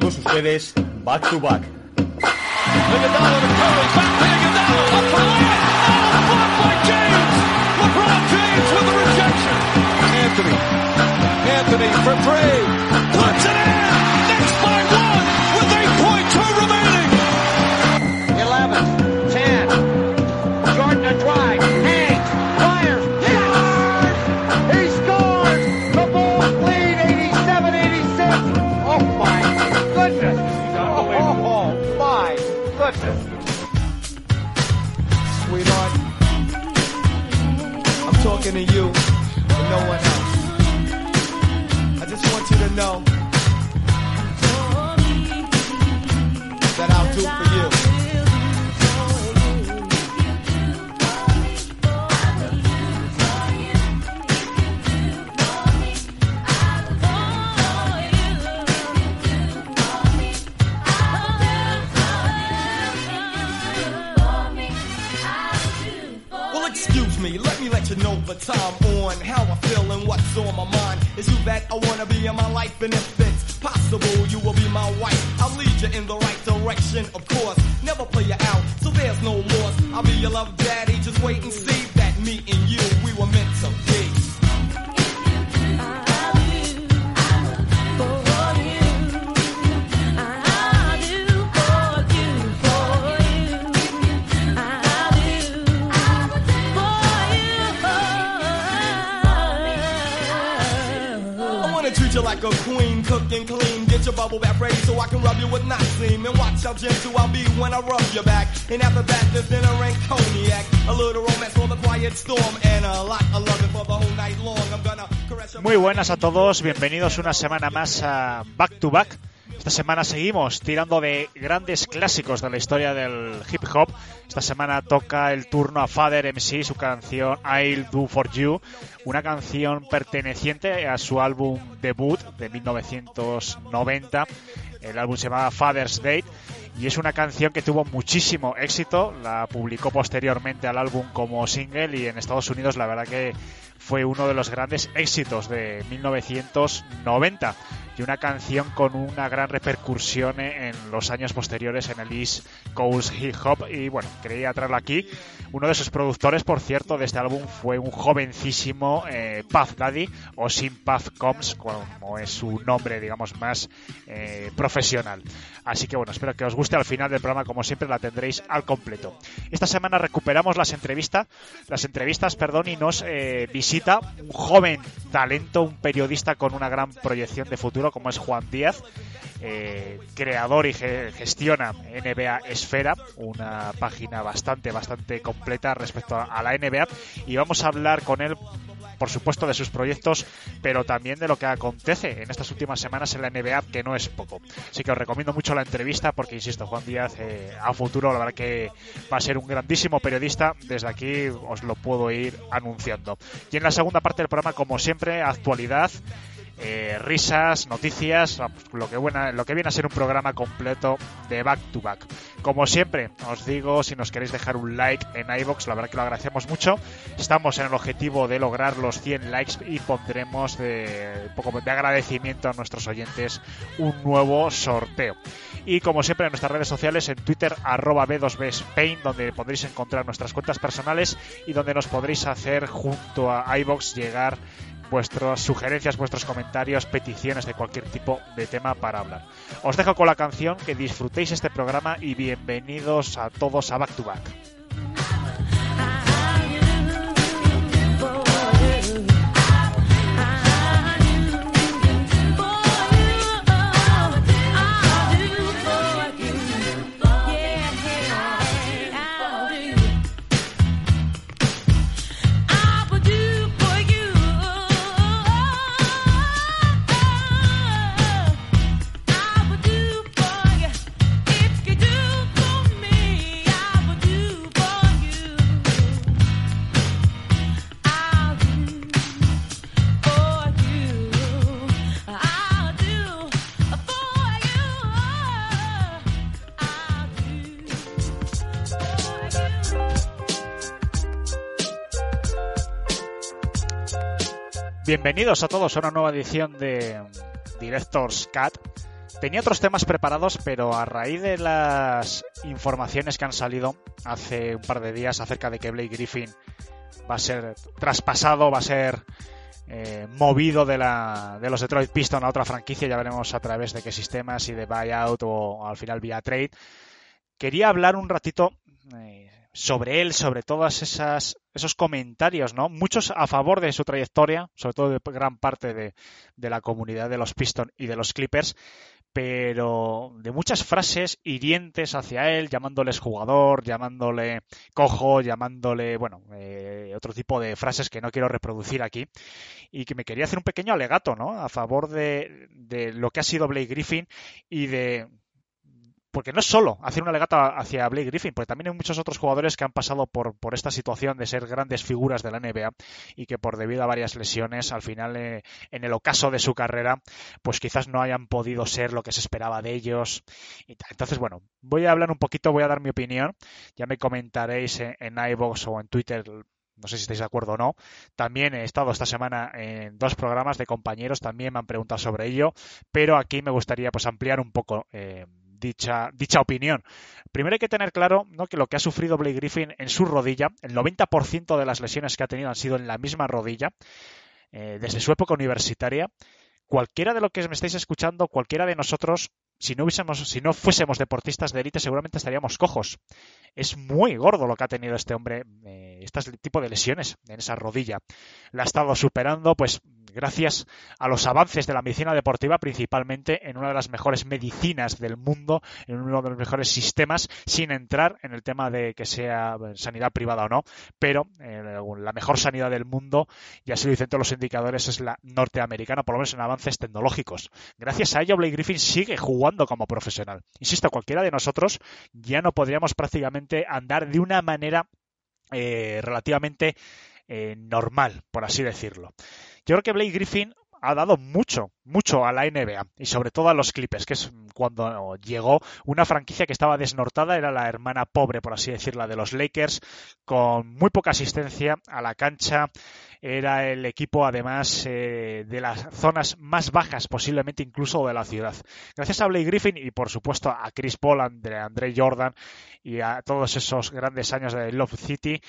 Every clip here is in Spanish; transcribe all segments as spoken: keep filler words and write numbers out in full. todos ustedes, back to back. Anthony, Anthony for three, puts it in, next by one, with eight point two remaining. eleven, ten, Jordan a drive, hangs, fires, he scores, the Bulls lead eighty-seven eighty-six, oh my goodness, oh my goodness. Sweetheart, I'm talking to you and no one else. You to know that I'll do for you. Well, excuse me, let me let you know the time on how I feel and what's on my mind. It's you that I wanna be in my life, and if it's possible, you will be my wife. I'll lead you in the right direction, of course. Never play you out, so there's no loss. I'll be your love daddy, just wait and see that me and you, we were meant to be. Like a queen, cook and clean. Get your bubble bath ready so I can rub you with Noxine. And watch how gentle I'll be when I rub your back. And after that, there's dinner and cognac. A little romance for the quiet storm. And a lot of loving for the whole night long. I'm gonna caress your... Muy buenas a todos, bienvenidos una semana más a Back to Back. Esta semana seguimos tirando de grandes clásicos de la historia del hip hop. Esta semana toca el turno a Father M C, su canción I'll Do For You, una canción perteneciente a su álbum debut de mil novecientos noventa. El álbum se llama Father's Day y es una canción que tuvo muchísimo éxito. La publicó posteriormente al álbum como single y en Estados Unidos la verdad que fue uno de los grandes éxitos de mil novecientos noventa. Y una canción con una gran repercusión en los años posteriores en el East Coast Hip Hop. Y bueno, quería traerlo aquí. Uno de sus productores, por cierto, de este álbum fue un jovencísimo eh, Puff Daddy, o Sin Puff Combs, como es su nombre, digamos, más eh, profesional. Así que bueno, espero que os guste. Al final del programa, como siempre, la tendréis al completo. Esta semana recuperamos las entrevistas, las entrevistas, perdón, y nos eh, visita un joven talento, un periodista con una gran proyección de futuro, como es Juan Díaz, eh, creador y ge- gestiona N B A Esfera, una página bastante, bastante completa respecto a la N B A, y vamos a hablar con él, por supuesto, de sus proyectos, pero también de lo que acontece en estas últimas semanas en la N B A, que no es poco. Así que os recomiendo mucho la entrevista porque, insisto, Juan Díaz eh, a futuro, la verdad que va a ser un grandísimo periodista. Desde aquí os lo puedo ir anunciando. Y en la segunda parte del programa, como siempre, actualidad, Eh, risas, noticias, lo que, buena, lo que viene a ser un programa completo de Back to Back. Como siempre, os digo, si nos queréis dejar un like en iVoox, la verdad que lo agradecemos mucho. Estamos en el objetivo de lograr los cien likes y pondremos de, un poco de agradecimiento a nuestros oyentes un nuevo sorteo. Y como siempre, en nuestras redes sociales, en Twitter, arroba B dos B Spain, donde podréis encontrar nuestras cuentas personales y donde nos podréis hacer, junto a iVoox, llegar vuestras sugerencias, vuestros comentarios, peticiones de cualquier tipo de tema para hablar. Os dejo con la canción, que disfrutéis este programa y bienvenidos a todos a Back to Back. Bienvenidos a todos a una nueva edición de Director's Cut, Tenía otros temas preparados, pero a raíz de las informaciones que han salido hace un par de días acerca de que Blake Griffin va a ser traspasado, va a ser eh, movido de, la, de los Detroit Pistons a otra franquicia, ya veremos a través de qué sistemas, si de buyout o al final vía trade, quería hablar un ratito eh, sobre él, sobre todas esas esos comentarios, ¿no? Muchos a favor de su trayectoria, sobre todo de gran parte de, de la comunidad de los Pistons y de los Clippers, pero de muchas frases hirientes hacia él, llamándoles jugador, llamándole cojo, llamándole, bueno, eh, otro tipo de frases que no quiero reproducir aquí, y que me quería hacer un pequeño alegato, ¿no? A favor de, de lo que ha sido Blake Griffin y de... Porque no es solo hacer una legata hacia Blake Griffin, porque también hay muchos otros jugadores que han pasado por, por esta situación de ser grandes figuras de la N B A y que por debido a varias lesiones, al final eh, en el ocaso de su carrera, pues quizás no hayan podido ser lo que se esperaba de ellos. Y entonces, bueno, voy a hablar un poquito, voy a dar mi opinión. Ya me comentaréis en, en iVoox o en Twitter, no sé si estáis de acuerdo o no. También he estado esta semana en dos programas de compañeros, también me han preguntado sobre ello, pero aquí me gustaría pues ampliar un poco eh, Dicha, dicha opinión. Primero hay que tener claro, ¿no?, que lo que ha sufrido Blake Griffin en su rodilla, el noventa por ciento de las lesiones que ha tenido han sido en la misma rodilla, eh, desde su época universitaria. Cualquiera de los que me estáis escuchando, cualquiera de nosotros, si no hubiésemos, si no fuésemos deportistas de élite, seguramente estaríamos cojos. Es muy gordo lo que ha tenido este hombre, eh, este tipo de lesiones en esa rodilla. La ha estado superando, pues, gracias a los avances de la medicina deportiva, principalmente en una de las mejores medicinas del mundo, en uno de los mejores sistemas, sin entrar en el tema de que sea sanidad privada o no, pero eh, la mejor sanidad del mundo, y así lo dicen todos los indicadores, es la norteamericana, por lo menos en avances tecnológicos. Gracias a ello, Blake Griffin sigue jugando como profesional. Insisto, cualquiera de nosotros ya no podríamos prácticamente andar de una manera eh, relativamente eh, normal, por así decirlo. Yo creo que Blake Griffin ha dado mucho, mucho a la N B A y sobre todo a los Clippers, que es cuando llegó una franquicia que estaba desnortada, era la hermana pobre, por así decirla, de los Lakers, con muy poca asistencia a la cancha. Era el equipo, además, eh, de las zonas más bajas, posiblemente incluso de la ciudad. Gracias a Blake Griffin y, por supuesto, a Chris Paul, a Andre, Andre Jordan y a todos esos grandes años de Love City,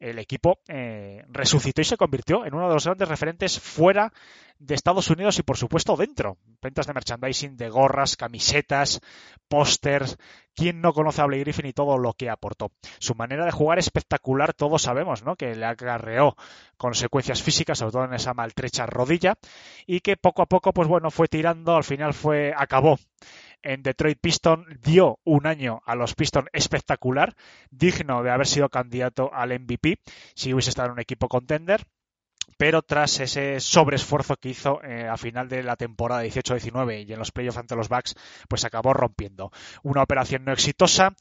el equipo eh, resucitó y se convirtió en uno de los grandes referentes fuera de Estados Unidos y, por supuesto, dentro. Ventas de merchandising, de gorras, camisetas, pósters. ¿Quién no conoce a Blake Griffin y todo lo que aportó? Su manera de jugar espectacular, todos sabemos, ¿no?, que le acarreó consecuencias físicas, sobre todo en esa maltrecha rodilla, y que poco a poco, pues bueno, fue tirando, al final fue, acabó en Detroit Pistons, dio un año a los Pistons espectacular, digno de haber sido candidato al M V P, si hubiese estado en un equipo contender. Pero tras ese sobreesfuerzo que hizo eh, a final de la temporada dieciocho diecinueve y en los playoffs ante los Bucks, pues acabó rompiendo. Una operación no exitosa,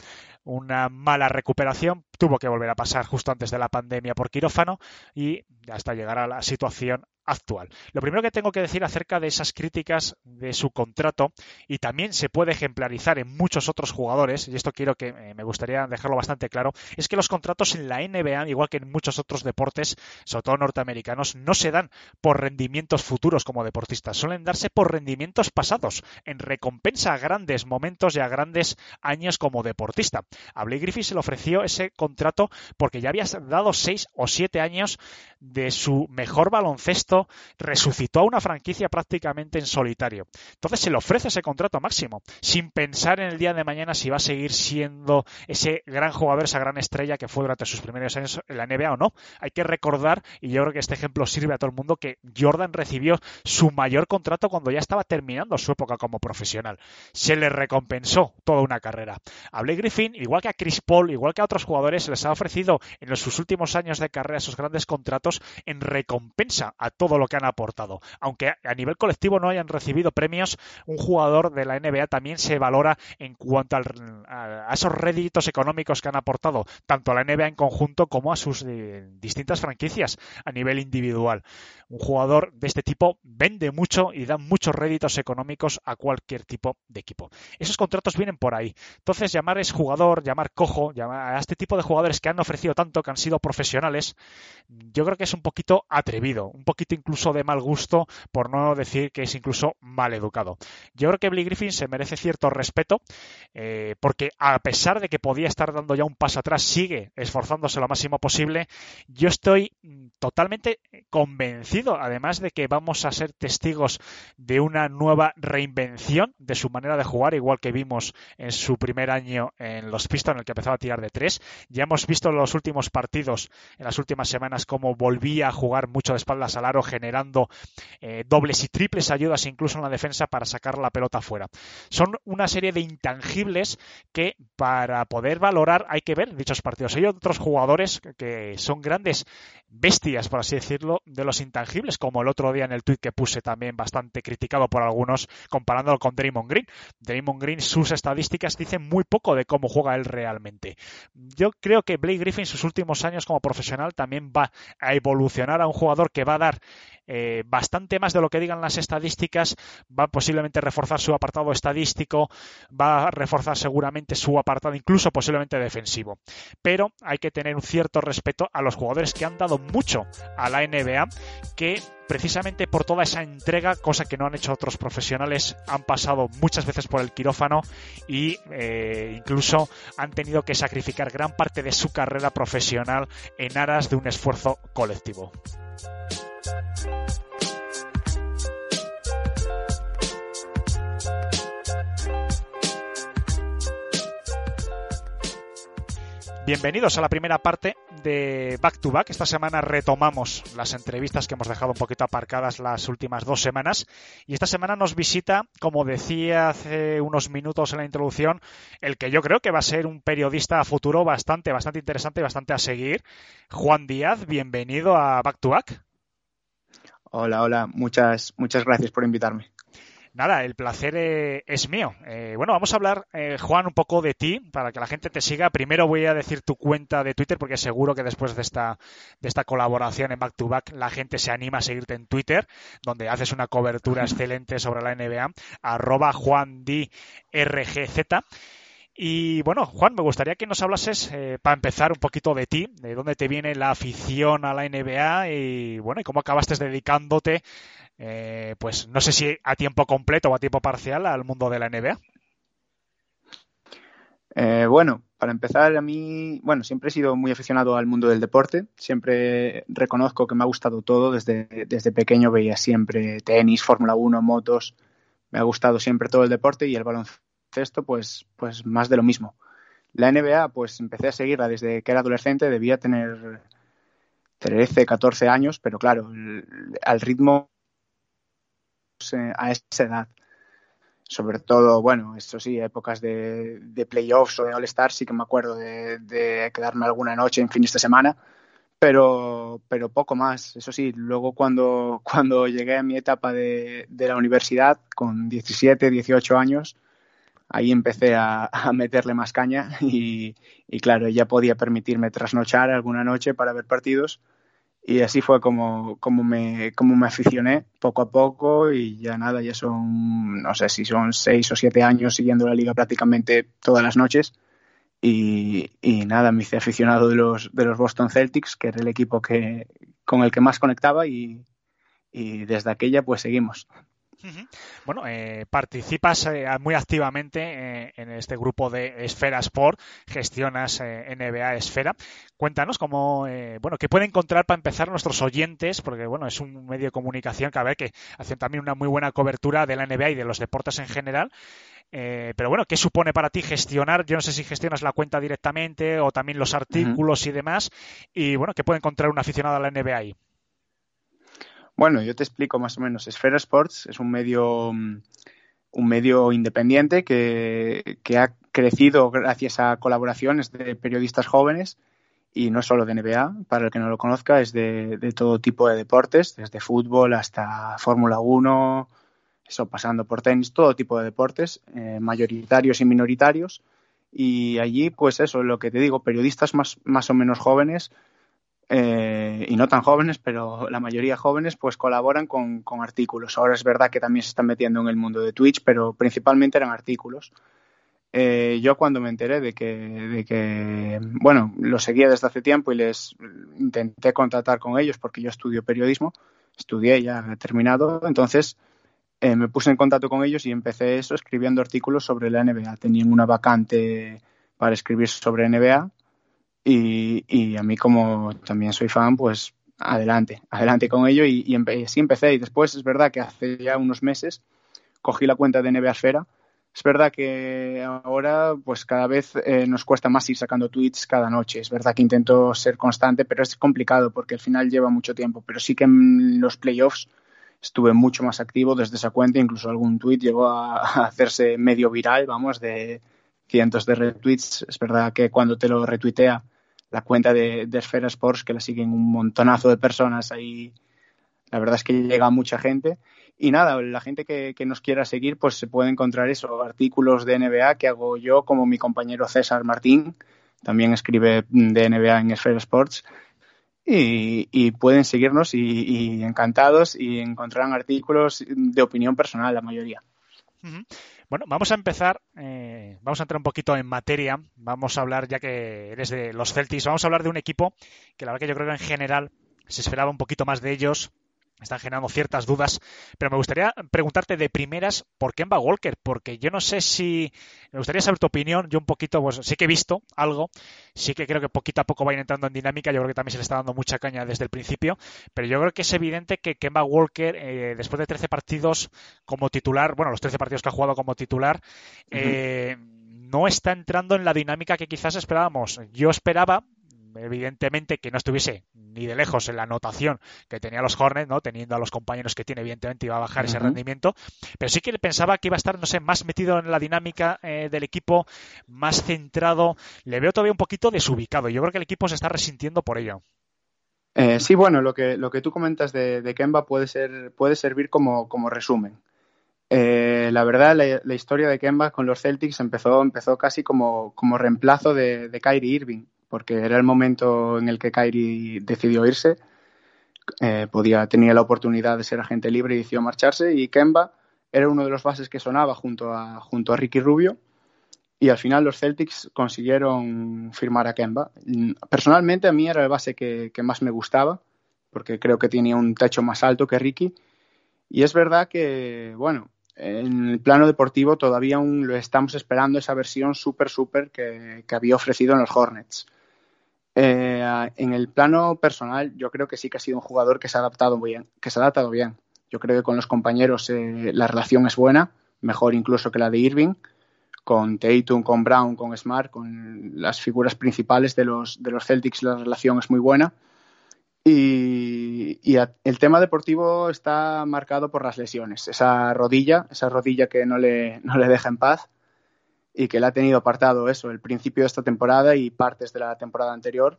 una mala recuperación, tuvo que volver a pasar justo antes de la pandemia por quirófano y hasta llegar a la situación actual. Lo primero que tengo que decir acerca de esas críticas de su contrato, y también se puede ejemplarizar en muchos otros jugadores, y esto quiero que eh, me gustaría dejarlo bastante claro, es que los contratos en la N B A, igual que en muchos otros deportes, sobre todo norteamericanos, no se dan por rendimientos futuros como deportistas, suelen darse por rendimientos pasados, en recompensa a grandes momentos y a grandes años como deportista. A Blake Griffin se le ofreció ese contrato porque ya había dado seis o siete años de su mejor baloncesto, resucitó a una franquicia prácticamente en solitario. Entonces se le ofrece ese contrato máximo, sin pensar en el día de mañana si va a seguir siendo ese gran jugador, esa gran estrella que fue durante sus primeros años en la N B A o no. Hay que recordar, y yo creo que este ejemplo sirve a todo el mundo, que Jordan recibió su mayor contrato cuando ya estaba terminando su época como profesional. Se le recompensó toda una carrera. A Blake Griffin, igual que a Chris Paul, igual que a otros jugadores, les ha ofrecido en sus últimos años de carrera esos grandes contratos en recompensa a todos todo lo que han aportado. Aunque a nivel colectivo no hayan recibido premios, un jugador de la N B A también se valora en cuanto al, a esos réditos económicos que han aportado, tanto a la N B A en conjunto como a sus eh, distintas franquicias a nivel individual. Un jugador de este tipo vende mucho y da muchos réditos económicos a cualquier tipo de equipo. Esos contratos vienen por ahí. Entonces, llamar es jugador, llamar cojo, llamar a este tipo de jugadores que han ofrecido tanto, que han sido profesionales, yo creo que es un poquito atrevido, un poquito incluso de mal gusto, por no decir que es incluso mal educado. Yo creo que Blake Griffin se merece cierto respeto, eh, porque a pesar de que podía estar dando ya un paso atrás, sigue esforzándose lo máximo posible. Yo estoy totalmente convencido, además, de que vamos a ser testigos de una nueva reinvención de su manera de jugar, igual que vimos en su primer año en los Pistons, en el que empezaba a tirar de tres. Ya hemos visto en los últimos partidos, en las últimas semanas, cómo volvía a jugar mucho de espaldas al aro, generando eh, dobles y triples ayudas, incluso en la defensa, para sacar la pelota fuera. Son una serie de intangibles que, para poder valorar, hay que ver dichos partidos. Hay otros jugadores que son grandes bestias, por así decirlo, de los intangibles, como el otro día en el tuit que puse, también bastante criticado por algunos, comparándolo con Draymond Green. Draymond Green, sus estadísticas dicen muy poco de cómo juega él realmente. Yo creo que Blake Griffin, sus últimos años como profesional, también va a evolucionar a un jugador que va a dar eh, bastante más de lo que digan las estadísticas. Va a posiblemente reforzar su apartado estadístico, va a reforzar seguramente su apartado incluso posiblemente defensivo. Pero hay que tener un cierto respeto a los jugadores que han dado mucho a la N B A, que precisamente por toda esa entrega, cosa que no han hecho otros profesionales, han pasado muchas veces por el quirófano y eh, incluso han tenido que sacrificar gran parte de su carrera profesional en aras de un esfuerzo colectivo. Bienvenidos a la primera parte de Back to Back. Esta semana retomamos las entrevistas que hemos dejado un poquito aparcadas las últimas dos semanas. Y esta semana nos visita, como decía hace unos minutos en la introducción, el que yo creo que va a ser un periodista a futuro bastante, bastante interesante y bastante a seguir. Juan Díaz, bienvenido a Back to Back. Hola, hola. Muchas, muchas gracias por invitarme. Nada, el placer eh, es mío. Eh, bueno, vamos a hablar, eh, Juan, un poco de ti, para que la gente te siga. Primero voy a decir tu cuenta de Twitter, porque seguro que después de esta, de esta colaboración en Back to Back, la gente se anima a seguirte en Twitter, donde haces una cobertura excelente sobre la N B A, arroba juan d r g z. Y bueno, Juan, me gustaría que nos hablases, eh, para empezar, un poquito de ti, de dónde te viene la afición a la N B A y bueno, y cómo acabaste dedicándote, eh, pues no sé si a tiempo completo o a tiempo parcial, al mundo de la N B A. Eh, bueno, para empezar, a mí, bueno, siempre he sido muy aficionado al mundo del deporte. Siempre reconozco que me ha gustado todo. Desde, desde pequeño veía siempre tenis, Fórmula uno, motos. Me ha gustado siempre todo el deporte y el baloncesto. Esto pues, pues más de lo mismo. La N B A pues empecé a seguirla desde que era adolescente, debía tener trece, catorce años, pero claro, al ritmo a esa edad. Sobre todo, bueno, eso sí, épocas de, de playoffs o de All-Star, sí que me acuerdo de, de quedarme alguna noche en fines de semana, pero, pero poco más. Eso sí, luego cuando, cuando llegué a mi etapa de, de la universidad, con diecisiete, dieciocho años, ahí empecé a, a meterle más caña y, y, claro, ya podía permitirme trasnochar alguna noche para ver partidos. Y así fue como, como, me, como me aficioné poco a poco y ya nada, ya son, no sé si son seis o siete años siguiendo la liga prácticamente todas las noches. Y, y nada, me hice aficionado de los, de los Boston Celtics, que era el equipo que, con el que más conectaba y, y desde aquella pues seguimos. Bueno, eh, participas eh, muy activamente eh, en este grupo de Esfera Sport, gestionas eh, N B A Esfera. Cuéntanos cómo, eh, bueno, qué pueden encontrar para empezar nuestros oyentes, porque bueno, es un medio de comunicación que a ver que hacen también una muy buena cobertura de la N B A y de los deportes en general. Eh, pero bueno, ¿qué supone para ti gestionar? Yo no sé si gestionas la cuenta directamente o también los artículos uh-huh. y demás. Y bueno, ¿qué puede encontrar un aficionado a la N B A ahí? Bueno, yo te explico más o menos. Esfera Sports es un medio, un medio independiente que, que ha crecido gracias a colaboraciones de periodistas jóvenes y no solo de N B A. Para el que no lo conozca, es de, de todo tipo de deportes, desde fútbol hasta Fórmula uno, eso pasando por tenis, todo tipo de deportes, eh, mayoritarios y minoritarios. Y allí, pues eso, lo que te digo, periodistas más, más o menos jóvenes, Eh, y no tan jóvenes, pero la mayoría jóvenes, pues colaboran con, con artículos. Ahora es verdad que también se están metiendo en el mundo de Twitch, pero principalmente eran artículos. Eh, yo cuando me enteré de que, de que, bueno, los seguía desde hace tiempo y les intenté contratar con ellos porque yo estudio periodismo, estudié ya he terminado, entonces eh, me puse en contacto con ellos y empecé eso escribiendo artículos sobre la N B A. Tenían una vacante para escribir sobre N B A y, y a mí, como también soy fan, pues adelante, adelante con ello y, y empe- sí empecé. Y después es verdad que hace ya unos meses cogí la cuenta de N B A Esfera. Es verdad que ahora pues cada vez eh, nos cuesta más ir sacando tweets cada noche. Es verdad que intento ser constante, pero es complicado porque al final lleva mucho tiempo. Pero sí que en los playoffs estuve mucho más activo desde esa cuenta. Incluso algún tweet llegó a hacerse medio viral, vamos, de cientos de retweets. Es verdad que cuando te lo retuitea la cuenta de, de Esfera Sports, que la siguen un montonazo de personas ahí, la verdad es que llega mucha gente. Y nada, la gente que, que nos quiera seguir, pues se puede encontrar eso, artículos de N B A que hago yo, como mi compañero César Martín, también escribe de N B A en Esfera Sports, y, y pueden seguirnos y, y encantados, y encontrarán artículos de opinión personal, la mayoría. Uh-huh. Bueno, vamos a empezar, eh, vamos a entrar un poquito en materia, vamos a hablar, ya que eres de los Celtics, vamos a hablar de un equipo que la verdad que yo creo que en general se esperaba un poquito más de ellos. Están generando ciertas dudas, pero me gustaría preguntarte de primeras por Kemba Walker, porque yo no sé si... Me gustaría saber tu opinión. Yo un poquito, pues sí que he visto algo, sí que creo que poquito a poco va a ir entrando en dinámica, yo creo que también se le está dando mucha caña desde el principio, pero yo creo que es evidente que Kemba Walker, eh, después de trece partidos como titular, bueno, los trece partidos que ha jugado como titular, uh-huh. eh, no está entrando en la dinámica que quizás esperábamos. Yo esperaba... evidentemente que no estuviese ni de lejos en la anotación que tenía los Hornets, ¿no? Teniendo a los compañeros que tiene, evidentemente iba a bajar uh-huh. ese rendimiento, pero sí que pensaba que iba a estar, no sé, más metido en la dinámica eh, del equipo, más centrado. Le veo todavía un poquito desubicado. Yo creo que el equipo se está resintiendo por ello. Eh, sí, bueno, lo que lo que tú comentas de, de Kemba puede ser puede servir como, como resumen. Eh, la verdad, la, la historia de Kemba con los Celtics empezó empezó casi como, como reemplazo de, de Kyrie Irving, porque era el momento en el que Kyrie decidió irse, eh, podía, tenía la oportunidad de ser agente libre y decidió marcharse, y Kemba era uno de los bases que sonaba junto a, junto a Ricky Rubio, y al final los Celtics consiguieron firmar a Kemba. Personalmente a mí era el base que, que más me gustaba, porque creo que tenía un techo más alto que Ricky, y es verdad que, bueno, en el plano deportivo todavía aún lo estamos esperando, esa versión súper, súper que, que había ofrecido en los Hornets. Eh, en el plano personal, yo creo que sí que ha sido un jugador que se ha adaptado bien, que se ha adaptado bien. Yo creo que con los compañeros eh, la relación es buena, mejor incluso que la de Irving, con Tatum, con Brown, con Smart, con las figuras principales de los, de los Celtics, la relación es muy buena. Y, y a, el tema deportivo está marcado por las lesiones. Esa rodilla, esa rodilla que no le, no le deja en paz, y que le ha tenido apartado eso, el principio de esta temporada y partes de la temporada anterior.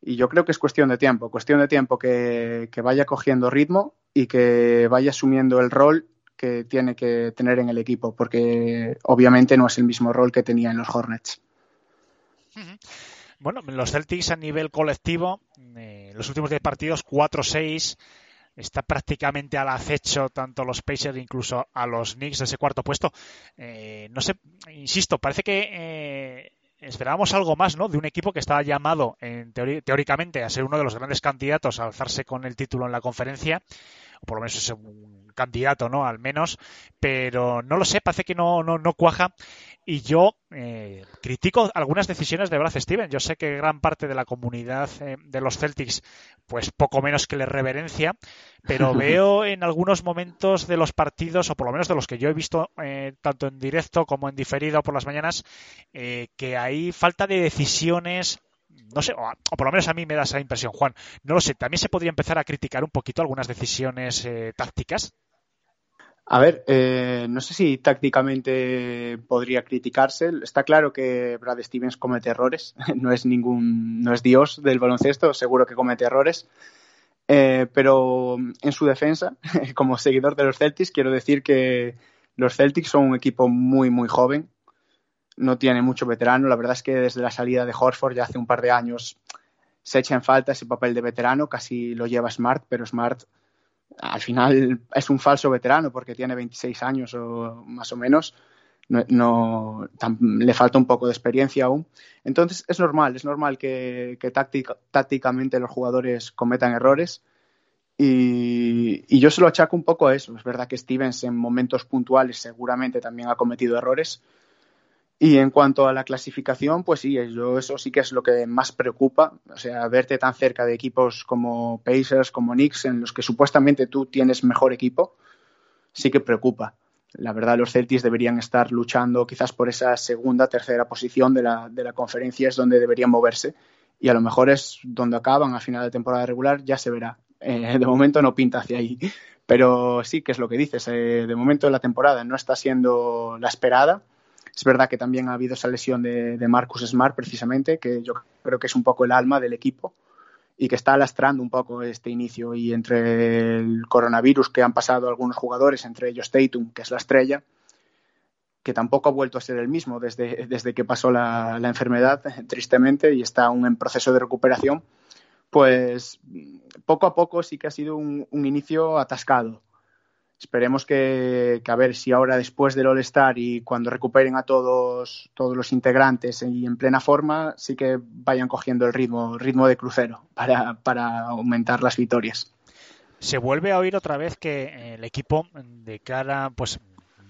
Y yo creo que es cuestión de tiempo, cuestión de tiempo que, que vaya cogiendo ritmo y que vaya asumiendo el rol que tiene que tener en el equipo, porque obviamente no es el mismo rol que tenía en los Hornets. Bueno, los Celtics a nivel colectivo, eh, los últimos diez partidos, cuatro seis... está prácticamente al acecho tanto los Pacers, incluso a los Knicks de ese cuarto puesto. Eh, no sé, insisto, parece que eh, esperábamos algo más, ¿no? De un equipo que estaba llamado en teori- teóricamente a ser uno de los grandes candidatos a alzarse con el título en la conferencia, o por lo menos es un candidato, ¿no? Al menos, pero no lo sé, parece que no, no, no cuaja. Y yo eh, critico algunas decisiones de Brad Stevens. Yo sé que gran parte de la comunidad eh, de los Celtics, pues poco menos que le reverencia, pero veo en algunos momentos de los partidos, o por lo menos de los que yo he visto eh, tanto en directo como en diferido por las mañanas, eh, que hay falta de decisiones. No sé, o, a, o por lo menos a mí me da esa impresión, Juan. No lo sé, ¿también se podría empezar a criticar un poquito algunas decisiones eh, tácticas? A ver, eh, no sé si tácticamente podría criticarse. Está claro que Brad Stevens comete errores. No es ningún, no es Dios del baloncesto, seguro que comete errores. Eh, pero en su defensa, como seguidor de los Celtics, quiero decir que los Celtics son un equipo muy, muy joven. No tiene mucho veterano. La verdad es que desde la salida de Horford ya hace un par de años se echa en falta ese papel de veterano. Casi lo lleva Smart, pero Smart... al final es un falso veterano porque tiene veintiséis años o más o menos. no, no tam, le falta un poco de experiencia aún. Entonces es normal, es normal que, que táctica, tácticamente los jugadores cometan errores y, y yo se lo achaco un poco a eso. Es verdad que Stevens en momentos puntuales seguramente también ha cometido errores. Y en cuanto a la clasificación, pues sí, yo eso sí que es lo que más preocupa. O sea, verte tan cerca de equipos como Pacers, como Knicks, en los que supuestamente tú tienes mejor equipo, sí que preocupa. La verdad, los Celtics deberían estar luchando quizás por esa segunda, tercera posición de la, de la conferencia, es donde deberían moverse. Y a lo mejor es donde acaban a final de temporada regular, ya se verá. Eh, de momento no pinta hacia ahí. Pero sí que es lo que dices, eh, de momento la temporada no está siendo la esperada. Es verdad que también ha habido esa lesión de, de Marcus Smart, precisamente, que yo creo que es un poco el alma del equipo y que está lastrando un poco este inicio. Y entre el coronavirus que han pasado algunos jugadores, entre ellos Tatum, que es la estrella, que tampoco ha vuelto a ser el mismo desde, desde que pasó la, la enfermedad, tristemente, y está aún en proceso de recuperación, pues poco a poco sí que ha sido un, un inicio atascado. Esperemos que, que a ver si ahora después del All-Star y cuando recuperen a todos todos los integrantes y en plena forma, sí que vayan cogiendo el ritmo ritmo de crucero para, para aumentar las victorias. Se vuelve a oír otra vez que el equipo de cara pues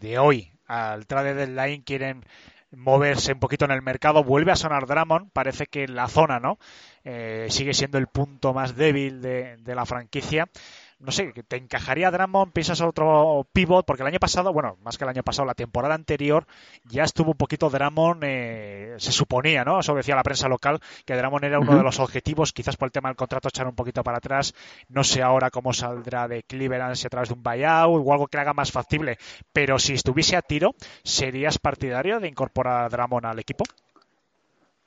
de hoy al trade deadline quieren moverse un poquito en el mercado. Vuelve a sonar Drummond, parece que la zona no eh, sigue siendo el punto más débil de, de la franquicia. No sé, ¿te encajaría Drummond? ¿Piensas otro pivot? Porque el año pasado, bueno, más que el año pasado, la temporada anterior ya estuvo un poquito Drummond, eh, se suponía, ¿no? Eso decía la prensa local, que Drummond era uno uh-huh. de los objetivos, quizás por el tema del contrato echar un poquito para atrás. No sé ahora cómo saldrá de Cleveland, si a través de un buyout o algo que le haga más factible. Pero si estuviese a tiro, ¿serías partidario de incorporar a Drummond al equipo?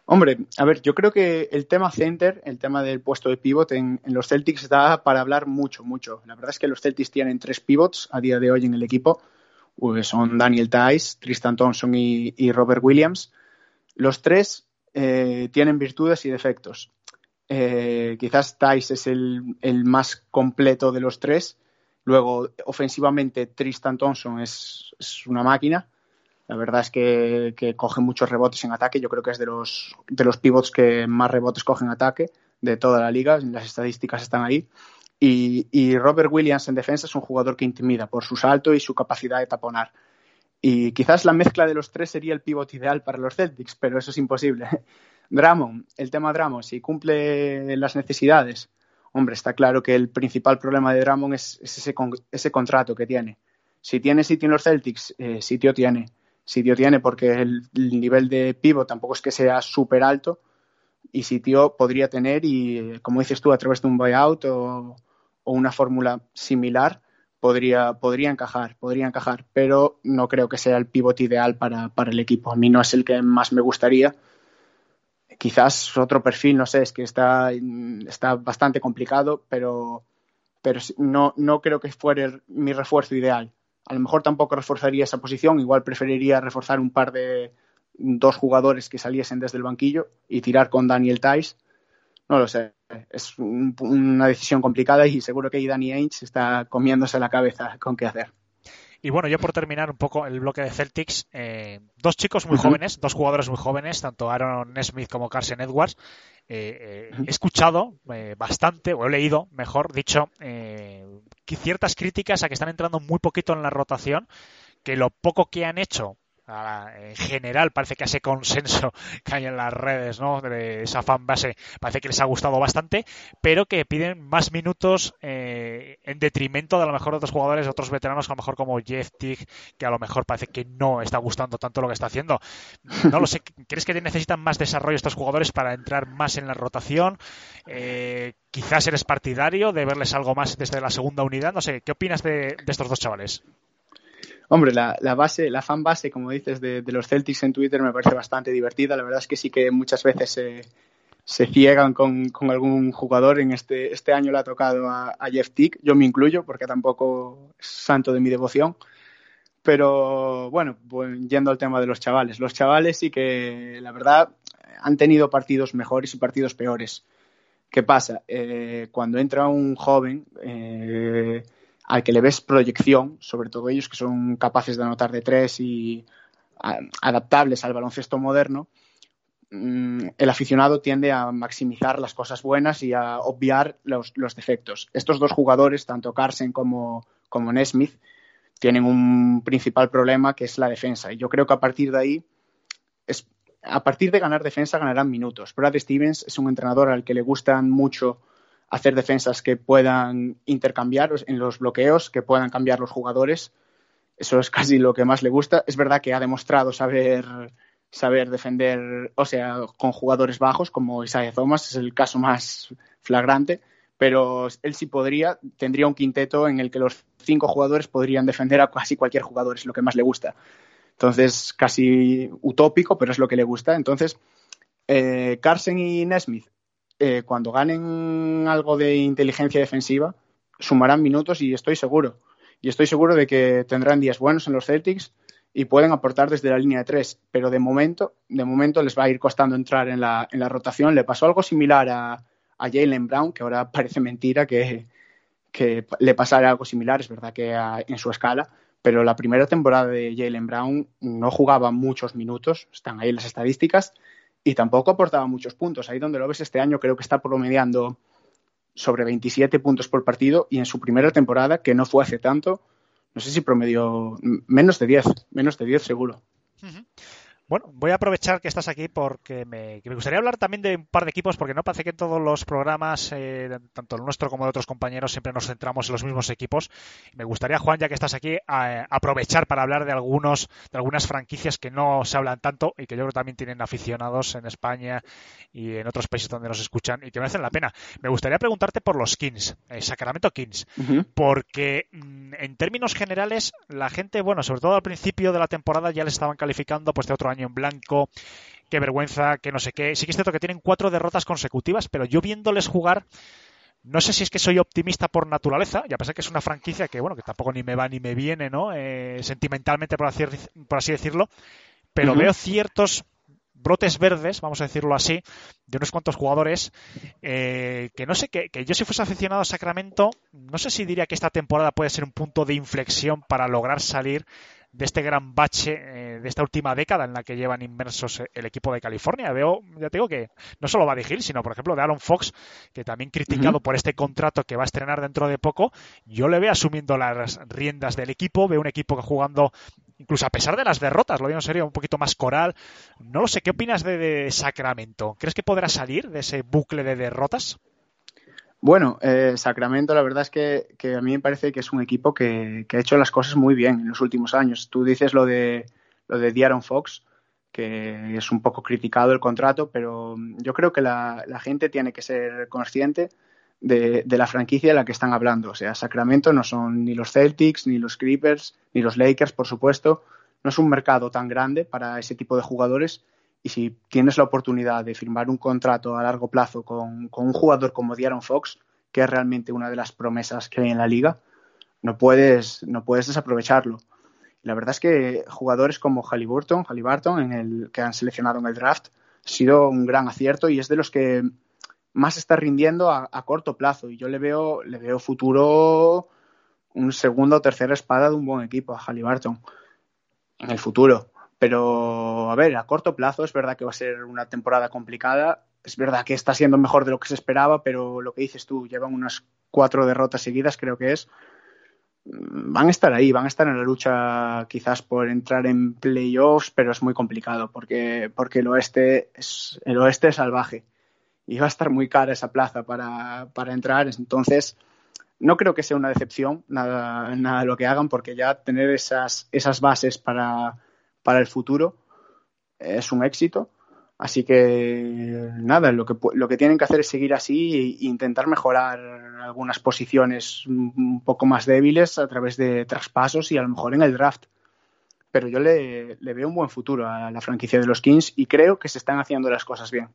Hombre, a ver, yo creo que el tema center, el tema del puesto de pivot en, en los Celtics da para hablar mucho, mucho. La verdad es que los Celtics tienen tres pivots a día de hoy en el equipo. Pues son Daniel Theis, Tristan Thompson y, y Robert Williams. Los tres eh, tienen virtudes y defectos. Eh, quizás Theis es el, el más completo de los tres. Luego, ofensivamente, Tristan Thompson es, es una máquina. La verdad es que, que coge muchos rebotes en ataque. Yo creo que es de los, de los pivots que más rebotes cogen en ataque de toda la liga. Las estadísticas están ahí. Y, y Robert Williams en defensa es un jugador que intimida por su salto y su capacidad de taponar. Y quizás la mezcla de los tres sería el pivot ideal para los Celtics, pero eso es imposible. Drummond, el tema Drummond, si cumple las necesidades. Hombre, está claro que el principal problema de Drummond es, es ese, con, ese contrato que tiene. Si tiene sitio en los Celtics, eh, sitio tiene. Sitio tiene porque el nivel de pivot tampoco es que sea súper alto y sitio podría tener y, como dices tú, a través de un buyout o, o una fórmula similar podría, podría encajar, podría encajar, pero no creo que sea el pivot ideal para, para el equipo. A mí no es el que más me gustaría. Quizás otro perfil, no sé, es que está, está bastante complicado, pero, pero no, no creo que fuera mi refuerzo ideal. A lo mejor tampoco reforzaría esa posición, igual preferiría reforzar un par de dos jugadores que saliesen desde el banquillo y tirar con Daniel Theis. No lo sé, es un, una decisión complicada y seguro que Danny Ainge está comiéndose la cabeza con qué hacer. Y bueno, yo por terminar un poco el bloque de Celtics, eh, dos chicos muy uh-huh. jóvenes, dos jugadores muy jóvenes, tanto Aaron Nesmith como Carson Edwards. Eh, eh, he escuchado eh, bastante, o he leído, mejor dicho, eh, que ciertas críticas a que están entrando muy poquito en la rotación, que lo poco que han hecho, en general parece que ese consenso que hay en las redes, ¿no?, de esa fanbase, parece que les ha gustado bastante, pero que piden más minutos eh, en detrimento de a lo mejor otros jugadores, otros veteranos, a lo mejor como Jeff Teague, que a lo mejor parece que no está gustando tanto lo que está haciendo. No lo sé, ¿crees que necesitan más desarrollo estos jugadores para entrar más en la rotación? Eh, quizás eres partidario de verles algo más desde la segunda unidad, no sé, ¿qué opinas de, de estos dos chavales? Hombre, la, la base, la fan base, como dices, de, de los Celtics en Twitter me parece bastante divertida. La verdad es que sí que muchas veces se, se ciegan con, con algún jugador. En este, este año le ha tocado a, a Jeff Teague, yo me incluyo porque tampoco es santo de mi devoción. Pero bueno, pues, yendo al tema de los chavales. Los chavales sí que, la verdad, han tenido partidos mejores y partidos peores. ¿Qué pasa? Eh, cuando entra un joven... Eh, al que le ves proyección, sobre todo ellos que son capaces de anotar de tres y adaptables al baloncesto moderno, el aficionado tiende a maximizar las cosas buenas y a obviar los, los defectos. Estos dos jugadores, tanto Carson como, como Nesmith, tienen un principal problema que es la defensa. Y yo creo que a partir de ahí, es, a partir de ganar defensa, ganarán minutos. Brad Stevens es un entrenador al que le gustan mucho hacer defensas que puedan intercambiar en los bloqueos, que puedan cambiar los jugadores. Eso es casi lo que más le gusta. Es verdad que ha demostrado saber... saber defender, o sea, con jugadores bajos como Isaiah Thomas, es el caso más flagrante, pero él sí podría, tendría un quinteto en el que los cinco jugadores podrían defender a casi cualquier jugador, es lo que más le gusta. Entonces, casi utópico, pero es lo que le gusta. Entonces, eh, Carson y Nesmith, eh, cuando ganen algo de inteligencia defensiva, sumarán minutos y estoy seguro. Y estoy seguro de que tendrán días buenos en los Celtics, y pueden aportar desde la línea de tres, pero de momento, de momento les va a ir costando entrar en la, en la rotación. Le pasó algo similar a, a Jaylen Brown, que ahora parece mentira que, que le pasara algo similar, es verdad que a, en su escala, pero la primera temporada de Jaylen Brown no jugaba muchos minutos, están ahí las estadísticas, y tampoco aportaba muchos puntos. Ahí donde lo ves este año creo que está promediando sobre veintisiete puntos por partido, y en su primera temporada, que no fue hace tanto, no sé si promedió menos de diez, menos de diez seguro. Uh-huh. Bueno, voy a aprovechar que estás aquí porque me, me gustaría hablar también de un par de equipos, porque no parece que en todos los programas, eh, tanto el nuestro como de otros compañeros, siempre nos centramos en los mismos equipos. Me gustaría, Juan, ya que estás aquí, a, a aprovechar para hablar de algunos de algunas franquicias que no se hablan tanto y que yo creo también tienen aficionados en España y en otros países donde nos escuchan y que merecen la pena. Me gustaría preguntarte por los Kings, eh, Sacramento Kings, uh-huh. porque mmm, en términos generales la gente, bueno, sobre todo al principio de la temporada ya les estaban calificando pues de otro año en blanco, qué vergüenza, que no sé qué. Sí que es cierto que tienen cuatro derrotas consecutivas, pero yo viéndoles jugar, no sé si es que soy optimista por naturaleza, y a pesar que es una franquicia que, bueno, que tampoco ni me va ni me viene, ¿no? Eh, sentimentalmente, por así, por así decirlo, pero uh-huh. veo ciertos brotes verdes, vamos a decirlo así, de unos cuantos jugadores, eh, que no sé, que, que yo si fuese aficionado a Sacramento, no sé si diría que esta temporada puede ser un punto de inflexión para lograr salir de este gran bache, eh, de esta última década en la que llevan inmersos el equipo de California. Veo, ya te digo que no solo va a dirigir, sino por ejemplo de Aaron Fox, que también criticado uh-huh. por este contrato que va a estrenar dentro de poco, yo le veo asumiendo las riendas del equipo, veo un equipo que jugando, incluso a pesar de las derrotas, lo digo en serio, un poquito más coral. No lo sé, ¿qué opinas de, de Sacramento? ¿Crees que podrá salir de ese bucle de derrotas? Bueno, eh, Sacramento, la verdad es que, que a mí me parece que es un equipo que, que ha hecho las cosas muy bien en los últimos años. Tú dices lo de lo de D'Aaron Fox, que es un poco criticado el contrato, pero yo creo que la, la gente tiene que ser consciente de, de la franquicia de la que están hablando. O sea, Sacramento no son ni los Celtics, ni los Clippers, ni los Lakers, por supuesto. No es un mercado tan grande para ese tipo de jugadores. Y si tienes la oportunidad de firmar un contrato a largo plazo con, con un jugador como D'Aaron Fox, que es realmente una de las promesas que hay en la liga, no puedes, no puedes desaprovecharlo. La verdad es que jugadores como Haliburton, Haliburton en el, que han seleccionado en el draft, ha sido un gran acierto y es de los que más está rindiendo a, a corto plazo. Y yo le veo, le veo futuro, un segundo o tercera espada de un buen equipo a Haliburton en el futuro. Pero, a ver, a corto plazo es verdad que va a ser una temporada complicada. Es verdad que está siendo mejor de lo que se esperaba, pero lo que dices tú, llevan unas cuatro derrotas seguidas, creo que es. Van a estar ahí, van a estar en la lucha quizás por entrar en playoffs, pero es muy complicado porque, porque el, oeste es, el oeste es salvaje y va a estar muy cara esa plaza para, para entrar. Entonces, no creo que sea una decepción nada, nada de lo que hagan, porque ya tener esas, esas bases para... para el futuro es un éxito, así que nada, lo que, lo que tienen que hacer es seguir así e intentar mejorar algunas posiciones un poco más débiles a través de traspasos y a lo mejor en el draft, pero yo le, le veo un buen futuro a la franquicia de los Kings y creo que se están haciendo las cosas bien.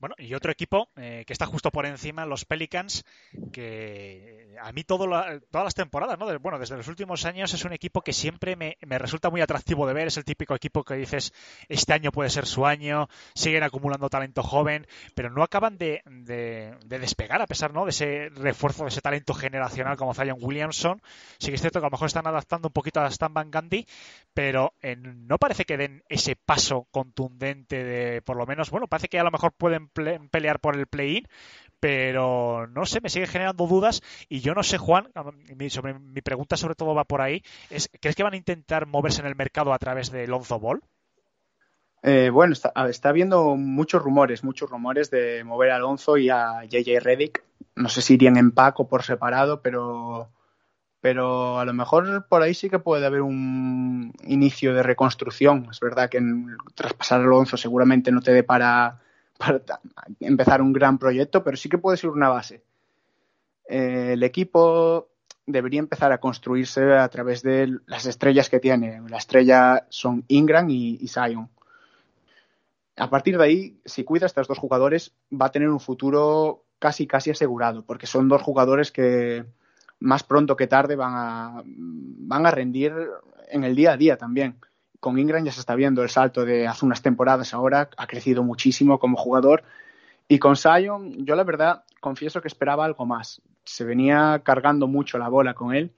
Bueno, y otro equipo eh, que está justo por encima, los Pelicans, que a mí todo la, todas las temporadas, ¿no? Bueno, desde los últimos años es un equipo que siempre me, me resulta muy atractivo de ver. Es el típico equipo que dices, este año puede ser su año, siguen acumulando talento joven, pero no acaban de, de, de despegar a pesar, ¿no?, de ese refuerzo, de ese talento generacional como Zion Williamson. Sí que es cierto que a lo mejor están adaptando un poquito a Stan Van Gundy, pero eh, no parece que den ese paso contundente de, por lo menos, bueno, parece que a lo mejor pueden pelear por el play-in, pero no sé, me sigue generando dudas y yo no sé, Juan, mi, sobre, mi pregunta sobre todo va por ahí, es, ¿crees que van a intentar moverse en el mercado a través de Lonzo Ball? Eh, bueno, está, está habiendo muchos rumores, muchos rumores de mover a Lonzo y a J J Redick, no sé si irían en pack o por separado, pero, pero a lo mejor por ahí sí que puede haber un inicio de reconstrucción. Es verdad que en, tras pasar a Lonzo seguramente no te dé para... para empezar un gran proyecto, pero sí que puede ser una base. Eh, el equipo debería empezar a construirse a través de las estrellas que tiene. La estrella son Ingram y, y Zion. A partir de ahí, si cuida a estos dos jugadores, va a tener un futuro casi casi asegurado, porque son dos jugadores que más pronto que tarde van a, van a rendir en el día a día también. Con Ingram ya se está viendo el salto de hace unas temporadas ahora, ha crecido muchísimo como jugador. Y con Zion, yo la verdad, confieso que esperaba algo más. Se venía cargando mucho la bola con él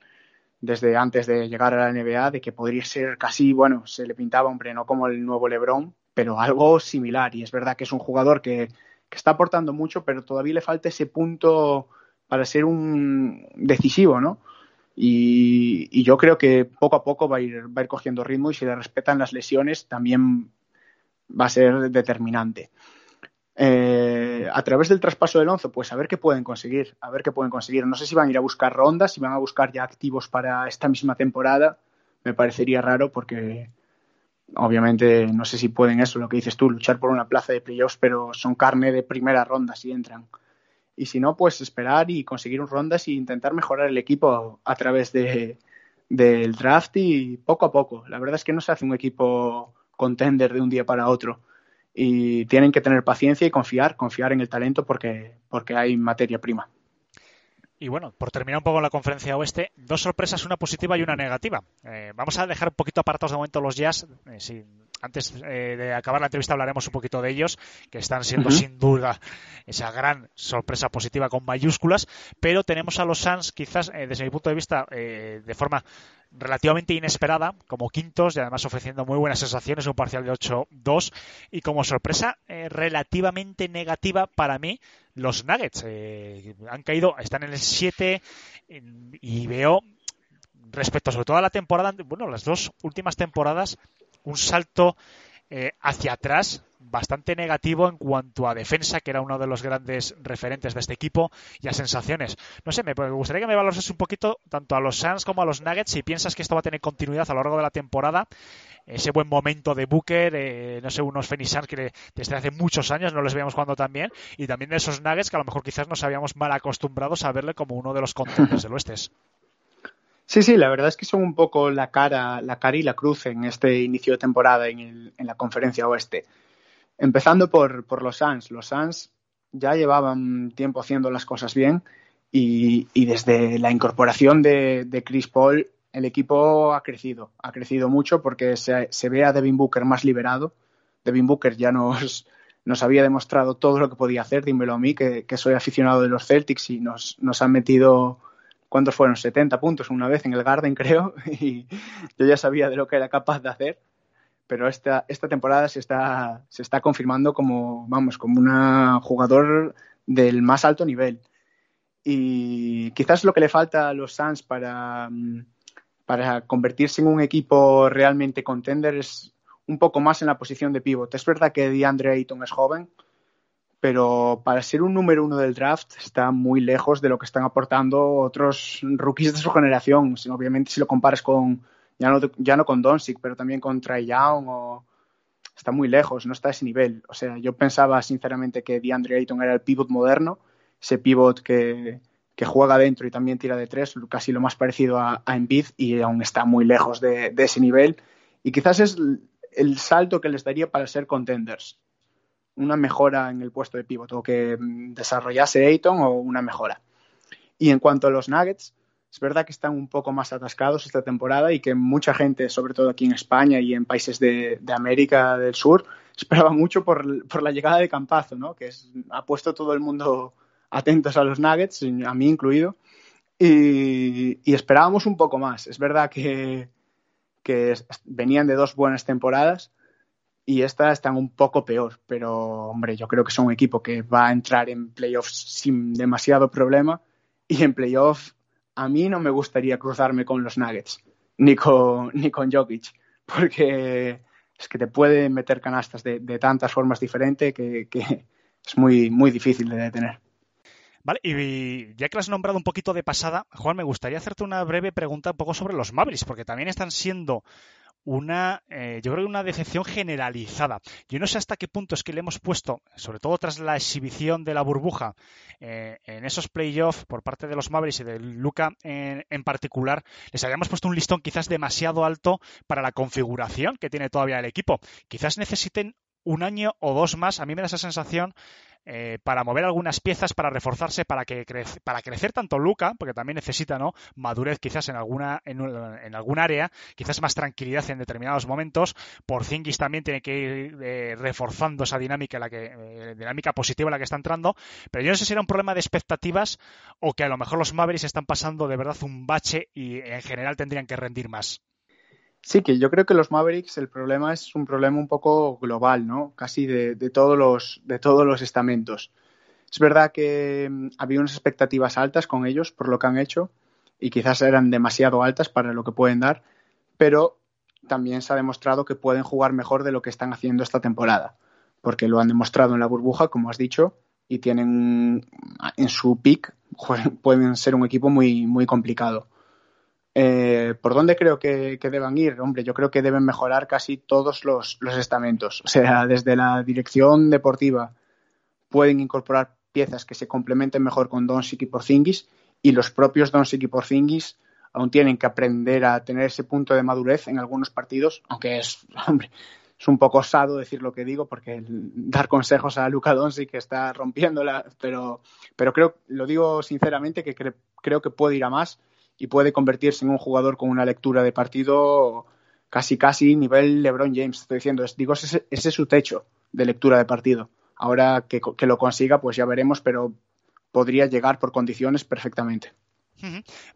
desde antes de llegar a la N B A, de que podría ser casi, bueno, se le pintaba, hombre, no como el nuevo LeBron, pero algo similar. Y es verdad que es un jugador que, que está aportando mucho, pero todavía le falta ese punto para ser un decisivo, ¿no? Y, y yo creo que poco a poco va a ir, va a ir cogiendo ritmo, y si le respetan las lesiones también va a ser determinante. Eh, a través del traspaso de Lonzo, pues a ver qué pueden conseguir, a ver qué pueden conseguir. No sé si van a ir a buscar rondas, si van a buscar ya activos para esta misma temporada. Me parecería raro porque obviamente no sé si pueden eso, lo que dices tú, luchar por una plaza de playoffs, pero son carne de primera ronda si entran. Y si no, pues esperar y conseguir un rondas e intentar mejorar el equipo a través de, del draft y poco a poco. La verdad es que no se hace un equipo contender de un día para otro. Y tienen que tener paciencia y confiar, confiar en el talento porque, porque hay materia prima. Y bueno, por terminar un poco la conferencia oeste, dos sorpresas, una positiva y una negativa. Eh, vamos a dejar un poquito apartados de momento los Jazz. Eh, sí, antes eh, de acabar la entrevista hablaremos un poquito de ellos, que están siendo uh-huh. sin duda esa gran sorpresa positiva con mayúsculas. Pero tenemos a los Suns, quizás eh, desde mi punto de vista, eh, de forma relativamente inesperada, como quintos y además ofreciendo muy buenas sensaciones, un parcial de ocho dos. Y como sorpresa eh, relativamente negativa para mí, los Nuggets eh, han caído, están en el siete eh, y veo, respecto sobre todo a la temporada, bueno, las dos últimas temporadas, un salto eh, hacia atrás bastante negativo en cuanto a defensa, que era uno de los grandes referentes de este equipo, y a sensaciones. No sé, me gustaría que me valorases un poquito tanto a los Suns como a los Nuggets, si piensas que esto va a tener continuidad a lo largo de la temporada, ese buen momento de Booker, eh, no sé, unos Phoenix Suns que desde hace muchos años no les veíamos jugando tan bien, y también de esos Nuggets que a lo mejor quizás nos habíamos mal acostumbrados a verle como uno de los contenders del oeste. Sí, sí, la verdad es que son un poco la cara, la cara y la cruz en este inicio de temporada en, el, en la conferencia oeste. Empezando por, por los Suns. Los Suns ya llevaban tiempo haciendo las cosas bien y, y desde la incorporación de, de Chris Paul el equipo ha crecido. Ha crecido mucho porque se, se ve a Devin Booker más liberado. Devin Booker ya nos, nos había demostrado todo lo que podía hacer. Dímelo a mí, que, que soy aficionado de los Celtics y nos, nos han metido... ¿Cuántos fueron? setenta puntos una vez en el Garden, creo, y yo ya sabía de lo que era capaz de hacer, pero esta, esta temporada se está, se está confirmando como, vamos, como un jugador del más alto nivel. Y quizás lo que le falta a los Suns para, para convertirse en un equipo realmente contender es un poco más en la posición de pívot. Es verdad que DeAndre Ayton es joven, pero para ser un número uno del draft está muy lejos de lo que están aportando otros rookies de su generación. Obviamente si lo comparas con, ya no, ya no con Doncic, pero también con Trae Young, o, está muy lejos, no está a ese nivel. O sea, yo pensaba sinceramente que DeAndre Ayton era el pívot moderno, ese pívot que, que juega dentro y también tira de tres, casi lo más parecido a, a Embiid, y aún está muy lejos de, de ese nivel. Y quizás es el salto que les daría para ser contenders. una mejora en el puesto de pívot o que desarrollase Ayton o una mejora. Y en cuanto a los Nuggets, es verdad que están un poco más atascados esta temporada y que mucha gente, sobre todo aquí en España y en países de, de América del Sur, esperaba mucho por, por la llegada de Campazo, ¿no? Que es, ha puesto todo el mundo atentos a los Nuggets, a mí incluido, y, y esperábamos un poco más. Es verdad que, que venían de dos buenas temporadas y estas están un poco peor, pero hombre, yo creo que son un equipo que va a entrar en playoffs sin demasiado problema, y en playoffs a mí no me gustaría cruzarme con los Nuggets, ni con, ni con Jokic, porque es que te pueden meter canastas de, de tantas formas diferentes que, que es muy, muy difícil de detener. Vale, y ya que lo has nombrado un poquito de pasada, Juan, me gustaría hacerte una breve pregunta un poco sobre los Mavericks, porque también están siendo una, eh, yo creo que una decepción generalizada. Yo no sé hasta qué punto es que le hemos puesto, sobre todo tras la exhibición de la burbuja, eh, en esos playoffs por parte de los Mavericks y de Luka en, en particular, les habíamos puesto un listón quizás demasiado alto para la configuración que tiene todavía el equipo. Quizás necesiten un año o dos más, a mí me da esa sensación, Eh, para mover algunas piezas, para reforzarse, para que crece, para crecer tanto Luka, porque también necesita, ¿no?, madurez quizás en alguna en, en algún área, quizás más tranquilidad en determinados momentos. Porzingis también tiene que ir eh, reforzando esa dinámica, la que eh, dinámica positiva en la que está entrando. Pero yo no sé si era un problema de expectativas o que a lo mejor los Mavericks están pasando de verdad un bache y en general tendrían que rendir más. Sí, que yo creo que los Mavericks, el problema es un problema un poco global, ¿no? Casi de, de todos los de todos los estamentos. Es verdad que había unas expectativas altas con ellos por lo que han hecho y quizás eran demasiado altas para lo que pueden dar, pero también se ha demostrado que pueden jugar mejor de lo que están haciendo esta temporada, porque lo han demostrado en la burbuja, como has dicho, y tienen en su pick, pueden ser un equipo muy, muy complicado. Eh, ¿Por dónde creo que, que deban ir? Hombre, yo creo que deben mejorar casi todos los, los estamentos. O sea, desde la dirección deportiva pueden incorporar piezas que se complementen mejor con Doncic y Porzingis, y los propios Doncic y Porzingis aún tienen que aprender a tener ese punto de madurez en algunos partidos, aunque es, hombre, es un poco osado decir lo que digo, porque el dar consejos a Luka Doncic que está rompiéndola, pero, pero creo, lo digo sinceramente, que cre- creo que puede ir a más y puede convertirse en un jugador con una lectura de partido casi casi nivel LeBron James, estoy diciendo, digo, ese, ese es su techo de lectura de partido. Ahora que, que lo consiga, pues ya veremos, pero podría llegar por condiciones perfectamente.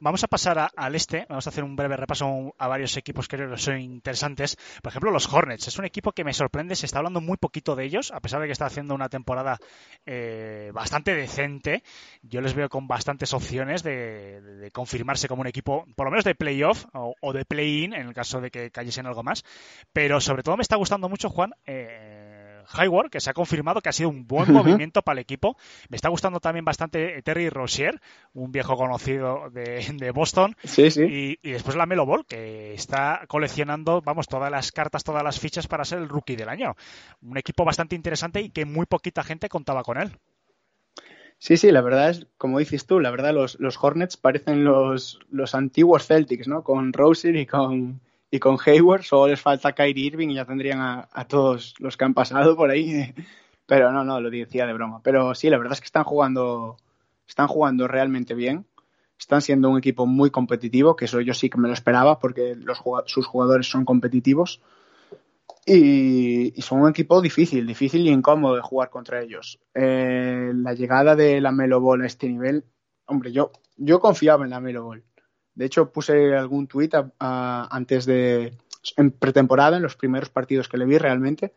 Vamos a pasar a, al este, vamos a hacer un breve repaso a varios equipos que creo que son interesantes. Por ejemplo, los Hornets, es un equipo que me sorprende, se está hablando muy poquito de ellos, a pesar de que está haciendo una temporada eh, bastante decente. Yo les veo con bastantes opciones de, de, de confirmarse como un equipo, por lo menos de playoff o, o de play-in, en el caso de que cayesen algo más. Pero sobre todo me está gustando mucho, Juan, eh, Hayward, que se ha confirmado que ha sido un buen uh-huh. movimiento para el equipo. Me está gustando también bastante Terry Rozier, un viejo conocido de, de Boston. Sí, sí. Y, y después LaMelo Ball, que está coleccionando, vamos, todas las cartas, todas las fichas para ser el rookie del año. Un equipo bastante interesante y que muy poquita gente contaba con él. Sí, sí, la verdad es, como dices tú, la verdad los, los Hornets parecen los, los antiguos Celtics, ¿no? Con Rozier y con... Y con Hayward, solo les falta Kyrie Irving y ya tendrían a, a todos los que han pasado por ahí. Pero no, no, lo decía de broma. Pero sí, la verdad es que están jugando, están jugando realmente bien. Están siendo un equipo muy competitivo, que eso yo sí que me lo esperaba, porque los, sus jugadores son competitivos. Y, y son un equipo difícil, difícil y incómodo de jugar contra ellos. Eh, la llegada de LaMelo Ball a este nivel, hombre, yo, yo confiaba en LaMelo Ball. De hecho, puse algún tuit a, a, antes de, en pretemporada, en los primeros partidos que le vi realmente,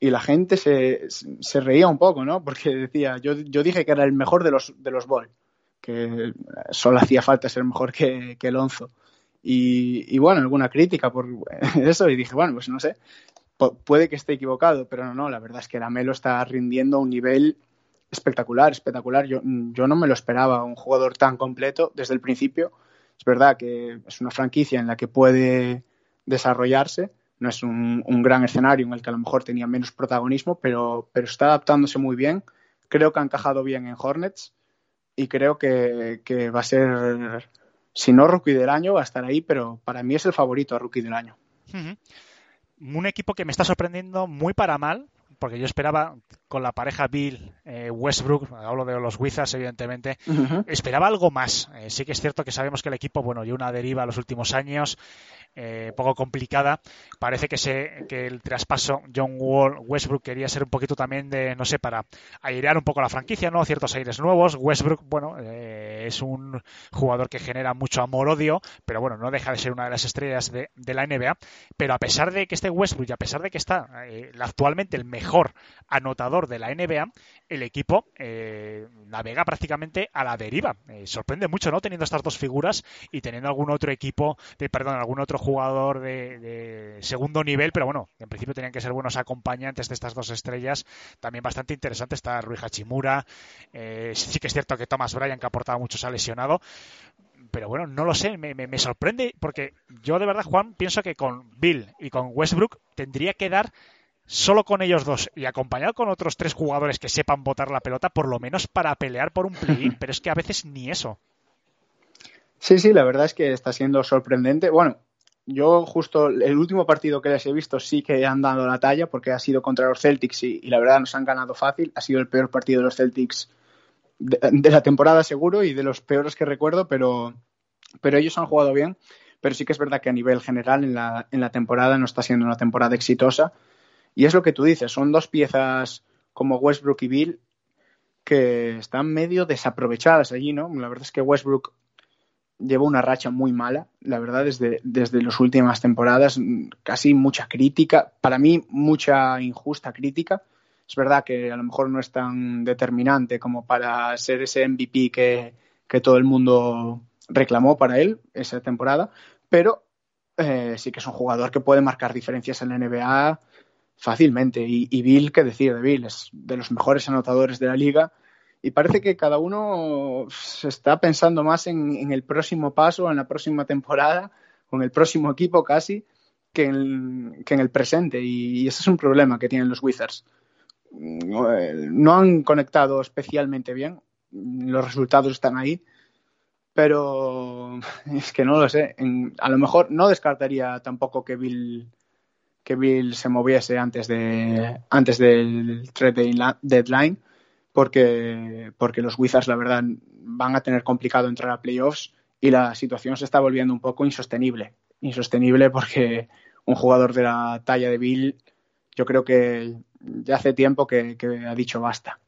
y la gente se, se reía un poco, ¿no? Porque decía, yo, yo dije que era el mejor de los, de los Ball, que solo hacía falta ser mejor que, que Lonzo. Y, y bueno, alguna crítica por eso, y dije, bueno, pues no sé, puede que esté equivocado, pero no, no, la verdad es que LaMelo está rindiendo a un nivel espectacular, espectacular. Yo, yo no me lo esperaba, un jugador tan completo desde el principio. Es verdad que es una franquicia en la que puede desarrollarse, no es un, un gran escenario en el que a lo mejor tenía menos protagonismo, pero, pero está adaptándose muy bien. Creo que ha encajado bien en Hornets y creo que, que va a ser, si no rookie del año, va a estar ahí, pero para mí es el favorito a rookie del año. Uh-huh. Un equipo que me está sorprendiendo muy para mal, porque yo esperaba con la pareja Bill eh, Westbrook, hablo de los Wizards evidentemente, uh-huh. esperaba algo más. Eh, sí que es cierto que sabemos que el equipo, bueno, lleva una deriva los últimos años, eh, poco complicada. Parece que se que el traspaso John Wall Westbrook quería ser un poquito también de, no sé, para airear un poco la franquicia, ¿no? Ciertos aires nuevos. Westbrook, bueno, eh, es un jugador que genera mucho amor-odio, pero bueno, no deja de ser una de las estrellas de, de la N B A. Pero a pesar de que este Westbrook, y a pesar de que está eh, actualmente el mejor anotador de la N B A, el equipo eh, navega prácticamente a la deriva. Eh, sorprende mucho, ¿no? Teniendo estas dos figuras y teniendo algún otro equipo, de, perdón, algún otro jugador de, de segundo nivel, pero bueno, en principio tenían que ser buenos acompañantes de estas dos estrellas. También bastante interesante está Rui Hachimura. Eh, sí que es cierto que Thomas Bryant, que ha aportado mucho, se ha lesionado. Pero bueno, no lo sé, me, me, me sorprende porque yo de verdad, Juan, pienso que con Bill y con Westbrook tendría que dar solo con ellos dos y acompañado con otros tres jugadores que sepan botar la pelota, por lo menos para pelear por un play-in, pero es que a veces ni eso. Sí, sí, la verdad es que está siendo sorprendente. Bueno, yo justo el último partido que les he visto sí que han dado la talla, porque ha sido contra los Celtics y, y la verdad nos han ganado fácil. Ha sido el peor partido de los Celtics de, de la temporada seguro y de los peores que recuerdo, pero, pero ellos han jugado bien. Pero sí que es verdad que a nivel general en la, en la temporada no está siendo una temporada exitosa. Y es lo que tú dices, son dos piezas como Westbrook y Bill que están medio desaprovechadas allí, ¿no? La verdad es que Westbrook lleva una racha muy mala, la verdad, desde, desde las últimas temporadas, casi mucha crítica, para mí mucha injusta crítica. Es verdad que a lo mejor no es tan determinante como para ser ese M V P que, que todo el mundo reclamó para él esa temporada, pero eh, sí que es un jugador que puede marcar diferencias en la N B A fácilmente. Y, y Bill, ¿qué decir de Bill? Es de los mejores anotadores de la liga y parece que cada uno se está pensando más en, en el próximo paso, en la próxima temporada, con el próximo equipo casi, que en, que en el presente. Y, y ese es un problema que tienen los Wizards. No han conectado especialmente bien, los resultados están ahí, pero es que no lo sé. En, a lo mejor no descartaría tampoco que Bill... que Bill se moviese antes de antes del trade deadline, porque porque los Wizards, la verdad, van a tener complicado entrar a playoffs y la situación se está volviendo un poco insostenible. Insostenible porque un jugador de la talla de Bill, yo creo que ya hace tiempo que, que ha dicho basta.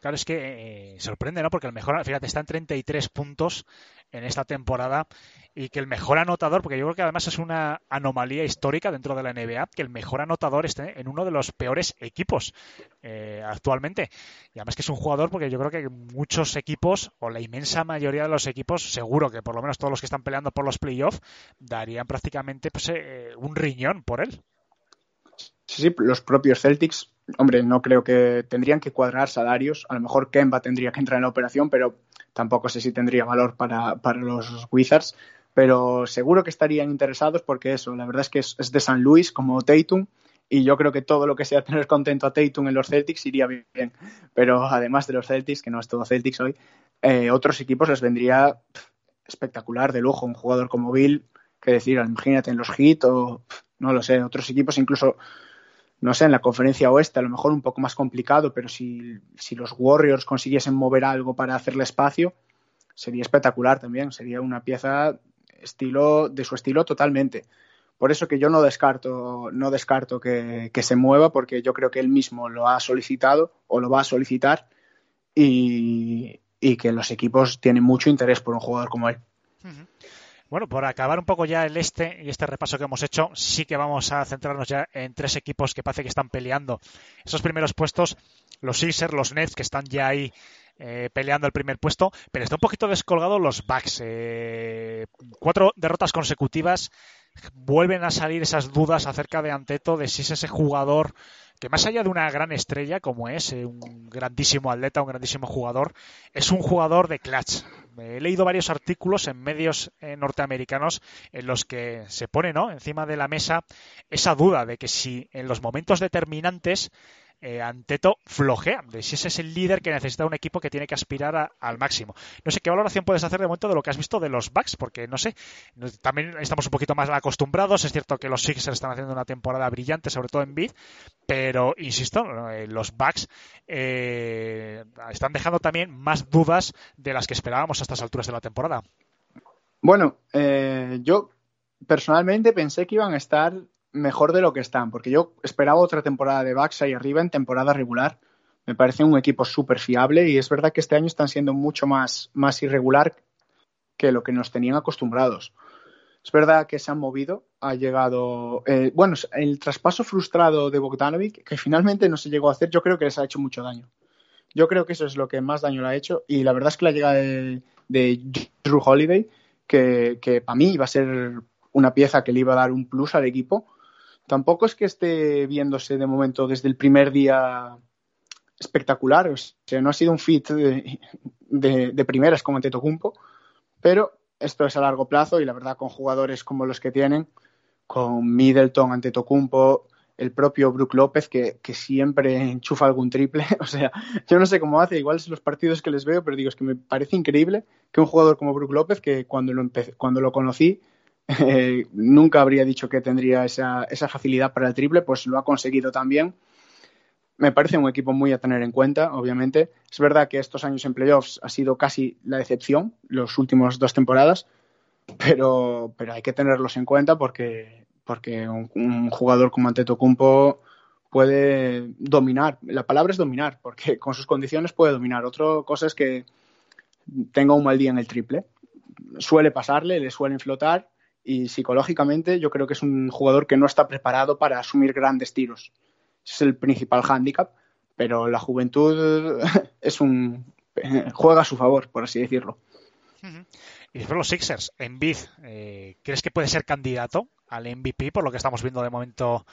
Claro, es que eh, sorprende, ¿no? Porque el mejor, fíjate, está en treinta y tres puntos en esta temporada y que el mejor anotador, porque yo creo que además es una anomalía histórica dentro de la N B A, que el mejor anotador esté en uno de los peores equipos eh, actualmente. Y además que es un jugador, porque yo creo que muchos equipos, o la inmensa mayoría de los equipos, seguro que por lo menos todos los que están peleando por los playoffs, darían prácticamente pues, eh, un riñón por él. Sí, sí, los propios Celtics, hombre, no creo que tendrían que cuadrar salarios. A lo mejor Kemba tendría que entrar en la operación, pero tampoco sé si tendría valor para, para los Wizards. Pero seguro que estarían interesados porque eso, la verdad es que es, es de San Luis, como Tatum, y yo creo que todo lo que sea tener contento a Tatum en los Celtics iría bien. Pero además de los Celtics, que no es todo Celtics hoy, eh, otros equipos les vendría pff, espectacular, de lujo, un jugador como Bill, que decir, imagínate en los Heat o pff, no lo sé, otros equipos incluso... No sé, en la conferencia oeste a lo mejor un poco más complicado, pero si, si los Warriors consiguiesen mover algo para hacerle espacio, sería espectacular también. Sería una pieza estilo de su estilo totalmente. Por eso que yo no descarto no descarto que, que se mueva, porque yo creo que él mismo lo ha solicitado o lo va a solicitar y, y que los equipos tienen mucho interés por un jugador como él. Uh-huh. Bueno, por acabar un poco ya el este y este repaso que hemos hecho, sí que vamos a centrarnos ya en tres equipos que parece que están peleando esos primeros puestos, los Sixers, los Nets, que están ya ahí eh, peleando el primer puesto, pero está un poquito descolgado los Bucks. Eh, cuatro derrotas consecutivas, vuelven a salir esas dudas acerca de Anteto, de si es ese jugador que más allá de una gran estrella como es, un grandísimo atleta, un grandísimo jugador, es un jugador de clutch. He leído varios artículos en medios norteamericanos en los que se pone, ¿no?, encima de la mesa esa duda de que si en los momentos determinantes eh, Anteto flojea. Si ese es el líder que necesita un equipo que tiene que aspirar a, al máximo. No sé, ¿qué valoración puedes hacer de momento de lo que has visto de los Bucks? Porque, no sé, también estamos un poquito más acostumbrados. Es cierto que los Sixers están haciendo una temporada brillante, sobre todo en Bid, pero, insisto, los Bucks eh, están dejando también más dudas de las que esperábamos a estas alturas de la temporada. Bueno, eh, yo personalmente pensé que iban a estar mejor de lo que están, porque yo esperaba otra temporada de Bucks ahí arriba en temporada regular. Me parece un equipo súper fiable y es verdad que este año están siendo mucho más, más irregular que lo que nos tenían acostumbrados. Es verdad que se han movido, ha llegado... Eh, bueno, el traspaso frustrado de Bogdanovic, que finalmente no se llegó a hacer, yo creo que les ha hecho mucho daño. Yo creo que eso es lo que más daño le ha hecho, y la verdad es que la llegada de, de Jrue Holiday, que, que para mí iba a ser una pieza que le iba a dar un plus al equipo, tampoco es que esté viéndose de momento desde el primer día espectacular. O sea, no ha sido un fit de, de, de primeras como Antetokounmpo, pero esto es a largo plazo y la verdad con jugadores como los que tienen, con Middleton, Antetokounmpo, el propio Brook López que, que siempre enchufa algún triple. O sea, yo no sé cómo hace, igual es los partidos que les veo, pero digo, es que me parece increíble que un jugador como Brook López, que cuando lo, empe- cuando lo conocí, Eh, nunca habría dicho que tendría esa, esa facilidad para el triple, pues lo ha conseguido también. Me parece un equipo muy a tener en cuenta, obviamente. Es verdad que estos años en playoffs ha sido casi la decepción, los últimos dos temporadas, pero, pero hay que tenerlos en cuenta porque, porque un, un jugador como Antetokounmpo puede dominar, la palabra es dominar, porque con sus condiciones puede dominar. Otra cosa es que tenga un mal día en el triple, suele pasarle, le suelen flotar. Y psicológicamente yo creo que es un jugador que no está preparado para asumir grandes tiros. Ese es el principal hándicap, pero la juventud es un juega a su favor, por así decirlo. Uh-huh. Y después los Sixers, Embiid, eh, ¿crees que puede ser candidato al M V P por lo que estamos viendo de momento?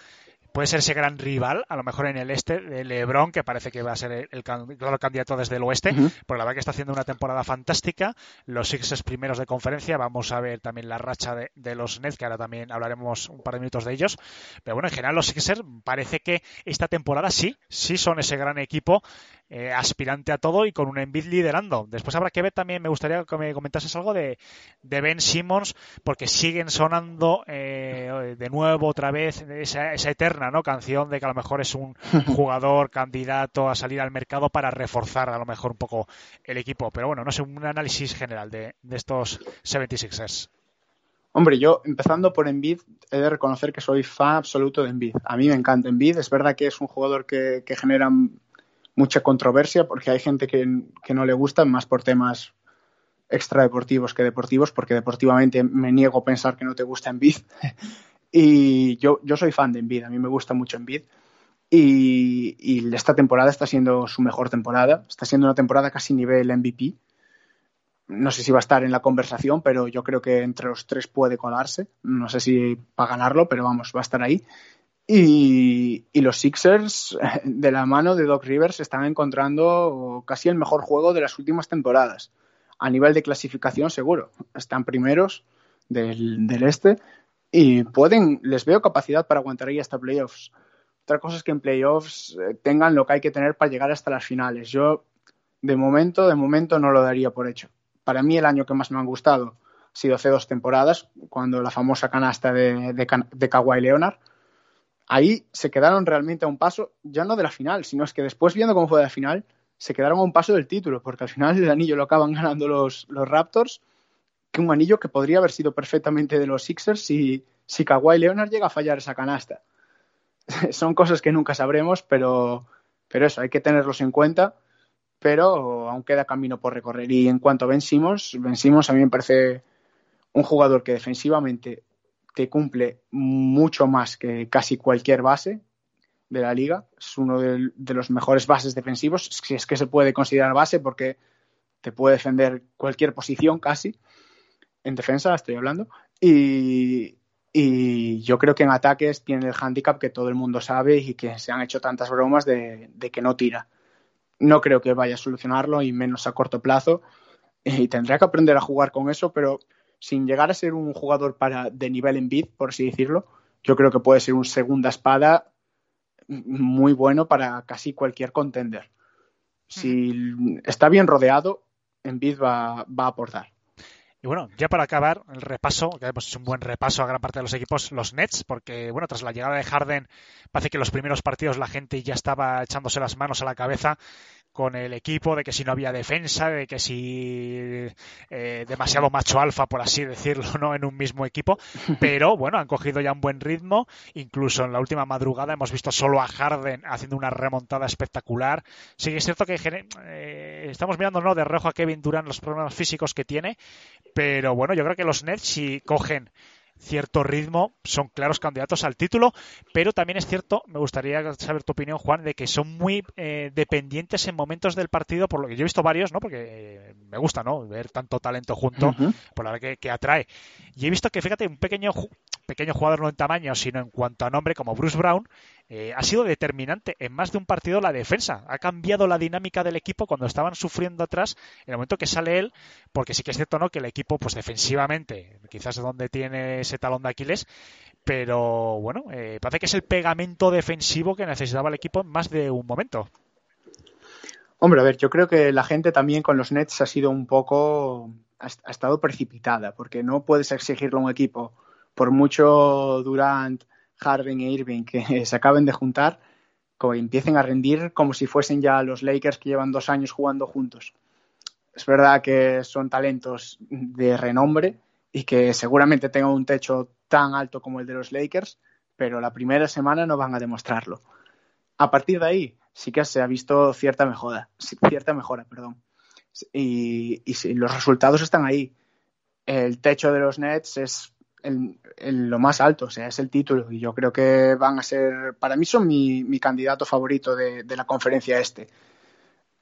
Puede ser ese gran rival, a lo mejor en el este, de LeBron, que parece que va a ser el, el claro candidato desde el oeste, uh-huh. Porque la verdad que está haciendo una temporada fantástica. Los Sixers primeros de conferencia, vamos a ver también la racha de, de los Nets, que ahora también hablaremos un par de minutos de ellos. Pero bueno, en general los Sixers parece que esta temporada sí, sí son ese gran equipo eh, aspirante a todo y con un Embiid liderando. Después habrá que ver también, me gustaría que me comentases algo de, de Ben Simmons, porque siguen sonando eh, de nuevo otra vez esa, esa eterna ¿no? canción de que a lo mejor es un jugador candidato a salir al mercado para reforzar a lo mejor un poco el equipo. Pero bueno, no sé, un análisis general de, de estos setenta y seis ers. Hombre, yo empezando por Embiid, he de reconocer que soy fan absoluto de Embiid. A mí me encanta Embiid. Es verdad que es un jugador que, que genera mucha controversia porque hay gente que, que no le gusta, más por temas extradeportivos que deportivos, porque deportivamente me niego a pensar que no te gusta Embiid. Y yo, yo soy fan de Embiid, a mí me gusta mucho Embiid y, y esta temporada está siendo su mejor temporada, está siendo una temporada casi nivel M V P. No sé si va a estar en la conversación, pero yo creo que entre los tres puede colarse, no sé si para ganarlo, pero vamos, va a estar ahí. Y, y los Sixers, de la mano de Doc Rivers, están encontrando casi el mejor juego de las últimas temporadas. A nivel de clasificación seguro, están primeros del, del este. Y pueden, les veo capacidad para aguantar ahí hasta playoffs. Otra cosa es que en playoffs tengan lo que hay que tener para llegar hasta las finales. Yo, de momento, de momento no lo daría por hecho. Para mí el año que más me han gustado ha sido hace dos temporadas, cuando la famosa canasta de, de, de Kawhi Leonard. Ahí se quedaron realmente a un paso, ya no de la final, sino es que después, viendo cómo fue la final, se quedaron a un paso del título, porque al final el anillo lo acaban ganando los, los Raptors. Que un anillo que podría haber sido perfectamente de los Sixers si, si Kawhi Leonard llega a fallar esa canasta. Son cosas que nunca sabremos, pero, pero eso, hay que tenerlos en cuenta, pero aún queda camino por recorrer. Y en cuanto a Ben Simmons, Ben Simmons a mí me parece un jugador que defensivamente te cumple mucho más que casi cualquier base de la liga. Es uno de, de los mejores bases defensivos, si es que se puede considerar base, porque te puede defender cualquier posición casi. En defensa estoy hablando, y, y yo creo que en ataques tiene el hándicap que todo el mundo sabe y que se han hecho tantas bromas de, de que no tira. No creo que vaya a solucionarlo, y menos a corto plazo, y tendría que aprender a jugar con eso, pero sin llegar a ser un jugador para de nivel Embiid, por así decirlo. Yo creo que puede ser un segunda espada muy bueno para casi cualquier contender. Si está bien rodeado, Embiid va, va a aportar. Y bueno, ya para acabar el repaso, que hemos hecho un buen repaso a gran parte de los equipos, los Nets, porque bueno, tras la llegada de Harden, parece que los primeros partidos la gente ya estaba echándose las manos a la cabeza con el equipo, de que si no había defensa, de que si eh, demasiado macho alfa, por así decirlo, ¿no?, en un mismo equipo, pero bueno, han cogido ya un buen ritmo. Incluso en la última madrugada hemos visto solo a Harden haciendo una remontada espectacular. Sí, es cierto que eh, estamos mirando, ¿no?, de reojo a Kevin Durant, los problemas físicos que tiene, pero bueno, yo creo que los Nets, si cogen cierto ritmo, son claros candidatos al título, pero también es cierto, me gustaría saber tu opinión, Juan, de que son muy eh, dependientes en momentos del partido, por lo que yo he visto varios, ¿no?, porque me gusta, ¿no?, ver tanto talento junto, uh-huh. por la verdad que, que atrae. Y he visto que, fíjate, un pequeño, pequeño jugador, no en tamaño, sino en cuanto a nombre, como Bruce Brown, eh, ha sido determinante en más de un partido la defensa. Ha cambiado la dinámica del equipo cuando estaban sufriendo atrás, en el momento que sale él, porque sí que es cierto, ¿no?, que el equipo, pues defensivamente, quizás es donde tiene ese talón de Aquiles, pero bueno, eh, parece que es el pegamento defensivo que necesitaba el equipo en más de un momento. Hombre, a ver, yo creo que la gente también con los Nets ha sido un poco, ha, ha estado precipitada, porque no puedes exigirle a un equipo, por mucho Durant, Harden e Irving que se acaben de juntar, que empiecen a rendir como si fuesen ya los Lakers que llevan dos años jugando juntos. Es verdad que son talentos de renombre y que seguramente tengan un techo tan alto como el de los Lakers, pero la primera semana no van a demostrarlo. A partir de ahí sí que se ha visto cierta mejora, cierta mejora, perdón. Y, y sí, los resultados están ahí. El techo de los Nets es el, el, lo más alto, o sea, es el título, y yo creo que van a ser, para mí son mi, mi candidato favorito de, de la conferencia este.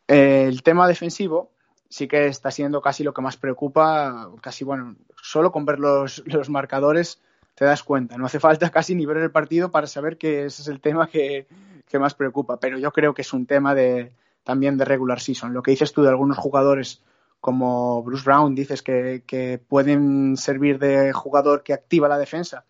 El tema defensivo sí que está siendo casi lo que más preocupa, casi, bueno, solo con ver los, los marcadores te das cuenta, no hace falta casi ni ver el partido para saber que ese es el tema que, que más preocupa, pero yo creo que es un tema de también de regular season. Lo que dices tú de algunos jugadores como Bruce Brown, dices que, que pueden servir de jugador que activa la defensa,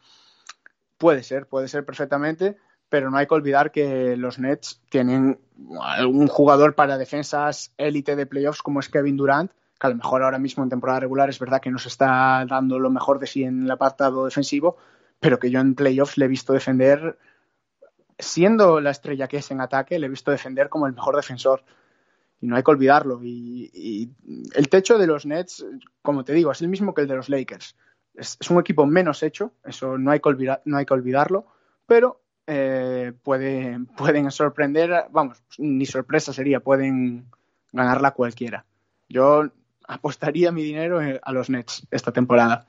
puede ser, puede ser perfectamente, pero no hay que olvidar que los Nets tienen algún jugador para defensas élite de playoffs como es Kevin Durant, que a lo mejor ahora mismo en temporada regular es verdad que nos está dando lo mejor de sí en el apartado defensivo, pero que yo en playoffs le he visto defender, siendo la estrella que es en ataque, le he visto defender como el mejor defensor, y no hay que olvidarlo. Y, y el techo de los Nets, como te digo, es el mismo que el de los Lakers, es, es un equipo menos hecho, eso no hay que, olvidar, no hay que olvidarlo, pero Eh, pueden, pueden sorprender, vamos, ni sorpresa sería, pueden ganarla cualquiera. Yo apostaría mi dinero a los Nets esta temporada.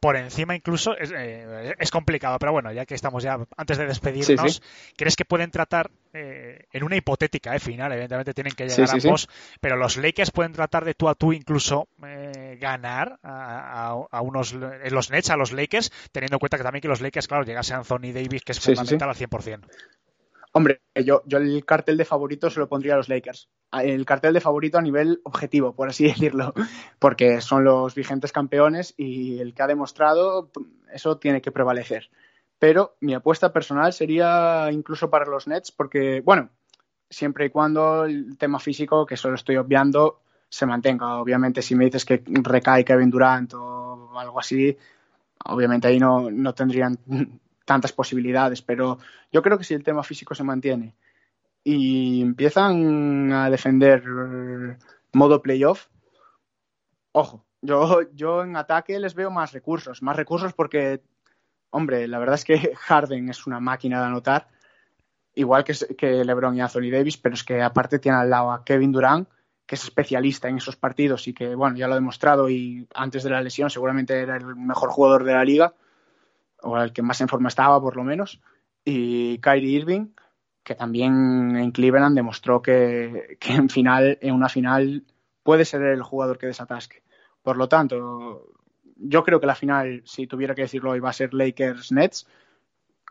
Por encima incluso es, eh, es complicado, pero bueno, ya que estamos ya antes de despedirnos, sí, sí. ¿Crees que pueden tratar eh, en una hipotética eh, final, evidentemente tienen que llegar sí, sí, ambos, sí. pero los Lakers pueden tratar de tú a tú incluso eh, ganar a, a, a unos los Nets, a los Lakers, teniendo en cuenta que también que los Lakers, claro, llegase a Anthony Davis, que es sí, fundamental sí, sí. al cien por ciento? Hombre, yo, yo el cartel de favoritos se lo pondría a los Lakers. El cartel de favorito a nivel objetivo, por así decirlo, porque son los vigentes campeones y el que ha demostrado, eso tiene que prevalecer. Pero mi apuesta personal sería incluso para los Nets, porque, bueno, siempre y cuando el tema físico, que solo estoy obviando, se mantenga. Obviamente, si me dices que recae Kevin Durant o algo así, obviamente ahí no, no tendrían tantas posibilidades, pero yo creo que si el tema físico se mantiene y empiezan a defender modo playoff, ojo, yo, yo en ataque les veo más recursos, más recursos porque, hombre, la verdad es que Harden es una máquina de anotar, igual que, que LeBron y Anthony Davis, pero es que aparte tiene al lado a Kevin Durant, que es especialista en esos partidos y que, bueno, ya lo ha demostrado, y antes de la lesión seguramente era el mejor jugador de la liga, o el que más en forma estaba, por lo menos, y Kyrie Irving, que también en Cleveland demostró que, que en, final, en una final puede ser el jugador que desatasque. Por lo tanto, yo creo que la final, si tuviera que decirlo hoy, va a ser Lakers-Nets.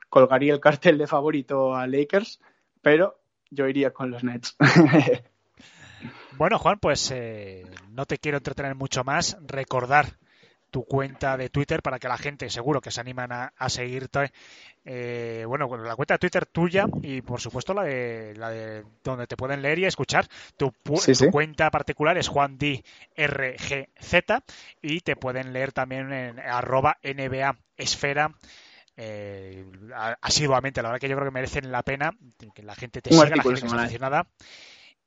Colgaría el cartel de favorito a Lakers, pero yo iría con los Nets. Bueno, Juan, pues eh, no te quiero entretener mucho más. Recordar tu cuenta de Twitter para que la gente, seguro que se animan a, a seguirte, eh, bueno, la cuenta de Twitter tuya y por supuesto la de, la de donde te pueden leer y escuchar. Tu, sí, tu sí. cuenta particular es Juan D R G Z y te pueden leer también en arroba N B A Esfera. Eh, asiduamente, la verdad que yo creo que merecen la pena que la gente te Un siga, la gente que está aficionada.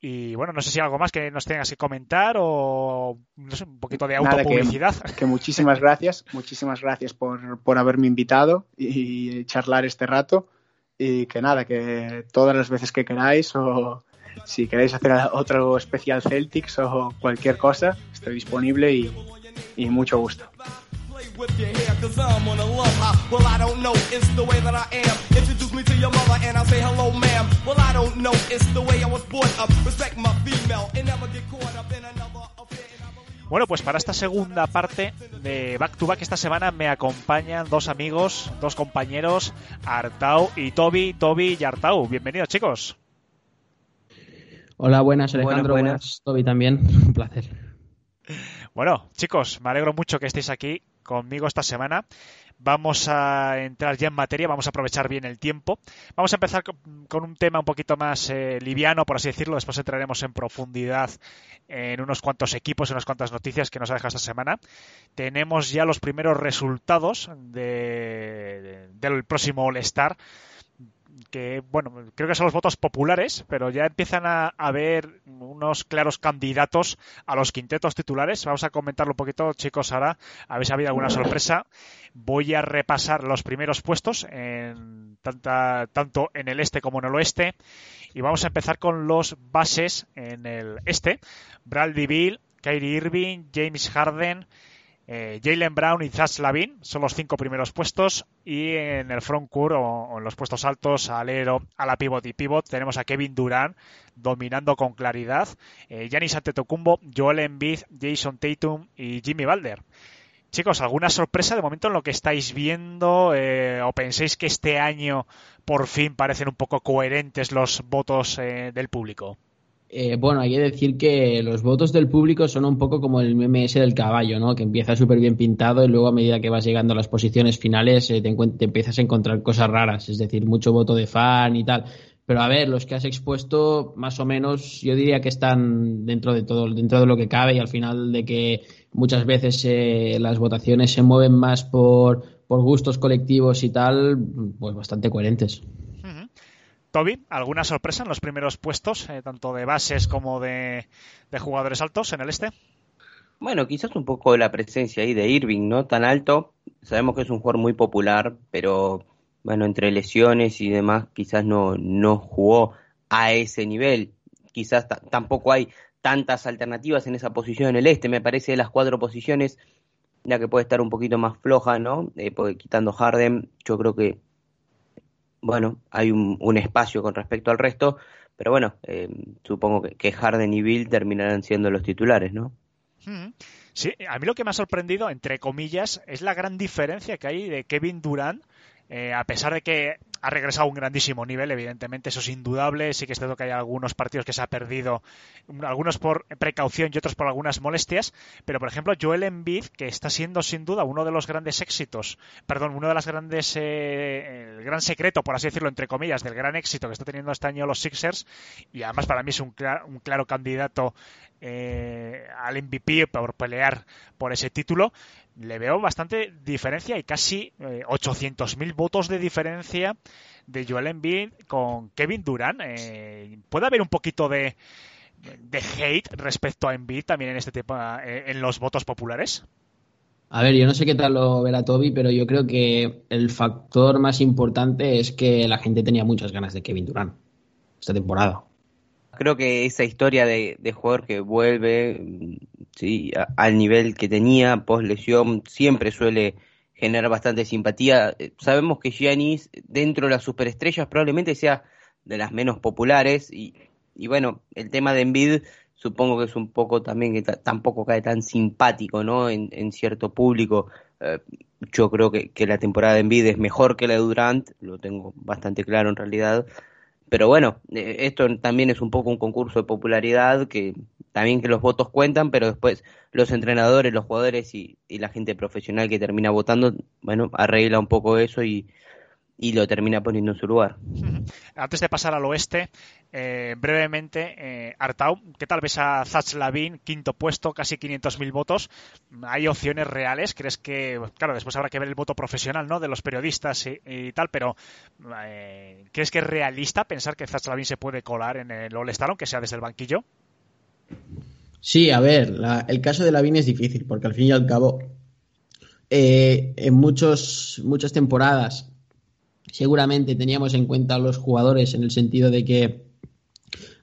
Y bueno, no sé si hay algo más que nos tengas que comentar o no sé, un poquito de autopublicidad. Nada, que, que muchísimas gracias, muchísimas gracias por, por haberme invitado y, y charlar este rato. Y que nada, que todas las veces que queráis o si queréis hacer otro especial Celtics o cualquier cosa, estoy disponible y, y mucho gusto. Whip your hair, cause I'm on a love hop. Well, I don't know, it's the way that I am. Introduce me to your mother and I'll say hello, ma'am. Well, I don't know, it's the way I was brought up. Respect my female and never get caught up in another affair. Bueno, pues para esta segunda parte de Back to Back esta semana me acompañan dos amigos, dos compañeros, Artau y Toby, Toby y Artau. Bienvenidos, chicos. Hola, buenas, Alejandro. Buenas, buenas. Toby también, un placer. Bueno, chicos, me alegro mucho que estéis aquí conmigo esta semana. Vamos a entrar ya en materia, vamos a aprovechar bien el tiempo. Vamos a empezar con un tema un poquito más eh, liviano, por así decirlo. Después entraremos en profundidad en unos cuantos equipos, en unas cuantas noticias que nos ha dejado esta semana. Tenemos ya los primeros resultados de, de, del próximo All-Star, que bueno, creo que son los votos populares, pero ya empiezan a haber unos claros candidatos a los quintetos titulares. Vamos a comentarlo un poquito, chicos, ahora habéis habido alguna sorpresa. Voy a repasar los primeros puestos en tanta, tanto en el este como en el oeste y vamos a empezar con los bases en el este. Bradley Beal, Kyrie Irving, James Harden, Eh, Jaylen Brown y Zach LaVine son los cinco primeros puestos, y en el frontcourt o, o en los puestos altos, alero, a la pivot y pivot, tenemos a Kevin Durant dominando con claridad, eh, Giannis Antetokounmpo, Joel Embiid, Jayson Tatum y Jimmy Butler. Chicos, ¿alguna sorpresa de momento en lo que estáis viendo eh, o penséis que este año por fin parecen un poco coherentes los votos eh, del público? Eh, bueno, hay que decir que los votos del público son un poco como el meme ese del caballo, ¿no? Que empieza súper bien pintado y luego a medida que vas llegando a las posiciones finales eh, te, te empiezas a encontrar cosas raras, es decir, mucho voto de fan y tal. Pero a ver, los que has expuesto más o menos yo diría que están dentro de todo, dentro de lo que cabe, y al final de que muchas veces eh, las votaciones se mueven más por, por gustos colectivos y tal, pues bastante coherentes. Toby, ¿alguna sorpresa en los primeros puestos, eh, tanto de bases como de, de jugadores altos en el este? Bueno, quizás un poco la presencia ahí de Irving, ¿no? Tan alto, sabemos que es un jugador muy popular, pero bueno, entre lesiones y demás quizás no, no jugó a ese nivel. Quizás t- tampoco hay tantas alternativas en esa posición en el este, me parece de las cuatro posiciones la que puede estar un poquito más floja, ¿no? Eh, porque quitando Harden, yo creo que bueno, hay un, un espacio con respecto al resto, pero bueno, eh, supongo que, que Harden y Bill terminarán siendo los titulares, ¿no? Sí, a mí lo que me ha sorprendido, entre comillas, es la gran diferencia que hay de Kevin Durant, eh, a pesar de que ha regresado a un grandísimo nivel, evidentemente, eso es indudable. Sí que es cierto que hay algunos partidos que se ha perdido, algunos por precaución y otros por algunas molestias, pero por ejemplo Joel Embiid, que está siendo sin duda uno de los grandes éxitos, perdón, uno de las grandes, eh, el gran secreto, por así decirlo, entre comillas, del gran éxito que está teniendo este año los Sixers, y además para mí es un, clar, un claro candidato eh, al M V P por pelear por ese título. Le veo bastante diferencia y casi eh, ochocientos mil votos de diferencia de Joel Embiid con Kevin Durant. Eh, ¿Puede haber un poquito de, de hate respecto a Embiid también en este tipo, eh, en los votos populares? A ver, yo no sé qué tal lo verá Toby, pero yo creo que el factor más importante es que la gente tenía muchas ganas de Kevin Durant esta temporada. Creo que esa historia de, de jugador que vuelve sí, a, al nivel que tenía post lesión siempre suele generar bastante simpatía. Sabemos que Giannis, dentro de las superestrellas, probablemente sea de las menos populares. Y, y bueno, el tema de Embiid supongo que es un poco también que t- tampoco cae tan simpático, ¿no? En, en cierto público. Eh, yo creo que, que la temporada de Embiid es mejor que la de Durant, lo tengo bastante claro en realidad. Pero bueno, esto también es un poco un concurso de popularidad que también que los votos cuentan, pero después los entrenadores, los jugadores y, y la gente profesional que termina votando, bueno, arregla un poco eso y, y lo termina poniendo en su lugar. Antes de pasar al oeste, eh, brevemente, eh, Artau, ¿qué tal ves a Zach LaVine? Quinto puesto, casi quinientos mil votos. ¿Hay opciones reales? ¿Crees que, claro, después habrá que ver el voto profesional, ¿no?, de los periodistas y, y tal, pero eh, ¿crees que es realista pensar que Zach LaVine se puede colar en el All-Star, aunque sea desde el banquillo? Sí, a ver, la, el caso de LaVine es difícil, porque al fin y al cabo, eh, en muchos, muchas temporadas seguramente teníamos en cuenta a los jugadores en el sentido de que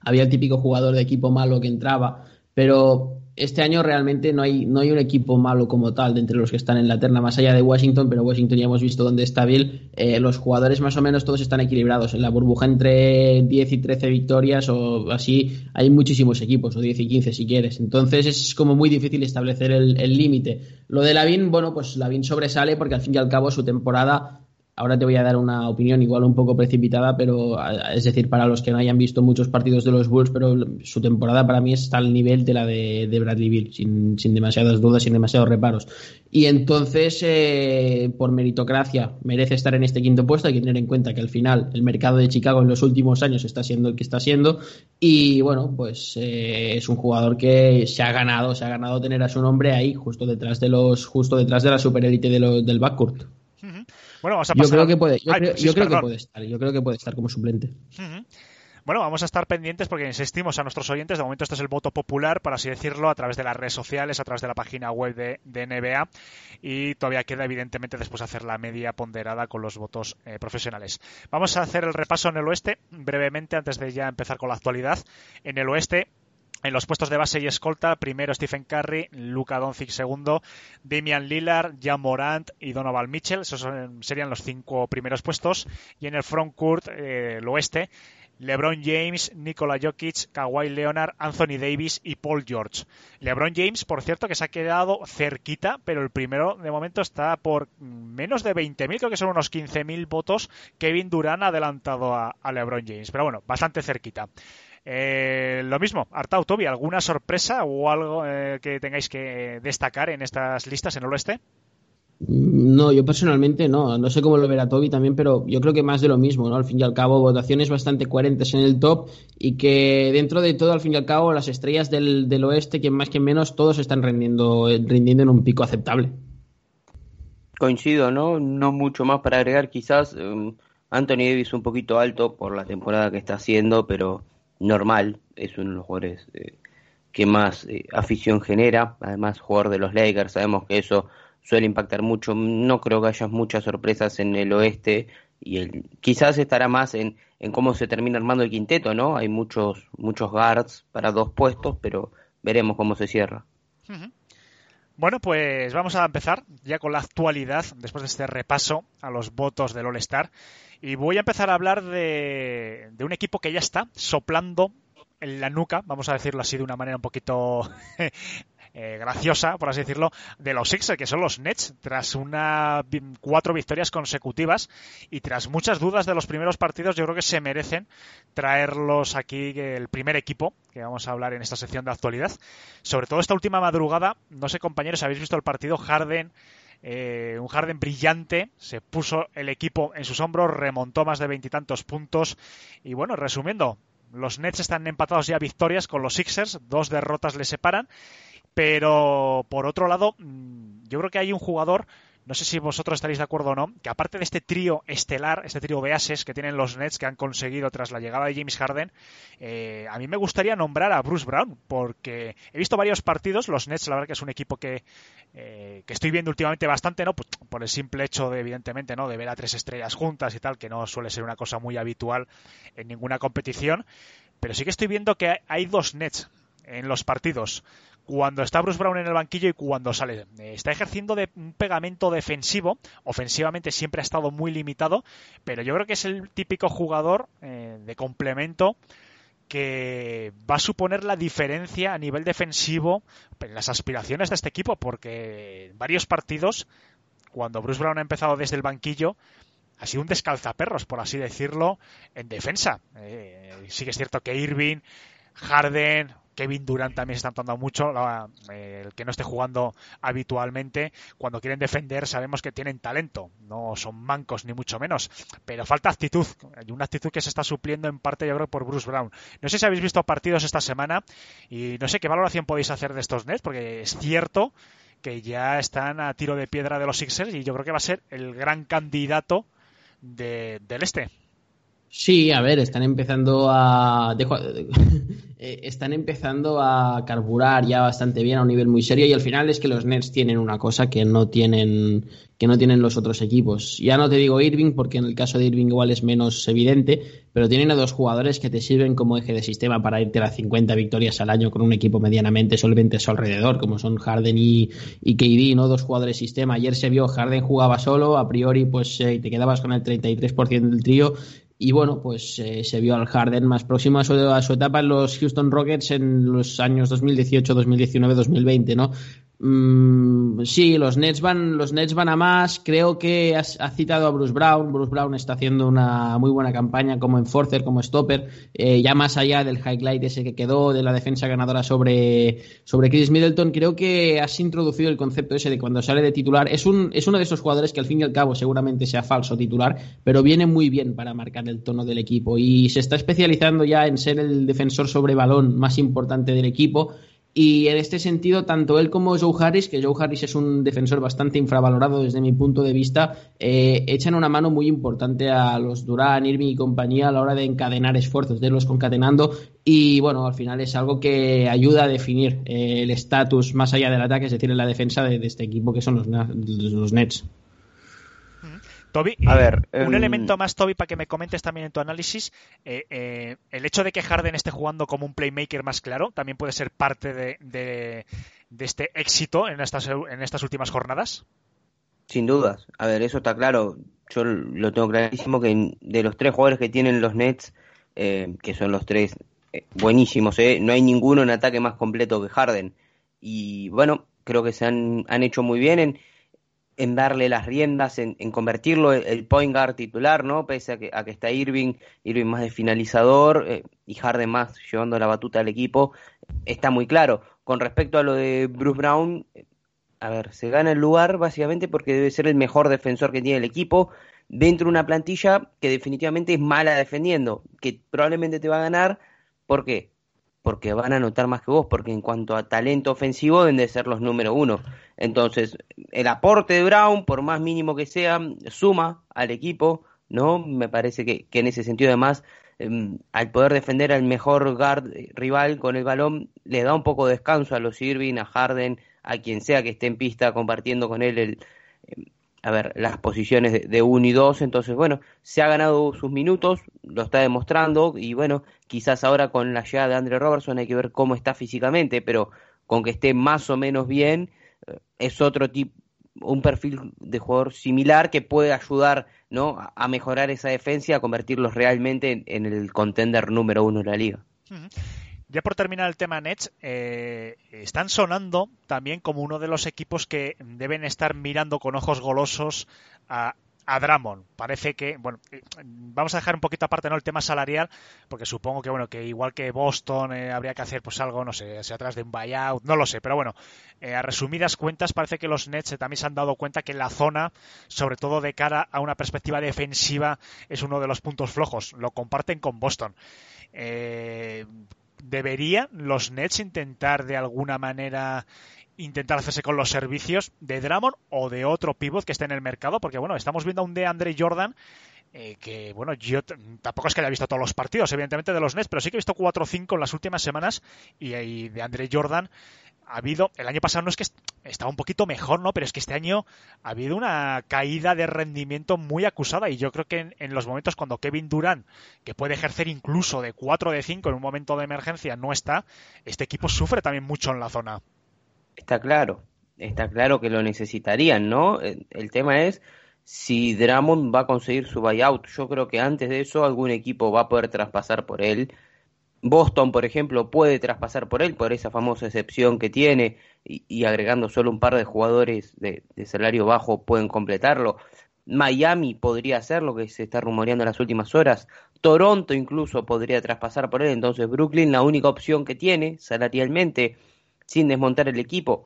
había el típico jugador de equipo malo que entraba, pero este año realmente no hay, no hay un equipo malo como tal de entre los que están en la terna, más allá de Washington, pero Washington ya hemos visto dónde está Bill. Eh, los jugadores más o menos todos están equilibrados, en la burbuja entre diez y trece victorias o así hay muchísimos equipos, o diez y quince si quieres, entonces es como muy difícil establecer el límite. Lo de LaVine, bueno, pues LaVine sobresale porque al fin y al cabo su temporada... Ahora te voy a dar una opinión igual un poco precipitada, pero es decir, para los que no hayan visto muchos partidos de los Bulls, pero su temporada para mí está al nivel de la de, de Bradley Beal, sin, sin demasiadas dudas, sin demasiados reparos. Y entonces, eh, por meritocracia, merece estar en este quinto puesto. Hay que tener en cuenta que al final el mercado de Chicago en los últimos años está siendo el que está siendo. Y bueno, pues eh, es un jugador que se ha ganado, se ha ganado tener a su nombre ahí, justo detrás de los, justo detrás de la superélite de los, del backcourt. Bueno, vamos a pasar. Yo creo que puede, yo Ay, creo, sí, yo creo que puede estar, yo creo que puede estar como suplente. Uh-huh. Bueno, vamos a estar pendientes porque insistimos a nuestros oyentes, de momento esto es el voto popular, por así decirlo, a través de las redes sociales, a través de la página web de, de N B A, y todavía queda evidentemente después hacer la media ponderada con los votos eh, profesionales. Vamos a hacer el repaso en el oeste, brevemente, antes de ya empezar con la actualidad. En el oeste, en los puestos de base y escolta, primero Stephen Curry, Luka Doncic segundo, Damian Lillard, Ja Morant y Donovan Mitchell. Esos son, serían los cinco primeros puestos. Y en el frontcourt, eh, el oeste, LeBron James, Nikola Jokic, Kawhi Leonard, Anthony Davis y Paul George. LeBron James, por cierto, que se ha quedado cerquita, pero el primero de momento está por menos de veinte mil, creo que son unos quince mil votos. Kevin Durant ha adelantado a, a LeBron James, pero bueno, bastante cerquita. Eh, lo mismo, Artau, Tobi, ¿alguna sorpresa o algo eh, que tengáis que destacar en estas listas en el oeste? No, yo personalmente no, no sé cómo lo verá Tobi también, pero yo creo que más de lo mismo, ¿no? Al fin y al cabo, votaciones bastante coherentes en el top y que dentro de todo, al fin y al cabo, las estrellas del, del oeste, quien más que menos, todos están rindiendo, rindiendo en un pico aceptable. Coincido, ¿no? No mucho más para agregar, quizás um, Anthony Davis un poquito alto por la temporada que está haciendo, pero... normal, es uno de los jugadores eh, que más eh, afición genera, además jugador de los Lakers, sabemos que eso suele impactar mucho. No creo que haya muchas sorpresas en el oeste y el, quizás estará más en, en cómo se termina armando el quinteto, ¿no? Hay muchos muchos guards para dos puestos, pero veremos cómo se cierra. Uh-huh. Bueno, pues vamos a empezar ya con la actualidad, después de este repaso a los votos del All-Star. Y voy a empezar a hablar de, de un equipo que ya está soplando en la nuca, vamos a decirlo así de una manera un poquito eh, graciosa, por así decirlo, de los Sixers, que son los Nets, tras una cuatro victorias consecutivas y tras muchas dudas de los primeros partidos. Yo creo que se merecen traerlos aquí, el primer equipo que vamos a hablar en esta sección de actualidad. Sobre todo esta última madrugada, no sé compañeros, ¿habéis visto el partido? Harden... Eh, un Harden brillante, se puso el equipo en sus hombros, remontó más de veintitantos puntos y bueno, resumiendo, los Nets están empatados ya victorias con los Sixers, dos derrotas les separan, pero por otro lado yo creo que hay un jugador, no sé si vosotros estaréis de acuerdo o no, que aparte de este trío estelar, este trío de ases que tienen los Nets, que han conseguido tras la llegada de James Harden, eh, a mí me gustaría nombrar a Bruce Brown, porque he visto varios partidos. Los Nets, la verdad que es un equipo que, eh, que estoy viendo últimamente bastante, no por, por el simple hecho de, evidentemente, no de ver a tres estrellas juntas y tal, que no suele ser una cosa muy habitual en ninguna competición, pero sí que estoy viendo que hay dos Nets en los partidos, cuando está Bruce Brown en el banquillo y cuando sale. Está ejerciendo de un pegamento defensivo, ofensivamente siempre ha estado muy limitado, pero yo creo que es el típico jugador eh, de complemento que va a suponer la diferencia a nivel defensivo en las aspiraciones de este equipo, porque en varios partidos, cuando Bruce Brown ha empezado desde el banquillo, ha sido un descalzaperros, por así decirlo, en defensa. Eh, sí que es cierto que Irving, Harden... Kevin Durant también se está notando mucho, la, eh, el que no esté jugando habitualmente. Cuando quieren defender sabemos que tienen talento, no son mancos ni mucho menos, pero falta actitud, hay una actitud que se está supliendo en parte yo creo por Bruce Brown. No sé si habéis visto partidos esta semana y no sé qué valoración podéis hacer de estos Nets, porque es cierto que ya están a tiro de piedra de los Sixers y yo creo que va a ser el gran candidato de, del este. Sí, a ver, están empezando a dejo, eh, están empezando a carburar ya bastante bien a un nivel muy serio, y al final es que los Nets tienen una cosa que no tienen que no tienen los otros equipos. Ya no te digo Irving, porque en el caso de Irving igual es menos evidente, pero tienen a dos jugadores que te sirven como eje de sistema para irte a las cincuenta victorias al año con un equipo medianamente solvente a su alrededor, como son Harden y, y K D, ¿no? Dos jugadores sistema. Ayer se vio, Harden jugaba solo, a priori pues eh, te quedabas con el treinta y tres por ciento del trío. Y bueno, pues eh, se vio al Harden más próximo a su, a su etapa en los Houston Rockets en los años dos mil dieciocho, dos mil diecinueve, dos mil veinte, ¿no? Mm, sí, los Nets van los Nets van a más. Creo que has, has citado a Bruce Brown. Bruce Brown está haciendo una muy buena campaña como enforcer, como stopper, eh, ya más allá del highlight ese que quedó de la defensa ganadora sobre, sobre Chris Middleton. Creo que has introducido el concepto ese de cuando sale de titular, es, un, es uno de esos jugadores que al fin y al cabo seguramente sea falso titular, pero viene muy bien para marcar el tono del equipo, y se está especializando ya en ser el defensor sobre balón más importante del equipo. Y en este sentido, tanto él como Joe Harris, que Joe Harris es un defensor bastante infravalorado desde mi punto de vista, eh, echan una mano muy importante a los Durant, Irving y compañía a la hora de encadenar esfuerzos, de irlos concatenando. Y bueno, al final es algo que ayuda a definir eh, el estatus más allá del ataque, es decir, en la defensa de, de este equipo que son los, los Nets. Toby, a ver, un eh... elemento más, Toby, para que me comentes también en tu análisis, eh, eh, el hecho de que Harden esté jugando como un playmaker más claro también puede ser parte de, de, de este éxito en estas, en estas últimas jornadas. Sin dudas, a ver, eso está claro. Yo lo tengo clarísimo que de los tres jugadores que tienen los Nets, eh, que son los tres eh, buenísimos, eh, no hay ninguno en ataque más completo que Harden. Y bueno, creo que se han, han hecho muy bien en en darle las riendas, en, en convertirlo el, el point guard titular, ¿no? Pese a que, a que está Irving, Irving más de finalizador eh, y Harden más llevando la batuta al equipo, está muy claro. Con respecto a lo de Bruce Brown, a ver, se gana el lugar básicamente porque debe ser el mejor defensor que tiene el equipo dentro de una plantilla que definitivamente es mala defendiendo, que probablemente te va a ganar. ¿Por qué? Porque van a anotar más que vos, porque en cuanto a talento ofensivo deben de ser los número uno. Entonces, el aporte de Brown, por más mínimo que sea, suma al equipo, ¿no? Me parece que, que en ese sentido, además, eh, al poder defender al mejor guard rival con el balón, le da un poco de descanso a los Irving, a Harden, a quien sea que esté en pista compartiendo con él el, eh, a ver, las posiciones de, de uno y dos. Entonces, bueno, se ha ganado sus minutos, lo está demostrando, y bueno, quizás ahora con la llegada de Andre Robertson hay que ver cómo está físicamente, pero con que esté más o menos bien, es otro tipo, un perfil de jugador similar que puede ayudar, ¿no?, a mejorar esa defensa y a convertirlos realmente en, en el contender número uno de la liga. Uh-huh. Ya por terminar el tema Nets, eh, están sonando también como uno de los equipos que deben estar mirando con ojos golosos a, a Drummond. Parece que, bueno, vamos a dejar un poquito aparte, ¿no?, el tema salarial, porque supongo que, bueno, que igual que Boston eh, habría que hacer pues algo, no sé, hacia atrás de un buyout, no lo sé, pero bueno, eh, a resumidas cuentas parece que los Nets también se han dado cuenta que la zona, sobre todo de cara a una perspectiva defensiva, es uno de los puntos flojos. Lo comparten con Boston. Eh... ¿Deberían los Nets intentar de alguna manera intentar hacerse con los servicios de Drummond o de otro pívot que esté en el mercado? Porque bueno, estamos viendo a un de Andre Jordan eh, que bueno, yo t- tampoco es que haya visto todos los partidos, evidentemente, de los Nets, pero sí que he visto cuatro o cinco en las últimas semanas, y, y de Andre Jordan ha habido, el año pasado no es que est- estaba un poquito mejor, ¿no?, pero es que este año ha habido una caída de rendimiento muy acusada, y yo creo que en, en los momentos cuando Kevin Durant, que puede ejercer incluso de cuatro o de cinco en un momento de emergencia, no está, este equipo sufre también mucho en la zona. Está claro, está claro que lo necesitarían, ¿no? El tema es si Drummond va a conseguir su buyout. Yo creo que antes de eso algún equipo va a poder traspasar por él. Boston, por ejemplo, puede traspasar por él por esa famosa excepción que tiene, y, y agregando solo un par de jugadores de, de salario bajo pueden completarlo. Miami podría hacerlo, que se está rumoreando en las últimas horas. Toronto incluso podría traspasar por él. Entonces Brooklyn, la única opción que tiene salarialmente, sin desmontar el equipo,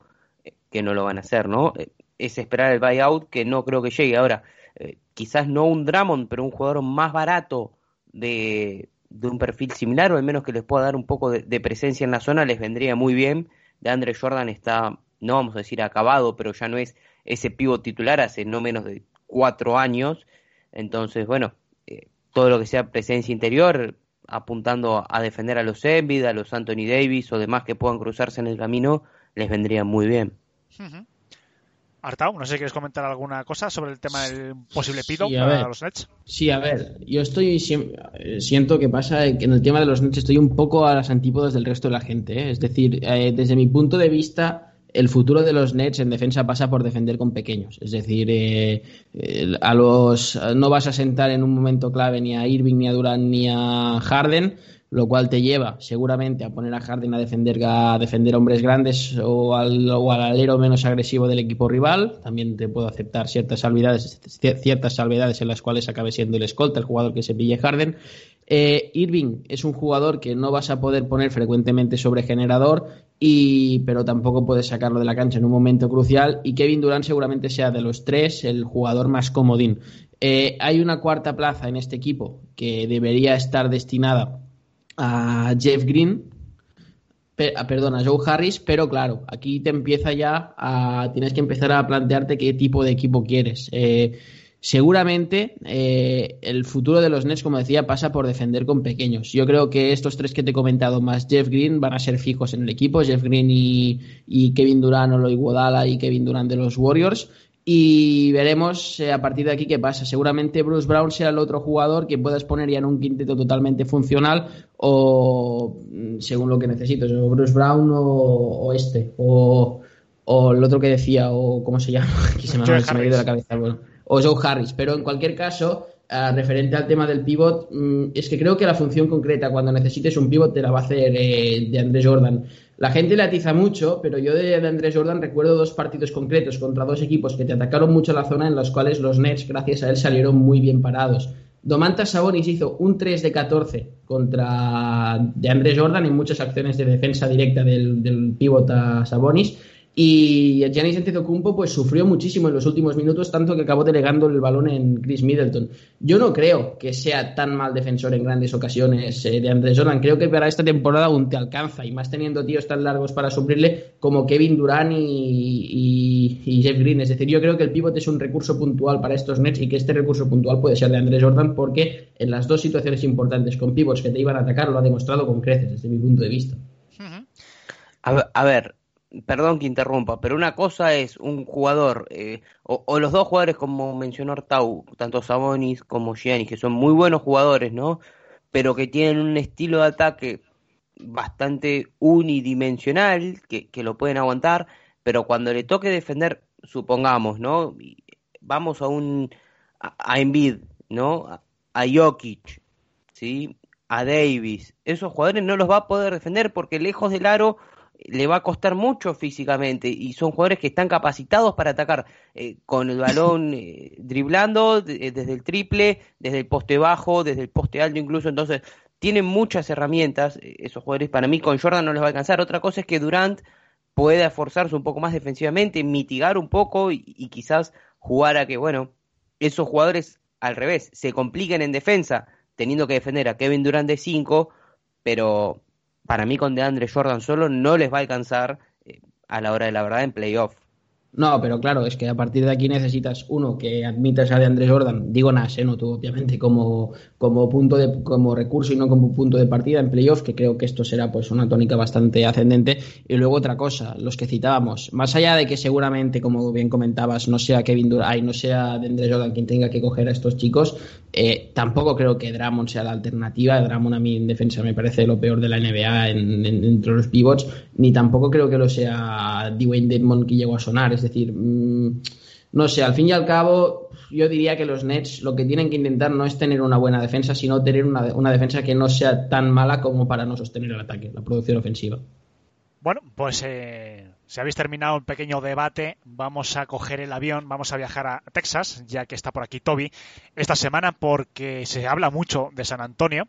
que no lo van a hacer, ¿no?, es esperar el buyout, que no creo que llegue. Ahora, eh, quizás no un Drummond, pero un jugador más barato de, de un perfil similar, o al menos que les pueda dar un poco de, de presencia en la zona, les vendría muy bien. De Andre Jordan está, no vamos a decir acabado, pero ya no es ese pívot titular hace no menos de cuatro años. Entonces, bueno, eh, todo lo que sea presencia interior, apuntando a defender a los Embiid, a los Anthony Davis o demás que puedan cruzarse en el camino, les vendría muy bien. Uh-huh. Artau, no sé si quieres comentar alguna cosa sobre el tema del posible pido sí, para ver, los Nets. Sí, a ver, yo estoy siento que pasa que en el tema de los Nets estoy un poco a las antípodas del resto de la gente, ¿eh? Es decir, eh, desde mi punto de vista, el futuro de los Nets en defensa pasa por defender con pequeños. Es decir, eh, eh, a los no vas a sentar en un momento clave ni a Irving, ni a Durant, ni a Harden, lo cual te lleva seguramente a poner a Harden a defender a defender hombres grandes o al, o al alero menos agresivo del equipo rival. También te puedo aceptar ciertas salvedades, ciertas salvedades en las cuales acabe siendo el escolta el jugador que se pille Harden. Eh, Irving es un jugador que no vas a poder poner frecuentemente sobre generador, y, pero tampoco puedes sacarlo de la cancha en un momento crucial, y Kevin Durant seguramente sea de los tres el jugador más comodín. Eh, hay una cuarta plaza en este equipo que debería estar destinada a Jeff Green, perdón, a Joe Harris, pero claro, aquí te empieza ya a, tienes que empezar a plantearte qué tipo de equipo quieres. Eh, seguramente eh, el futuro de los Nets, como decía, pasa por defender con pequeños. Yo creo que estos tres que te he comentado más Jeff Green van a ser fijos en el equipo, Jeff Green y, y Kevin Durant o Lo Iguodala y Kevin Durant de los Warriors. Y veremos eh, a partir de aquí qué pasa. Seguramente Bruce Brown será el otro jugador que puedas poner ya en un quinteto totalmente funcional, o según lo que necesites, o Bruce Brown o, o este o, o el otro que decía, o cómo se llama, aquí se me, me ha ido la cabeza, bueno, o Joe Harris. Pero en cualquier caso, eh, referente al tema del pivot, mmm, es que creo que la función concreta cuando necesites un pivot te la va a hacer eh, de Andre Jordan. La gente le atiza mucho, pero yo de Andre Jordan recuerdo dos partidos concretos contra dos equipos que te atacaron mucho la zona, en los cuales los Nets, gracias a él, salieron muy bien parados. Domantas Sabonis hizo un tres de catorce contra de Andre Jordan en muchas acciones de defensa directa del, del pívot a Sabonis, y Giannis Antetokounmpo pues sufrió muchísimo en los últimos minutos, tanto que acabó delegando el balón en Chris Middleton. Yo no creo que sea tan mal defensor en grandes ocasiones eh, de Andre Jordan. Creo que para esta temporada aún te alcanza, y más teniendo tíos tan largos para suplirle como Kevin Durant y, y, y Jeff Green. Es decir, yo creo que el pívot es un recurso puntual para estos Nets, y que este recurso puntual puede ser de Andre Jordan, porque en las dos situaciones importantes con pivots que te iban a atacar lo ha demostrado con creces, desde mi punto de vista. A ver, perdón que interrumpa, pero una cosa es un jugador, eh, o, o los dos jugadores, como mencionó Artau, tanto Sabonis como Giannis, que son muy buenos jugadores, ¿no?, pero que tienen un estilo de ataque bastante unidimensional, que, que lo pueden aguantar, pero cuando le toque defender, supongamos, ¿no?, vamos a un a, a Embiid, ¿no?, a, a Jokic, ¿sí?, a Davis, esos jugadores no los va a poder defender porque lejos del aro le va a costar mucho físicamente, y son jugadores que están capacitados para atacar eh, con el balón, eh, driblando de, desde el triple, desde el poste bajo, desde el poste alto incluso. Entonces tienen muchas herramientas esos jugadores. Para mí con Jordan no les va a alcanzar. Otra cosa es que Durant pueda esforzarse un poco más defensivamente, mitigar un poco y, y quizás jugar a que, bueno, esos jugadores al revés se compliquen en defensa teniendo que defender a Kevin Durant de cinco, pero para mí con DeAndre Jordan solo no les va a alcanzar eh, a la hora de la verdad en playoff. No, pero claro, es que a partir de aquí necesitas uno que admitas a DeAndre Jordan, digo Nash, ¿eh? No tú, obviamente, como, como punto de, como recurso y no como punto de partida en playoff, que creo que esto será pues una tónica bastante ascendente. Y luego otra cosa, los que citábamos, más allá de que seguramente, como bien comentabas, no sea Kevin Durant, no sea DeAndre Jordan quien tenga que coger a estos chicos, eh, tampoco creo que Drummond sea la alternativa. Drummond a mí en defensa me parece lo peor de la N B A en, en, entre los pivots, ni tampoco creo que lo sea Dwayne Dedmon, que llegó a sonar. Es decir, no sé, al fin y al cabo yo diría que los Nets lo que tienen que intentar no es tener una buena defensa, sino tener una, una defensa que no sea tan mala como para no sostener el ataque, la producción ofensiva. Bueno, pues eh, si habéis terminado el pequeño debate, vamos a coger el avión, vamos a viajar a Texas, ya que está por aquí Toby, esta semana, porque se habla mucho de San Antonio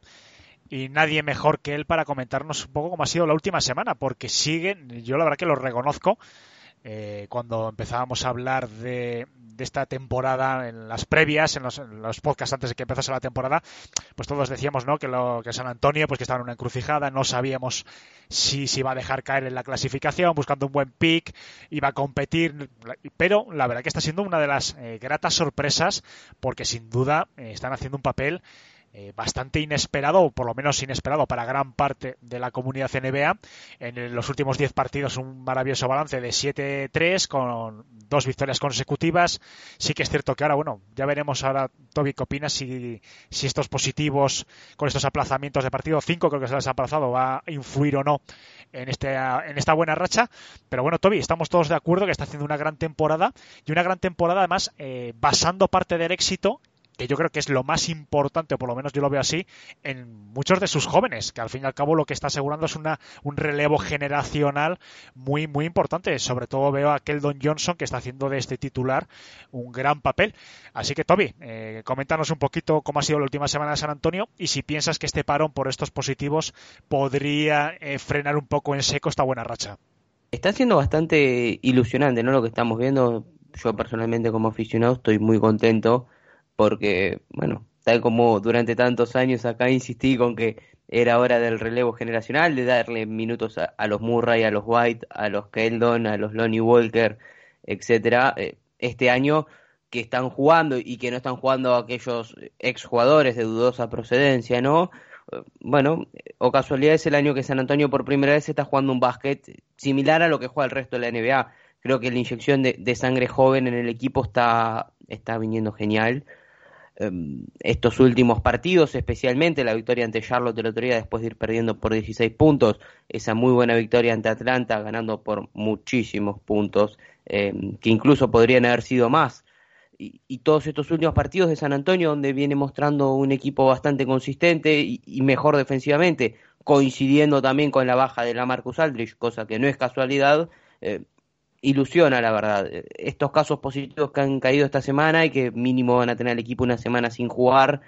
y nadie mejor que él para comentarnos un poco cómo ha sido la última semana, porque siguen, yo la verdad que lo reconozco, eh, cuando empezábamos a hablar de, de esta temporada en las previas, en los, en los podcasts antes de que empezase la temporada, pues todos decíamos, ¿no?, que, lo, que San Antonio pues que estaba en una encrucijada, no sabíamos si se iba a dejar caer en la clasificación, buscando un buen pick, iba a competir, pero la verdad que está siendo una de las eh, gratas sorpresas, porque sin duda eh, están haciendo un papel Eh, bastante inesperado, o por lo menos inesperado para gran parte de la comunidad N B A. En los últimos diez partidos un maravilloso balance de siete tres con dos victorias consecutivas. Sí que es cierto que ahora, bueno, ya veremos ahora, Toby, ¿qué opinas? Si, si estos positivos con estos aplazamientos de partido, cinco creo que se les ha aplazado, va a influir o no en, este, en esta buena racha. Pero bueno, Toby, estamos todos de acuerdo que está haciendo una gran temporada, y una gran temporada además eh, basando parte del éxito, que yo creo que es lo más importante, o por lo menos yo lo veo así, en muchos de sus jóvenes, que al fin y al cabo lo que está asegurando es una un relevo generacional muy muy importante. Sobre todo veo a Keldon Johnson, que está haciendo de este titular un gran papel. Así que, Toby, eh, coméntanos un poquito cómo ha sido la última semana de San Antonio y si piensas que este parón por estos positivos podría eh, frenar un poco en seco esta buena racha. Está siendo bastante ilusionante, ¿no?, lo que estamos viendo. Yo personalmente, como aficionado, estoy muy contento, porque, bueno, tal como durante tantos años acá insistí con que era hora del relevo generacional, de darle minutos a, a los Murray, a los White, a los Keldon, a los Lonnie Walker, etcétera, este año que están jugando y que no están jugando aquellos exjugadores de dudosa procedencia, ¿no? Bueno, o casualidad, es el año que San Antonio por primera vez está jugando un básquet similar a lo que juega el resto de la N B A. Creo que la inyección de, de sangre joven en el equipo está, está viniendo genial. Estos últimos partidos, especialmente la victoria ante Charlotte el otro día después de ir perdiendo por dieciséis puntos, esa muy buena victoria ante Atlanta ganando por muchísimos puntos, eh, que incluso podrían haber sido más, y, y todos estos últimos partidos de San Antonio, donde viene mostrando un equipo bastante consistente y, y mejor defensivamente, coincidiendo también con la baja de LaMarcus Aldridge, cosa que no es casualidad, eh, ilusiona, la verdad. Estos casos positivos que han caído esta semana y que mínimo van a tener el equipo una semana sin jugar,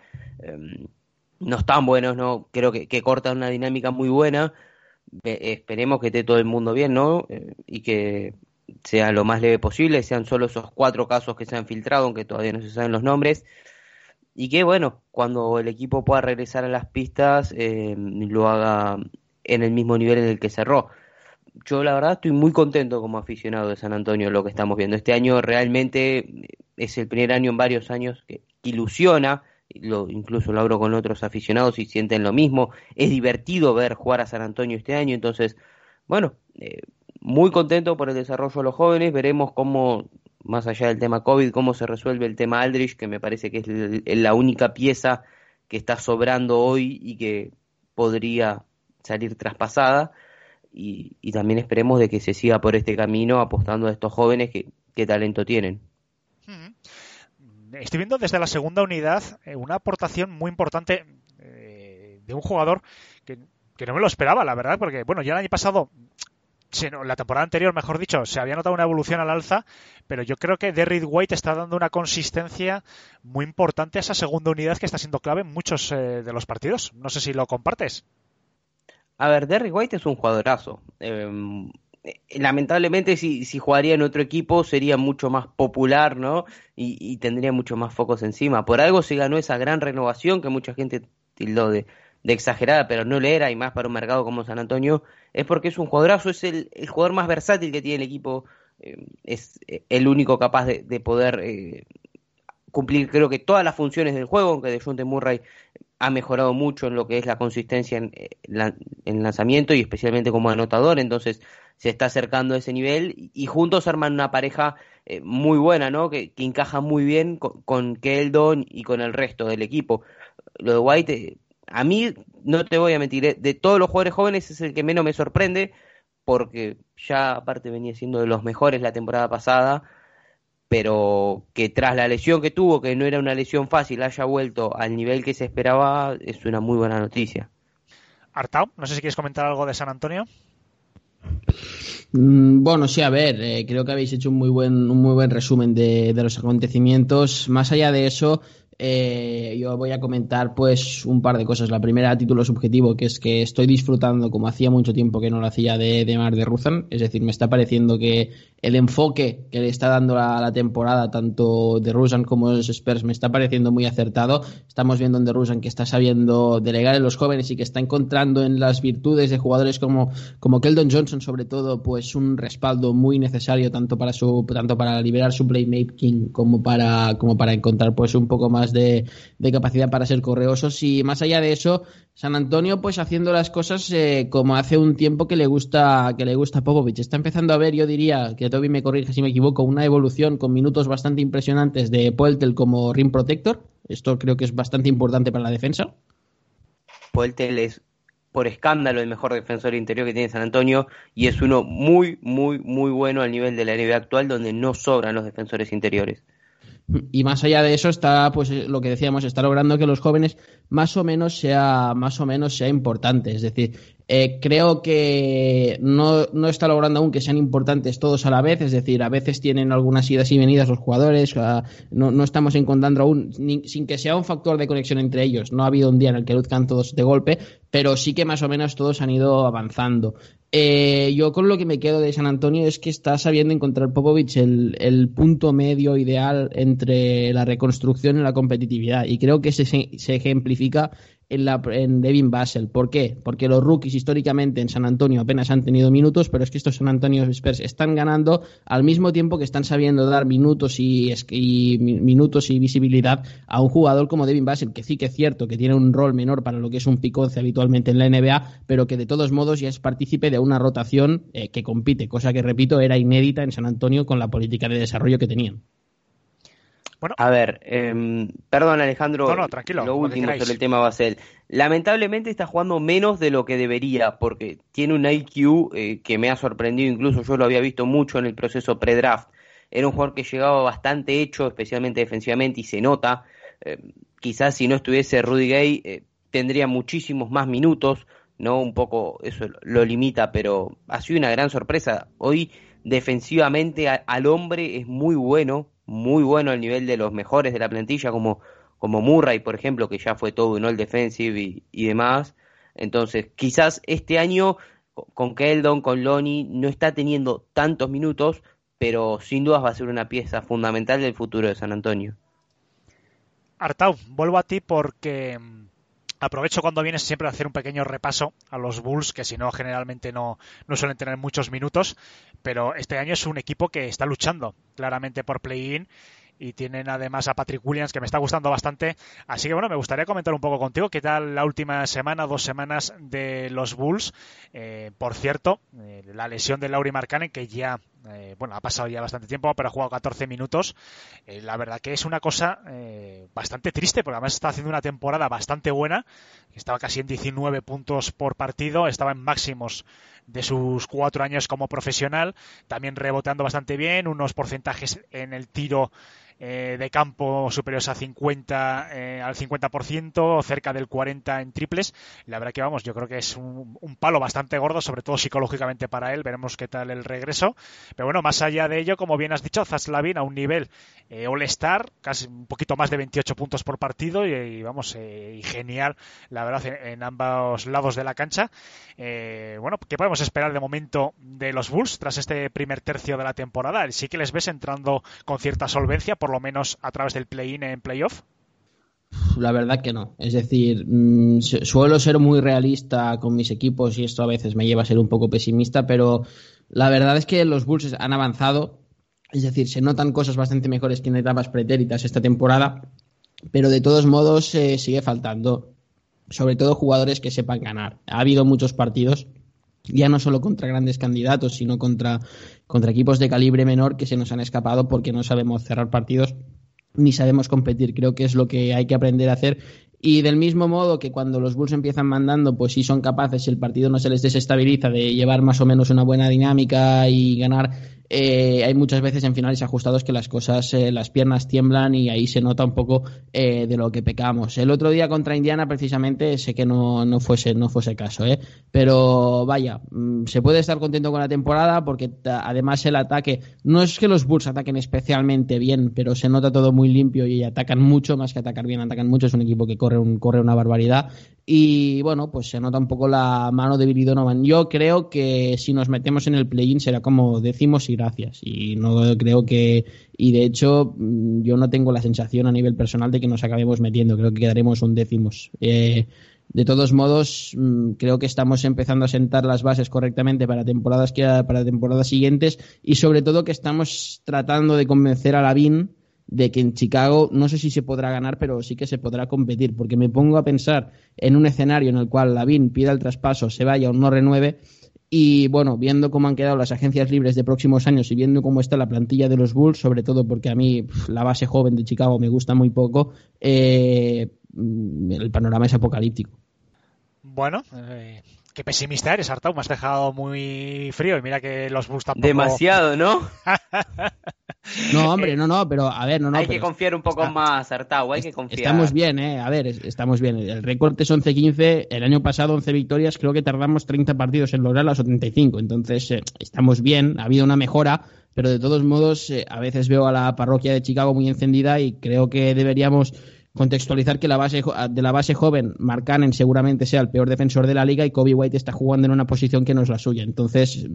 eh, no están buenos, no creo que, que cortan una dinámica muy buena. Eh, esperemos que esté todo el mundo bien, ¿no? Eh, y que sea lo más leve posible, sean solo esos cuatro casos que se han filtrado, aunque todavía no se saben los nombres. Y que, bueno, cuando el equipo pueda regresar a las pistas, eh, lo haga en el mismo nivel en el que cerró. Yo, la verdad, estoy muy contento como aficionado de San Antonio lo que estamos viendo. Este año realmente es el primer año en varios años que ilusiona, lo, incluso lo hablo con otros aficionados y sienten lo mismo. Es divertido ver jugar a San Antonio este año, entonces, bueno, eh, muy contento por el desarrollo de los jóvenes. Veremos cómo, más allá del tema COVID, cómo se resuelve el tema Aldridge, que me parece que es la única pieza que está sobrando hoy y que podría salir traspasada. Y, y también esperemos de que se siga por este camino apostando a estos jóvenes que, que talento tienen. Estoy viendo desde la segunda unidad eh, una aportación muy importante eh, de un jugador que, que no me lo esperaba, la verdad, porque bueno, ya el año pasado, sino la temporada anterior, mejor dicho, se había notado una evolución al alza, pero yo creo que Derrick White está dando una consistencia muy importante a esa segunda unidad, que está siendo clave en muchos eh, de los partidos. No sé si lo compartes. A ver, Derrick White es un jugadorazo. Eh, lamentablemente, si, si jugaría en otro equipo, sería mucho más popular, ¿no? Y, y tendría mucho más focos encima. Por algo se ganó esa gran renovación que mucha gente tildó de, de exagerada, pero no le era, y más para un mercado como San Antonio. Es porque es un jugadorazo, es el, el jugador más versátil que tiene el equipo. Eh, es el único capaz de, de poder eh, cumplir, creo que, todas las funciones del juego, aunque DeJounte Murray ha mejorado mucho en lo que es la consistencia en, en lanzamiento y especialmente como anotador, entonces se está acercando a ese nivel y juntos arman una pareja eh, muy buena, ¿no? Que, que encaja muy bien con, con Keldon y con el resto del equipo. Lo de White, eh, a mí, no te voy a mentir, eh, de todos los jugadores jóvenes es el que menos me sorprende, porque ya aparte venía siendo de los mejores la temporada pasada, pero que tras la lesión que tuvo, que no era una lesión fácil, haya vuelto al nivel que se esperaba, es una muy buena noticia. Artau, no sé si quieres comentar algo de San Antonio. Bueno, sí, a ver, eh, creo que habéis hecho un muy buen, un muy buen resumen de, de los acontecimientos. Más allá de eso, eh, yo voy a comentar pues un par de cosas. La primera, a título subjetivo, que es que estoy disfrutando, como hacía mucho tiempo que no lo hacía, de, de Mar de Ruzan. Es decir, me está pareciendo que el enfoque que le está dando la, la temporada, tanto de Ruzan como los Spurs, me está pareciendo muy acertado. Estamos viendo en de Ruzan que está sabiendo delegar en los jóvenes y que está encontrando en las virtudes de jugadores como, como Keldon Johnson, sobre todo, pues un respaldo muy necesario tanto para su tanto para liberar su playmaking como para como para encontrar pues un poco más de, de capacidad para ser correosos. Y más allá de eso, San Antonio pues haciendo las cosas eh, como hace un tiempo que le gusta que le gusta a Popovich. Está empezando a ver, yo diría, que Toby me corrige si me equivoco, una evolución con minutos bastante impresionantes de Poeltl como rim protector. Esto creo que es bastante importante para la defensa. Poeltl es, por escándalo, el mejor defensor interior que tiene San Antonio, y es uno muy, muy, muy bueno al nivel de la N B A actual, donde no sobran los defensores interiores. Y más allá de eso está, pues lo que decíamos, está logrando que los jóvenes más o menos sea, más o menos sea importante. Es decir, eh, creo que no, no está logrando aún que sean importantes todos a la vez. Es decir, a veces tienen algunas idas y venidas los jugadores. Uh, no, no estamos encontrando aún, ni, sin que sea un factor de conexión entre ellos. No ha habido un día en el que luzcan todos de golpe, pero sí que más o menos todos han ido avanzando. Eh, yo con lo que me quedo de San Antonio es que está sabiendo encontrar Popovich el, el punto medio ideal entre la reconstrucción y la competitividad, y creo que se, se ejemplifica en, la, en Devin Vassell. ¿Por qué? Porque los rookies históricamente en San Antonio apenas han tenido minutos, pero es que estos San Antonio Spurs están ganando al mismo tiempo que están sabiendo dar minutos y, y minutos y visibilidad a un jugador como Devin Vassell, que sí que es cierto que tiene un rol menor para lo que es un piconce habitualmente en la N B A, pero que de todos modos ya es partícipe de una rotación eh, que compite, cosa que, repito, era inédita en San Antonio con la política de desarrollo que tenían. Bueno. A ver, eh, perdón Alejandro, no, no, tranquilo, lo último sobre el tema Vassell. Lamentablemente está jugando menos de lo que debería, porque tiene un I Q eh, que me ha sorprendido, incluso yo lo había visto mucho en el proceso pre-draft. Era un jugador que llegaba bastante hecho, especialmente defensivamente, y se nota. Eh, quizás si no estuviese Rudy Gay eh, tendría muchísimos más minutos, ¿no? Un poco eso lo limita, pero ha sido una gran sorpresa. Hoy defensivamente a, al hombre es muy bueno, muy bueno al nivel de los mejores de la plantilla, como, como Murray, por ejemplo, que ya fue todo un all-defensive y, y demás. Entonces, quizás este año con Keldon, con Lonnie, no está teniendo tantos minutos, pero sin dudas va a ser una pieza fundamental del futuro de San Antonio. Artau, vuelvo a ti porque aprovecho cuando vienes siempre a hacer un pequeño repaso a los Bulls, que si no generalmente no, no suelen tener muchos minutos, pero este año es un equipo que está luchando claramente por play-in, y tienen además a Patrick Williams, que me está gustando bastante, así que bueno, me gustaría comentar un poco contigo qué tal la última semana, dos semanas de los Bulls. Eh, por cierto, eh, la lesión de Lauri Markkanen, que ya eh, bueno, ha pasado ya bastante tiempo, pero ha jugado catorce minutos, eh, la verdad que es una cosa eh, bastante triste, porque además está haciendo una temporada bastante buena, estaba casi en diecinueve puntos por partido, estaba en máximos de sus cuatro años como profesional, también reboteando bastante bien, unos porcentajes en el tiro Eh, de campo superiores a cincuenta, eh, al cincuenta por ciento, cerca del cuarenta por ciento en triples. La verdad que vamos, yo creo que es un, un palo bastante gordo, sobre todo psicológicamente para él. Veremos qué tal el regreso, pero bueno, más allá de ello, como bien has dicho, Zach LaVine a un nivel eh, all-star, casi un poquito más de veintiocho puntos por partido, y, y vamos, eh, y genial, la verdad, en, en ambos lados de la cancha. Eh, bueno, ¿qué podemos esperar de momento de los Bulls tras este primer tercio de la temporada? Sí que les ves entrando con cierta solvencia, por lo menos a través del play-in en playoff. La verdad que no, es decir, suelo ser muy realista con mis equipos y esto a veces me lleva a ser un poco pesimista, pero la verdad es que los Bulls han avanzado, es decir, se notan cosas bastante mejores que en etapas pretéritas esta temporada, pero de todos modos eh, sigue faltando, sobre todo jugadores que sepan ganar. Ha habido muchos partidos, ya no solo contra grandes candidatos, sino contra, contra equipos de calibre menor que se nos han escapado porque no sabemos cerrar partidos ni sabemos competir. Creo que es lo que hay que aprender a hacer. Y del mismo modo que cuando los Bulls empiezan mandando, pues sí son capaces, si el partido no se les desestabiliza, de llevar más o menos una buena dinámica y ganar eh, hay muchas veces en finales ajustados que las cosas, eh, las piernas tiemblan y ahí se nota un poco eh, de lo que pecamos. El otro día contra Indiana, precisamente, sé que no, no fuese no fuese caso, ¿eh? Pero vaya, se puede estar contento con la temporada porque además el ataque, no es que los Bulls ataquen especialmente bien, pero se nota todo muy limpio y atacan mucho, más que atacar bien, atacan mucho, es un equipo que corre, un, corre una barbaridad y bueno, pues se nota un poco la mano de Billy Donovan. Yo creo que si nos metemos en el play-in será como decimos y gracias, y no creo que, y de hecho yo no tengo la sensación a nivel personal de que nos acabemos metiendo, creo que quedaremos undécimos. Eh, de todos modos, creo que estamos empezando a sentar las bases correctamente para temporadas que para temporadas siguientes y sobre todo que estamos tratando de convencer a LaVine de que en Chicago, no sé si se podrá ganar, pero sí que se podrá competir, porque me pongo a pensar en un escenario en el cual LaVine pida el traspaso, se vaya o no renueve, y bueno, viendo cómo han quedado las agencias libres de próximos años y viendo cómo está la plantilla de los Bulls, sobre todo porque a mí pff, la base joven de Chicago me gusta muy poco, eh, el panorama es apocalíptico. Bueno, eh... qué pesimista eres, Artau, me has dejado muy frío y mira que los Bulls tampoco... Demasiado, ¿no? No, hombre, no, no, pero a ver... no, no Hay pero... que confiar un poco está... más, Artau, hay que confiar. Estamos bien, ¿eh? A ver, estamos bien. El récord es once quince, el año pasado once victorias, creo que tardamos treinta partidos en lograr las setenta y cinco, entonces eh, estamos bien, ha habido una mejora, pero de todos modos eh, a veces veo a la parroquia de Chicago muy encendida y creo que deberíamos... contextualizar que la base de la base joven, Mark Cannon seguramente sea el peor defensor de la liga y Kobe White está jugando en una posición que no es la suya. Entonces,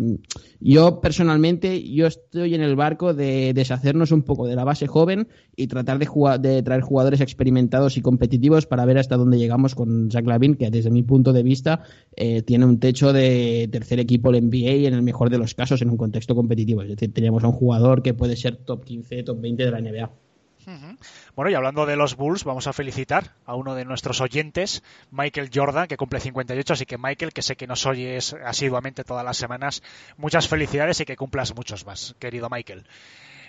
yo personalmente, yo estoy en el barco de deshacernos un poco de la base joven y tratar de, jugar, de traer jugadores experimentados y competitivos para ver hasta dónde llegamos con Zach LaVine, que desde mi punto de vista eh, tiene un techo de tercer equipo el N B A y en el mejor de los casos en un contexto competitivo. Es decir, teníamos a un jugador que puede ser top quince, top veinte de la N B A. Bueno, y hablando de los Bulls, vamos a felicitar a uno de nuestros oyentes, Michael Jordan, que cumple cincuenta y ocho, así que Michael, que sé que nos oyes asiduamente todas las semanas, muchas felicidades y que cumplas muchos más, querido Michael.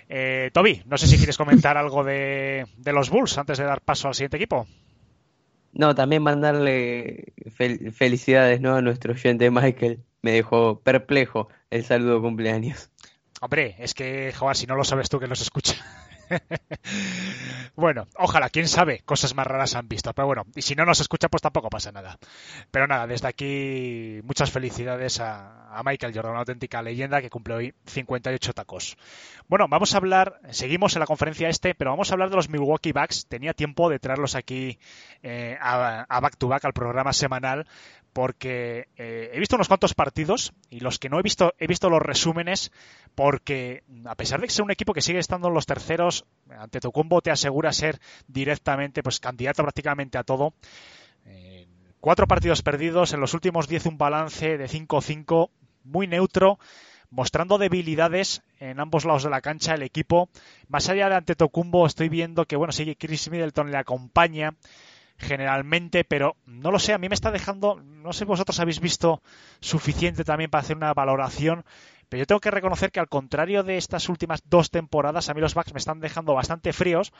Eh, Toby, no sé si quieres comentar algo de, de los Bulls antes de dar paso al siguiente equipo. No, también mandarle fel- felicidades, ¿no?, a nuestro oyente Michael, me dejó perplejo el saludo de cumpleaños. Hombre, es que, joder, si no lo sabes tú que nos escucha. Bueno, ojalá, quién sabe, cosas más raras han visto, pero bueno, y si no nos escucha pues tampoco pasa nada, pero nada, desde aquí muchas felicidades a, a Michael Jordan, una auténtica leyenda que cumple hoy cincuenta y ocho tacos. Bueno, vamos a hablar, seguimos en la conferencia este, pero vamos a hablar de los Milwaukee Bucks. Tenía tiempo de traerlos aquí eh, a, a Back to Back, al programa semanal, porque eh, he visto unos cuantos partidos y los que no he visto, he visto los resúmenes, porque a pesar de que sea un equipo que sigue estando en los terceros, Antetokounmpo te asegura ser directamente pues candidato prácticamente a todo. Eh, cuatro partidos perdidos, en los últimos diez un balance de cinco cinco, muy neutro, mostrando debilidades en ambos lados de la cancha el equipo. Más allá de Antetokounmpo estoy viendo que bueno, sigue Chris Middleton, le acompaña generalmente, pero no lo sé, a mí me está dejando, no sé si vosotros habéis visto suficiente también para hacer una valoración, pero yo tengo que reconocer que al contrario de estas últimas dos temporadas, a mí los Bucks me están dejando bastante fríos.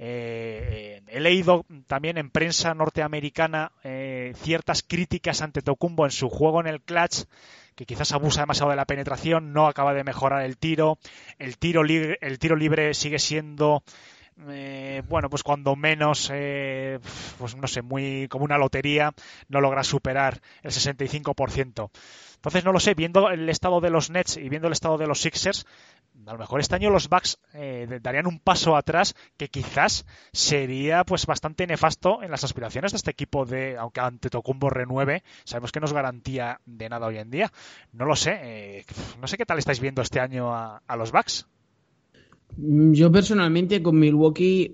Eh, he leído también en prensa norteamericana eh, ciertas críticas ante Antetokounmpo en su juego en el clutch, que quizás abusa demasiado de la penetración, no acaba de mejorar el tiro, el tiro, li- el tiro libre sigue siendo... Eh, bueno, pues cuando menos, eh, pues no sé, muy como una lotería, no logra superar el sesenta y cinco por ciento. Entonces, no lo sé, viendo el estado de los Nets y viendo el estado de los Sixers, a lo mejor este año los Bucks eh, darían un paso atrás que quizás sería pues bastante nefasto en las aspiraciones de este equipo, de aunque Antetokounmpo renueve, sabemos que no es garantía de nada hoy en día. No lo sé, eh, no sé qué tal estáis viendo este año a, a los Bucks. Yo personalmente con Milwaukee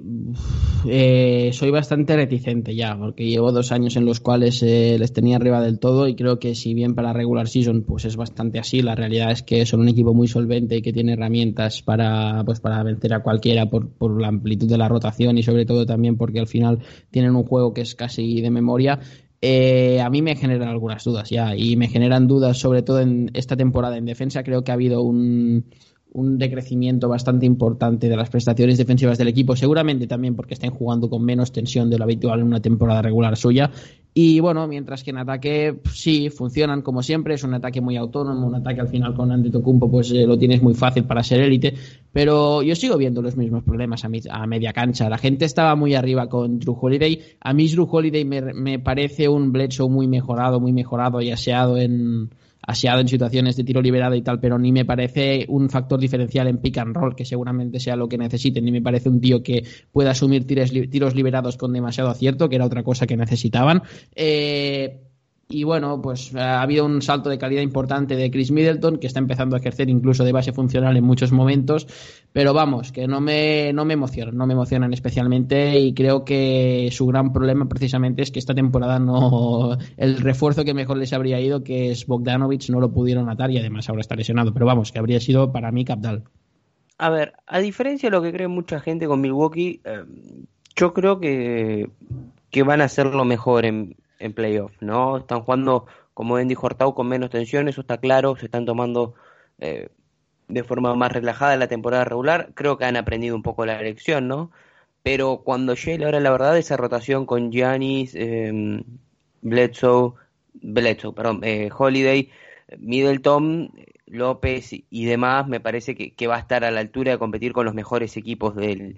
eh, soy bastante reticente ya, porque llevo dos años en los cuales eh, les tenía arriba del todo y creo que si bien para regular season pues es bastante así, la realidad es que son un equipo muy solvente y que tiene herramientas para pues para vencer a cualquiera por, por la amplitud de la rotación y sobre todo también porque al final tienen un juego que es casi de memoria. Eh, a mí me generan algunas dudas ya, y me generan dudas sobre todo en esta temporada en defensa. Creo que ha habido un... un decrecimiento bastante importante de las prestaciones defensivas del equipo, seguramente también porque estén jugando con menos tensión de lo habitual en una temporada regular suya, Y bueno, mientras que en ataque sí, funcionan como siempre, es un ataque muy autónomo, un ataque al final con Antetokounmpo pues eh, lo tienes muy fácil para ser élite, pero yo sigo viendo los mismos problemas a, mi, a media cancha. La gente estaba muy arriba con Jrue Holiday, a mí Jrue Holiday me, me parece un Bledsoe muy mejorado, muy mejorado y aseado en... aseado en situaciones de tiro liberado y tal, pero ni me parece un factor diferencial en pick and roll, que seguramente sea lo que necesiten, ni me parece un tío que pueda asumir tires, tiros liberados con demasiado acierto, que era otra cosa que necesitaban. Eh... Y bueno, pues ha habido un salto de calidad importante de Chris Middleton, que está empezando a ejercer incluso de base funcional en muchos momentos, pero vamos, que no me, no me emocionan, no me emocionan especialmente, y creo que su gran problema precisamente es que esta temporada no, el refuerzo que mejor les habría ido, que es Bogdanović, no lo pudieron atar y además ahora está lesionado, pero vamos, que habría sido para mí capital. A ver, a diferencia de lo que cree mucha gente con Milwaukee, eh, yo creo que, que van a hacer lo mejor en... en playoff, ¿no? Están jugando, como bien dijo Artau, con menos tensión, eso está claro, se están tomando eh, de forma más relajada la temporada regular, creo que han aprendido un poco la lección, ¿no? Pero cuando llegue ahora, la verdad, esa rotación con Giannis, eh, Bledsoe, Bledsoe, perdón, eh, Holiday, Middleton, López y demás, me parece que, que va a estar a la altura de competir con los mejores equipos del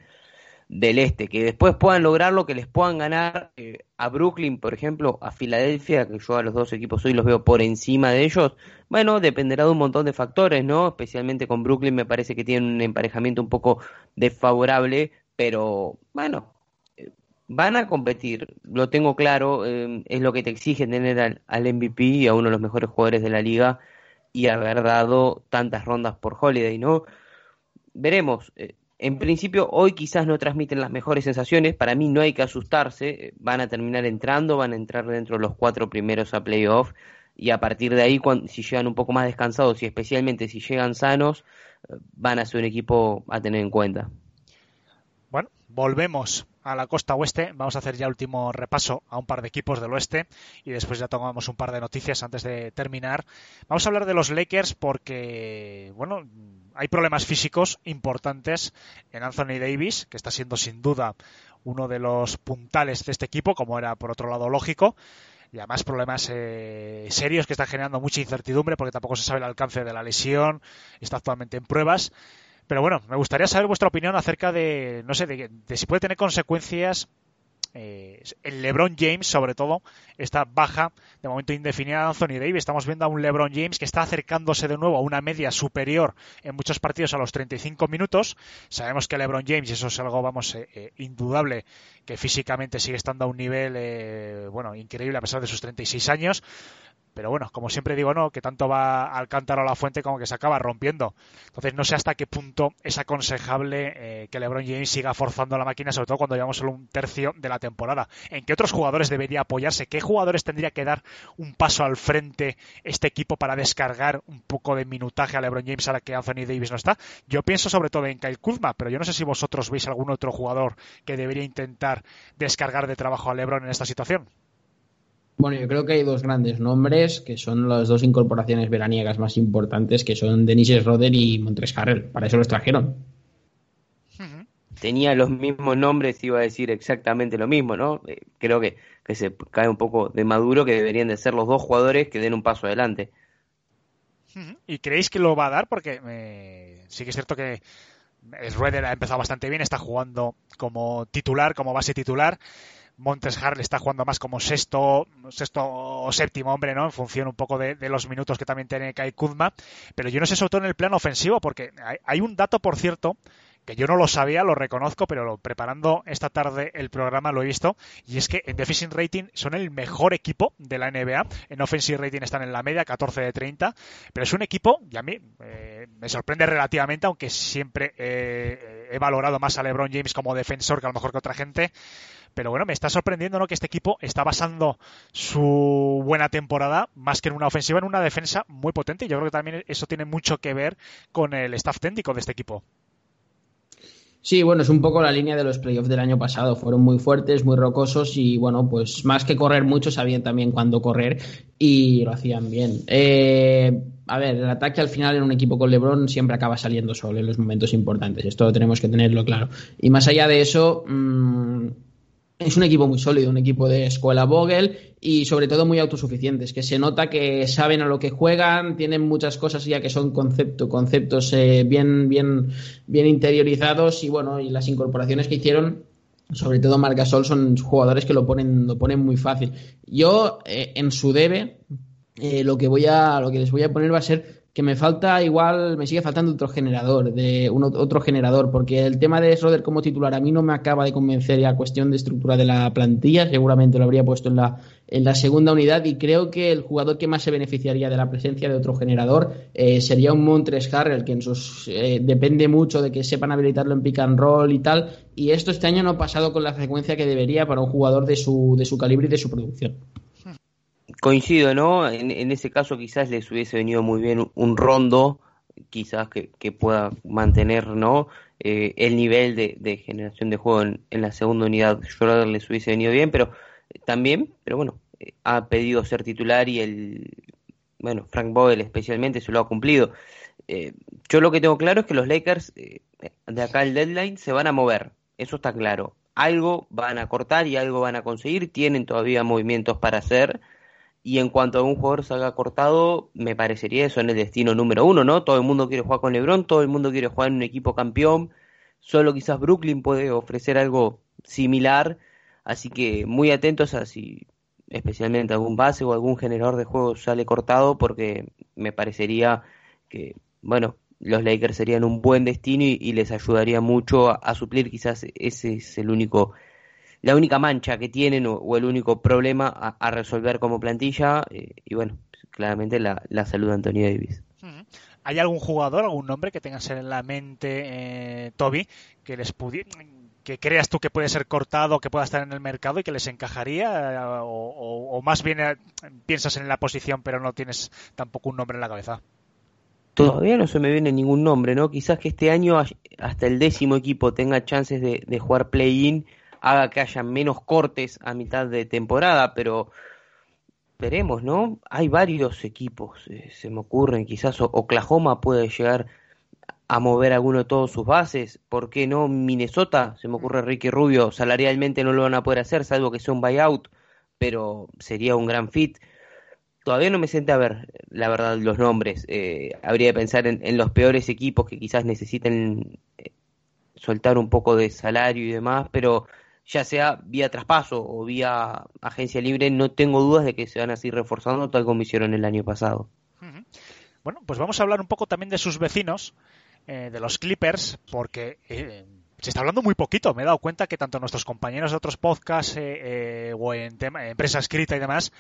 del este, que después puedan lograrlo, que les puedan ganar eh, a Brooklyn, por ejemplo, a Filadelfia, que yo a los dos equipos hoy los veo por encima de ellos. Bueno, dependerá de un montón de factores, ¿no? Especialmente con Brooklyn me parece que tienen un emparejamiento un poco desfavorable, pero bueno, eh, van a competir, lo tengo claro, eh, es lo que te exige tener al, al M V P y a uno de los mejores jugadores de la liga y haber dado tantas rondas por Holiday, ¿no? Veremos. eh, En principio, hoy quizás no transmiten las mejores sensaciones. Para mí no hay que asustarse. Van a terminar entrando, van a entrar dentro de los cuatro primeros a playoff. Y a partir de ahí, cuando, si llegan un poco más descansados y especialmente si llegan sanos, van a ser un equipo a tener en cuenta. Bueno, volvemos a la costa oeste. Vamos a hacer ya último repaso a un par de equipos del oeste y después ya tomamos un par de noticias antes de terminar. Vamos a hablar de los Lakers porque, bueno... hay problemas físicos importantes en Anthony Davis, que está siendo sin duda uno de los puntales de este equipo, como era por otro lado lógico, y además problemas eh, serios que están generando mucha incertidumbre porque tampoco se sabe el alcance de la lesión, está actualmente en pruebas. Pero bueno, me gustaría saber vuestra opinión acerca de, no sé, de, de si puede tener consecuencias eh, el LeBron James, sobre todo, esta baja de momento indefinida de Anthony Davis. Estamos viendo a un LeBron James que está acercándose de nuevo a una media superior en muchos partidos a los treinta y cinco minutos. Sabemos que LeBron James, eso es algo, vamos, eh, eh, indudable, que físicamente sigue estando a un nivel, eh, bueno, increíble a pesar de sus treinta y seis años. Pero bueno, como siempre digo, no, que tanto va al cántaro a la fuente como que se acaba rompiendo. Entonces no sé hasta qué punto es aconsejable eh, que LeBron James siga forzando la máquina, sobre todo cuando llevamos solo un tercio de la temporada. ¿En qué otros jugadores debería apoyarse? ¿Qué jugadores tendría que dar un paso al frente este equipo para descargar un poco de minutaje a LeBron James ahora que Anthony Davis no está? Yo pienso sobre todo en Kyle Kuzma, pero yo no sé si vosotros veis algún otro jugador que debería intentar descargar de trabajo a LeBron en esta situación. Bueno, yo creo que hay dos grandes nombres, que son las dos incorporaciones veraniegas más importantes, que son Dennis Schroeder y Montrezl Harrell. Para eso los trajeron. Tenía los mismos nombres, iba a decir exactamente lo mismo, ¿no? Eh, creo que, que se cae un poco de maduro, que deberían de ser los dos jugadores que den un paso adelante. ¿Y creéis que lo va a dar? Porque eh, sí que es cierto que Schroeder ha empezado bastante bien, está jugando como titular, como base titular. Montrezl Harrell está jugando más como sexto sexto o séptimo hombre, ¿no? En función un poco de, de los minutos que también tiene Kyle Kuzma, pero yo no sé sobre todo en el plano ofensivo, porque hay, hay un dato, por cierto, que yo no lo sabía, lo reconozco, pero lo, preparando esta tarde el programa lo he visto, y es que en Defensive Rating son el mejor equipo de la N B A, en Offensive Rating están en la media, catorce de treinta, pero es un equipo, y a mí eh, me sorprende relativamente, aunque siempre eh, he valorado más a LeBron James como defensor que a lo mejor que otra gente, pero bueno, me está sorprendiendo, ¿no?, que este equipo está basando su buena temporada más que en una ofensiva, en una defensa muy potente, y yo creo que también eso tiene mucho que ver con el staff técnico de este equipo. Sí, bueno, es un poco la línea de los playoffs del año pasado. Fueron muy fuertes, muy rocosos y, bueno, pues más que correr mucho, sabían también cuándo correr y lo hacían bien. Eh, a ver, el ataque al final en un equipo con LeBron siempre acaba saliendo solo en los momentos importantes. Esto lo tenemos que tenerlo claro. Y más allá de eso, mmm, es un equipo muy sólido, un equipo de escuela Vogel y sobre todo muy autosuficientes, que se nota que saben a lo que juegan, tienen muchas cosas ya que son concepto, conceptos eh, bien, bien, bien interiorizados y bueno, y las incorporaciones que hicieron, sobre todo Marc Gasol, son jugadores que lo ponen, lo ponen muy fácil. Yo, eh, en su debe, eh, lo que voy a, lo que les voy a poner va a ser que me falta igual, me sigue faltando otro generador, de un, otro generador, porque el tema de Schroeder como titular a mí no me acaba de convencer ya, cuestión de estructura de la plantilla, seguramente lo habría puesto en la, en la segunda unidad y creo que el jugador que más se beneficiaría de la presencia de otro generador eh, sería un Montrezl Harrell, que en sus eh, depende mucho de que sepan habilitarlo en pick and roll y tal, y esto este año no ha pasado con la frecuencia que debería para un jugador de su, de su calibre y de su producción. Coincido, ¿no? En, en ese caso quizás les hubiese venido muy bien un Rondo, quizás que, que pueda mantener, ¿no? Eh, el nivel de, de generación de juego en, en la segunda unidad. Schroeder les hubiese venido bien, pero eh, también, pero bueno, eh, ha pedido ser titular y el, bueno, Frank Vogel especialmente se lo ha cumplido. Eh, yo lo que tengo claro es que los Lakers eh, de acá al deadline se van a mover, eso está claro. Algo van a cortar y algo van a conseguir, tienen todavía movimientos para hacer. Y en cuanto a un jugador salga cortado, me parecería eso en el destino número uno, ¿no? Todo el mundo quiere jugar con LeBron, todo el mundo quiere jugar en un equipo campeón. Solo quizás Brooklyn puede ofrecer algo similar. Así que muy atentos a si especialmente algún base o algún generador de juego sale cortado, porque me parecería que, bueno, los Lakers serían un buen destino y, y les ayudaría mucho a, a suplir. Quizás ese es el único... la única mancha que tienen o, o el único problema a, a resolver como plantilla eh, y bueno, claramente la, la salud de Anthony Davis. ¿Hay algún jugador, algún nombre que tengas en la mente, eh, Toby, que les pudiera, que creas tú que puede ser cortado, que pueda estar en el mercado y que les encajaría, o, o, o más bien piensas en la posición pero no tienes tampoco un nombre en la cabeza? Todavía no se me viene ningún nombre, ¿no? Quizás que este año hasta el décimo equipo tenga chances de, de jugar play-in, haga que haya menos cortes a mitad de temporada, pero veremos, ¿no? Hay varios equipos, eh, se me ocurren, quizás Oklahoma puede llegar a mover alguno de todos sus bases, ¿por qué no? Minnesota, se me ocurre Ricky Rubio, salarialmente no lo van a poder hacer, salvo que sea un buyout, pero sería un gran fit. Todavía no me senté a ver, la verdad, los nombres, eh, habría que pensar en, en los peores equipos que quizás necesiten eh, soltar un poco de salario y demás, pero... ya sea vía traspaso o vía agencia libre, no tengo dudas de que se van a seguir reforzando, tal como hicieron el año pasado. Bueno, pues vamos a hablar un poco también de sus vecinos, eh, de los Clippers, porque eh, se está hablando muy poquito. Me he dado cuenta que tanto nuestros compañeros de otros podcasts eh, eh, o en tema, en prensa escrita y demás,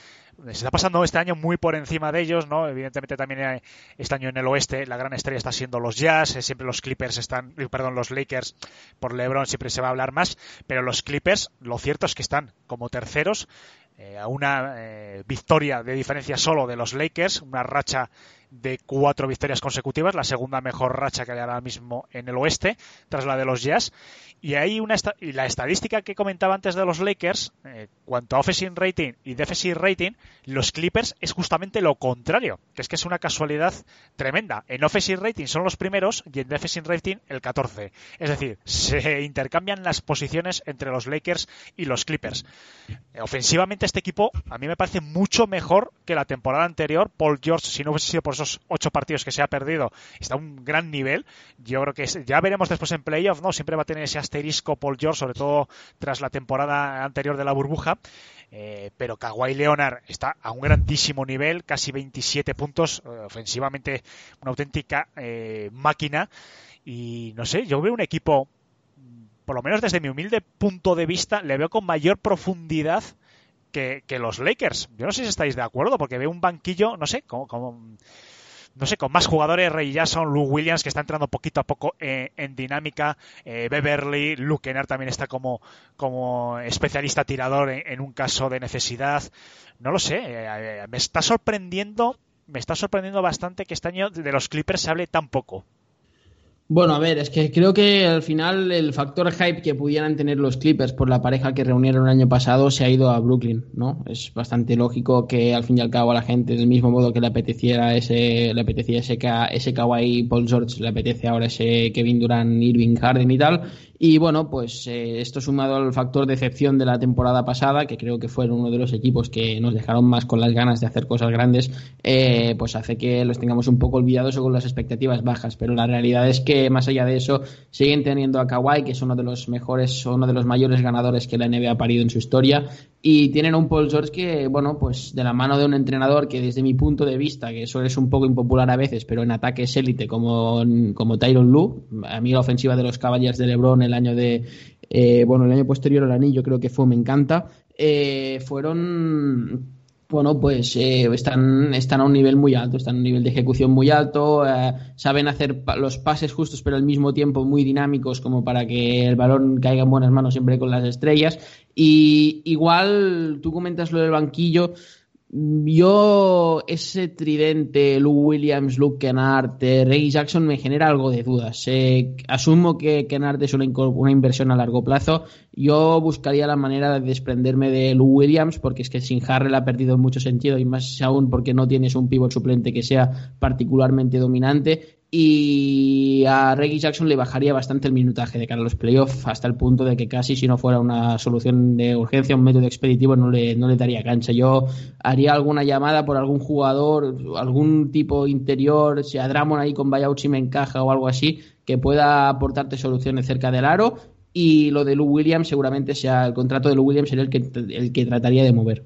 se está pasando este año muy por encima de ellos, ¿no? Evidentemente también este año en el oeste la gran estrella está siendo los Jazz, eh, siempre los Clippers están, perdón, los Lakers por LeBron siempre se va a hablar más, pero los Clippers, lo cierto es que están como terceros, eh, a una eh, victoria de diferencia solo de los Lakers, una racha de cuatro victorias consecutivas, la segunda mejor racha que hay ahora mismo en el oeste, tras la de los Jazz. Y hay una esta- y la estadística que comentaba antes de los Lakers, eh, cuanto a offensive rating y defensive rating, los Clippers es justamente lo contrario, que es que es una casualidad tremenda. En offensive rating son los primeros y en defensive rating el catorce. Es decir, se intercambian las posiciones entre los Lakers y los Clippers. Eh, ofensivamente este equipo a mí me parece mucho mejor que la temporada anterior. Paul George, si no hubiese sido por esos ocho partidos que se ha perdido, está a un gran nivel. Yo creo que ya veremos después en playoff, ¿no? Siempre va a tener ese asterisco Paul George, sobre todo tras la temporada anterior de la burbuja, eh, pero Kawhi Leonard está a un grandísimo nivel, casi veintisiete puntos, eh, ofensivamente una auténtica eh, máquina. Y no sé, yo veo un equipo, por lo menos desde mi humilde punto de vista, le veo con mayor profundidad Que, que los Lakers. Yo no sé si estáis de acuerdo, porque veo un banquillo, no sé, como, como no sé, con más jugadores, Ray Jackson, Lou Williams, que está entrando poquito a poco eh, en dinámica, eh, Beverly, Luke Kennard también está como, como especialista tirador en, en un caso de necesidad. No lo sé, eh, eh, me está sorprendiendo, me está sorprendiendo bastante que este año de los Clippers se hable tan poco. Bueno, a ver, es que creo que al final el factor hype que pudieran tener los Clippers por la pareja que reunieron el año pasado se ha ido a Brooklyn, ¿no? Es bastante lógico que al fin y al cabo a la gente, del mismo modo que le apeteciera ese, le apetecía ese, ese Kawhi Paul George, le apetece ahora ese Kevin Durant, Irving, Harden y tal, Y bueno, pues eh, esto sumado al factor decepción de la temporada pasada, que creo que fueron uno de los equipos que nos dejaron más con las ganas de hacer cosas grandes, eh, pues hace que los tengamos un poco olvidados o con las expectativas bajas. Pero la realidad es que, más allá de eso, siguen teniendo a Kawhi, que es uno de los mejores, uno de los mayores ganadores que la N B A ha parido en su historia, y tienen a un Paul George que, bueno, pues de la mano de un entrenador que, desde mi punto de vista, que eso es un poco impopular a veces, pero en ataque es élite, como, como Tyronn Lue. A mí la ofensiva de los Cavaliers de LeBron el año de eh, bueno el año posterior al anillo, creo que fue, me encanta, eh, fueron... Bueno, pues eh, están, están a un nivel muy alto, están a un nivel de ejecución muy alto, eh, saben hacer pa- los pases justos pero al mismo tiempo muy dinámicos como para que el balón caiga en buenas manos siempre con las estrellas. Y igual, tú comentas lo del banquillo, yo ese tridente, Lou Williams, Luke Kennard, Reggie Jackson, me genera algo de dudas. Eh, asumo que Kennard es una, inco- una inversión a largo plazo. Yo buscaría la manera de desprenderme de Lou Williams, porque es que sin Harrell ha perdido mucho sentido, y más aún porque no tienes un pívot suplente que sea particularmente dominante. Y a Reggie Jackson le bajaría bastante el minutaje de cara a los playoffs, hasta el punto de que casi, si no fuera una solución de urgencia, un método expeditivo, no le, no le daría cancha. Yo haría alguna llamada por algún jugador, algún tipo interior, si a Drummond ahí con buyout si me encaja o algo así, que pueda aportarte soluciones cerca del aro. Y lo de Lou Williams seguramente sea, el contrato de Lou Williams sería el que, el que trataría de mover.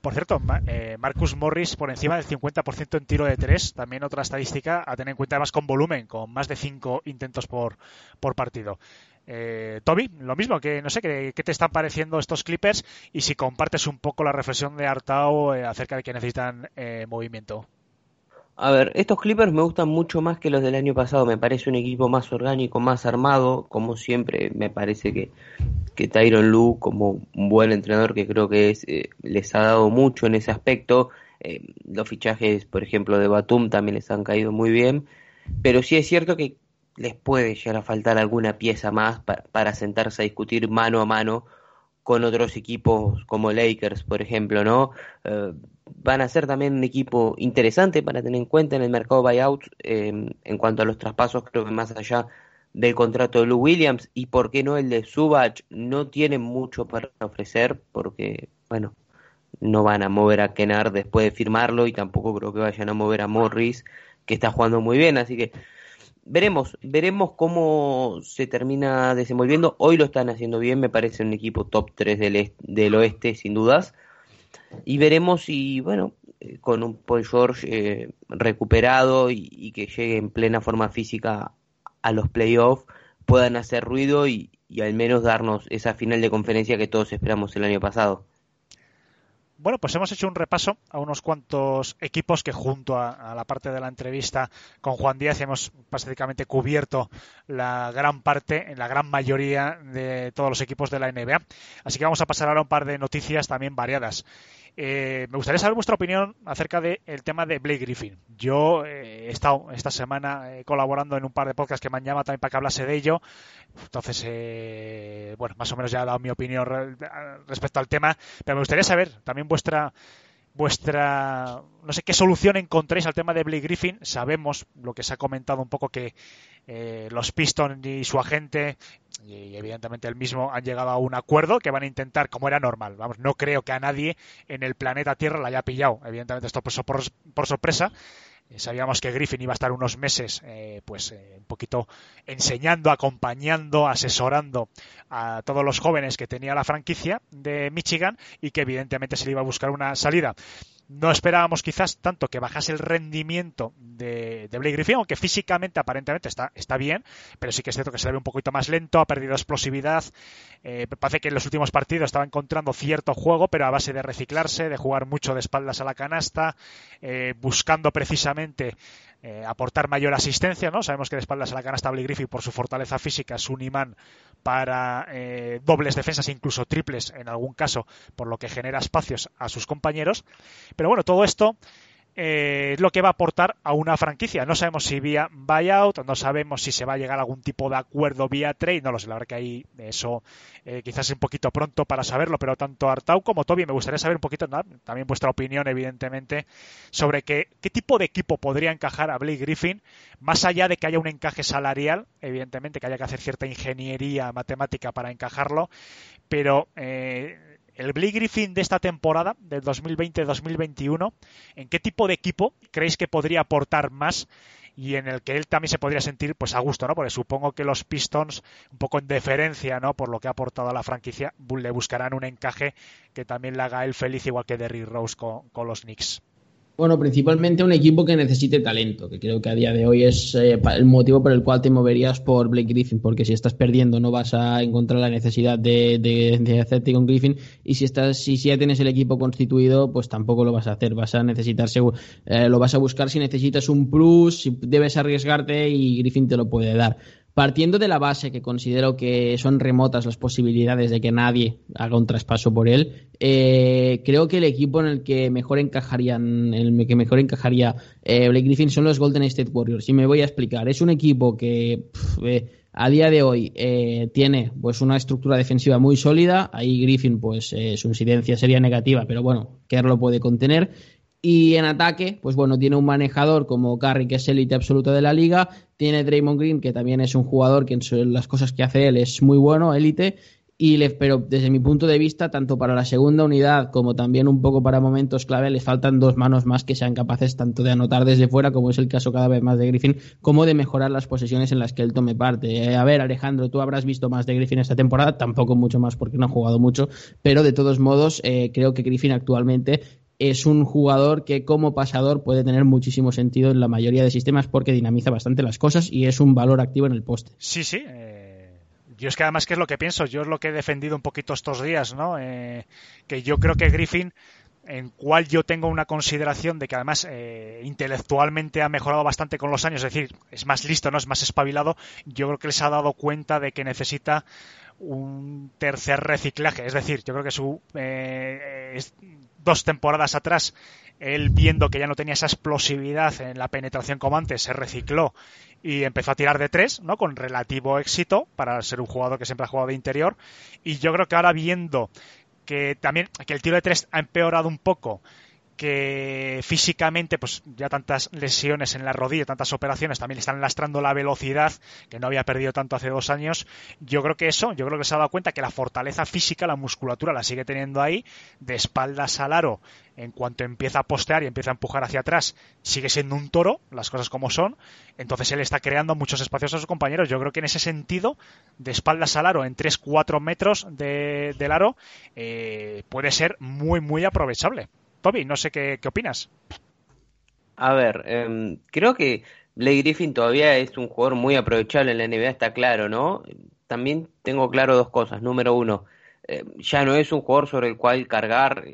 Por cierto, eh, Marcus Morris por encima del cincuenta por ciento en tiro de tres, también otra estadística a tener en cuenta, además con volumen, con más de cinco intentos por, por partido. Eh, Toby, lo mismo, que no sé, ¿qué te están pareciendo estos Clippers? Y si compartes un poco la reflexión de Artao eh, acerca de que necesitan eh, movimiento. A ver, estos Clippers me gustan mucho más que los del año pasado. Me parece un equipo más orgánico, más armado. Como siempre, me parece que, que Tyronn Lue, como un buen entrenador que creo que es, eh, les ha dado mucho en ese aspecto. Eh, los fichajes, por ejemplo, de Batum también les han caído muy bien. Pero sí es cierto que les puede llegar a faltar alguna pieza más para, para sentarse a discutir mano a mano con otros equipos como Lakers, por ejemplo, ¿no? Eh, van a ser también un equipo interesante para tener en cuenta en el mercado buyout, eh, en cuanto a los traspasos. Creo que más allá del contrato de Lou Williams y por qué no el de Zubac, no tienen mucho para ofrecer, porque bueno, no van a mover a Kennard después de firmarlo, y tampoco creo que vayan a mover a Morris, que está jugando muy bien, así que veremos, veremos cómo se termina desenvolviendo. Hoy lo están haciendo bien, me parece un equipo top tres del, est- del oeste sin dudas. Y veremos si, bueno, con un Paul George eh, recuperado y, y que llegue en plena forma física a los playoffs, puedan hacer ruido y, y al menos darnos esa final de conferencia que todos esperamos el año pasado. Bueno, pues hemos hecho un repaso a unos cuantos equipos que, junto a, a la parte de la entrevista con Juan Díaz, hemos prácticamente cubierto la gran parte, la gran mayoría de todos los equipos de la N B A. Así que vamos a pasar ahora a un par de noticias también variadas. Eh, me gustaría saber vuestra opinión acerca del tema de Blake Griffin. Yo eh, he estado esta semana eh, colaborando en un par de podcasts que me han llamado también para que hablase de ello. Entonces, eh, bueno, más o menos ya he dado mi opinión re- respecto al tema, pero me gustaría saber también vuestra... vuestra no sé qué solución encontréis al tema de Blake Griffin. Sabemos lo que se ha comentado un poco, que eh, los Pistons y su agente y evidentemente él mismo han llegado a un acuerdo que van a intentar, como era normal, vamos, no creo que a nadie en el planeta Tierra la haya pillado, evidentemente esto por, por, por sorpresa. Sabíamos que Griffin iba a estar unos meses eh, pues eh, un poquito enseñando, acompañando, asesorando a todos los jóvenes que tenía la franquicia de Michigan, y que evidentemente se le iba a buscar una salida. No esperábamos quizás tanto que bajase el rendimiento de, de Blake Griffin, aunque físicamente aparentemente está, está bien, pero sí que es cierto que se le ve un poquito más lento, ha perdido explosividad. Eh, parece que en los últimos partidos estaba encontrando cierto juego, pero a base de reciclarse, de jugar mucho de espaldas a la canasta, eh, buscando precisamente eh, aportar mayor asistencia, ¿no? Sabemos que de espaldas a la canasta Blake Griffin, por su fortaleza física, es un imán para eh, dobles defensas, incluso triples en algún caso, por lo que genera espacios a sus compañeros. Pero bueno, todo esto eh, es lo que va a aportar a una franquicia. No sabemos si vía buyout, no sabemos si se va a llegar a algún tipo de acuerdo vía trade, no lo sé, la verdad que ahí eso eh, quizás es un poquito pronto para saberlo, pero tanto Artau como Toby, me gustaría saber un poquito, ¿no?, también vuestra opinión, evidentemente, sobre que, qué tipo de equipo podría encajar a Blake Griffin, más allá de que haya un encaje salarial, evidentemente que haya que hacer cierta ingeniería matemática para encajarlo, pero... Eh, el Blake Griffin de esta temporada, del dos mil veinte dos mil veintiuno, ¿en qué tipo de equipo creéis que podría aportar más y en el que él también se podría sentir pues a gusto, ¿no? Porque supongo que los Pistons, un poco en deferencia, ¿no?, por lo que ha aportado a la franquicia, le buscarán un encaje que también le haga él feliz, igual que Derrick Rose con, con los Knicks. Bueno, principalmente un equipo que necesite talento, que creo que a día de hoy es eh, el motivo por el cual te moverías por Blake Griffin, porque si estás perdiendo no vas a encontrar la necesidad de, de, de hacerte con Griffin, y si estás si, si ya tienes el equipo constituido, pues tampoco lo vas a hacer, vas a necesitar eh, lo vas a buscar si necesitas un plus, si debes arriesgarte, y Griffin te lo puede dar. Partiendo de la base que considero que son remotas las posibilidades de que nadie haga un traspaso por él, eh, creo que el equipo en el que mejor encajarían, en el que mejor encajaría eh, Blake Griffin son los Golden State Warriors. Y me voy a explicar. Es un equipo que pff, eh, a día de hoy eh, tiene pues una estructura defensiva muy sólida. Ahí Griffin, pues eh, su incidencia sería negativa, pero bueno, Kerr lo puede contener. Y en ataque, pues bueno, tiene un manejador como Curry, que es élite absoluta de la liga. Tiene Draymond Green, que también es un jugador que en las cosas que hace él es muy bueno, élite. Y le, pero desde mi punto de vista, tanto para la segunda unidad como también un poco para momentos clave, le faltan dos manos más que sean capaces tanto de anotar desde fuera, como es el caso cada vez más de Griffin, como de mejorar las posesiones en las que él tome parte. Eh, a ver, Alejandro, tú habrás visto más de Griffin esta temporada, tampoco mucho más porque no ha jugado mucho, pero de todos modos eh, creo que Griffin actualmente es un jugador que como pasador puede tener muchísimo sentido en la mayoría de sistemas porque dinamiza bastante las cosas y es un valor activo en el poste. Sí, sí. Eh, yo es que además que es lo que pienso. Yo es lo que he defendido un poquito estos días, ¿no? Eh, que yo creo que Griffin, en cual yo tengo una consideración de que además eh, intelectualmente ha mejorado bastante con los años, es decir, es más listo, no es más espabilado, yo creo que les ha dado cuenta de que necesita un tercer reciclaje, es decir, yo creo que su eh, es, dos temporadas atrás, él viendo que ya no tenía esa explosividad en la penetración como antes, se recicló y empezó a tirar de tres, ¿no?, con relativo éxito para ser un jugador que siempre ha jugado de interior, y yo creo que ahora viendo que también que el tiro de tres ha empeorado un poco, que físicamente pues ya tantas lesiones en la rodilla, tantas operaciones también le están lastrando la velocidad que no había perdido tanto hace dos años, yo creo que eso, yo creo que se ha dado cuenta que la fortaleza física, la musculatura la sigue teniendo ahí, de espaldas al aro, en cuanto empieza a postear y empieza a empujar hacia atrás, sigue siendo un toro, las cosas como son, entonces él está creando muchos espacios a sus compañeros, yo creo que en ese sentido, de espaldas al aro en tres cuatro metros de, del aro, eh, puede ser muy muy aprovechable. Toby, no sé qué, qué opinas. A ver, eh, creo que Blake Griffin todavía es un jugador muy aprovechable en la N B A, está claro, ¿no? También tengo claro dos cosas. Número uno, eh, ya no es un jugador sobre el cual cargar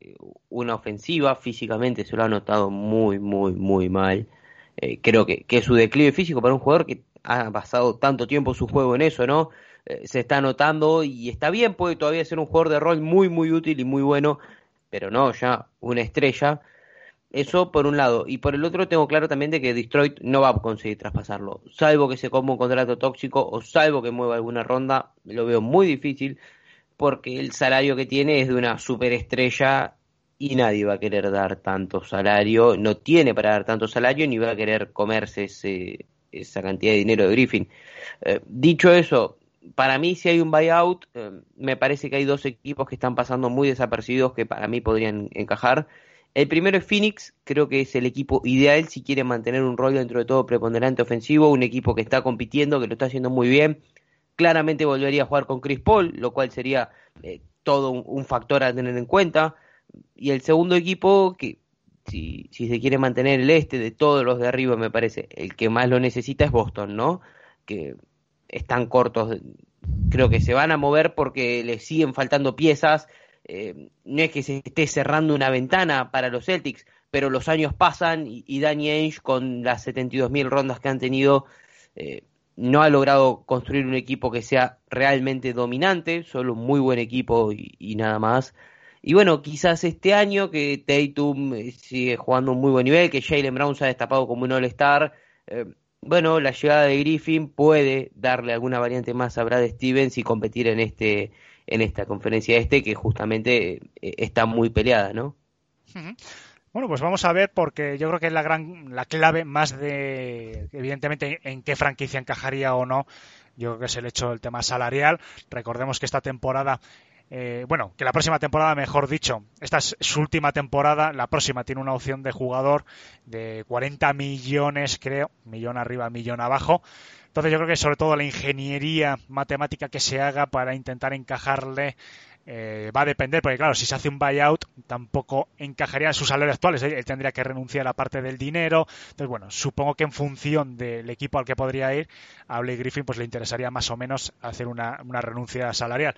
una ofensiva. Físicamente se lo ha notado muy, muy, muy mal. Eh, creo que, que su declive físico para un jugador que ha pasado tanto tiempo su juego en eso, ¿no? Eh, se está notando y está bien, puede todavía ser un jugador de rol muy, muy útil y muy bueno, pero no, ya una estrella. Eso por un lado. Y por el otro tengo claro también de que Detroit no va a conseguir traspasarlo. Salvo que se coma un contrato tóxico o salvo que mueva alguna ronda, lo veo muy difícil porque el salario que tiene es de una superestrella y nadie va a querer dar tanto salario. No tiene para dar tanto salario ni va a querer comerse ese, esa cantidad de dinero de Griffin. Eh, dicho eso, para mí, si hay un buyout, eh, me parece que hay dos equipos que están pasando muy desapercibidos que para mí podrían encajar. El primero es Phoenix, creo que es el equipo ideal si quiere mantener un rol dentro de todo preponderante ofensivo, un equipo que está compitiendo, que lo está haciendo muy bien. Claramente volvería a jugar con Chris Paul, lo cual sería eh, todo un, un factor a tener en cuenta. Y el segundo equipo, que si, si se quiere mantener el este de todos los de arriba, me parece, el que más lo necesita es Boston, ¿no? Que están cortos, creo que se van a mover porque les siguen faltando piezas, eh, no es que se esté cerrando una ventana para los Celtics, pero los años pasan y, y Danny Ainge con las setenta y dos mil rondas que han tenido eh, no ha logrado construir un equipo que sea realmente dominante, solo un muy buen equipo y, y nada más, Y bueno, quizás este año que Tatum sigue jugando un muy buen nivel, que Jaylen Brown se ha destapado como un All-Star, eh, bueno, la llegada de Griffin puede darle alguna variante más a Brad Stevens y competir en este en esta conferencia este, que justamente está muy peleada, ¿no? Uh-huh. Bueno, pues vamos a ver, porque yo creo que es la gran, la clave más de, evidentemente, en qué franquicia encajaría o no. Yo creo que es el hecho del tema salarial. Recordemos que esta temporada, eh, bueno, que la próxima temporada, mejor dicho, esta es su última temporada. La próxima tiene una opción de jugador de cuarenta millones, creo, millón arriba, millón abajo. Entonces yo creo que sobre todo la ingeniería matemática que se haga para intentar encajarle Eh, va a depender, porque claro, si se hace un buyout tampoco encajaría en sus salarios actuales, ¿eh? Él tendría que renunciar a la parte del dinero. Entonces bueno, supongo que en función del equipo al que podría ir a Blake Griffin, pues le interesaría más o menos hacer una, una renuncia salarial.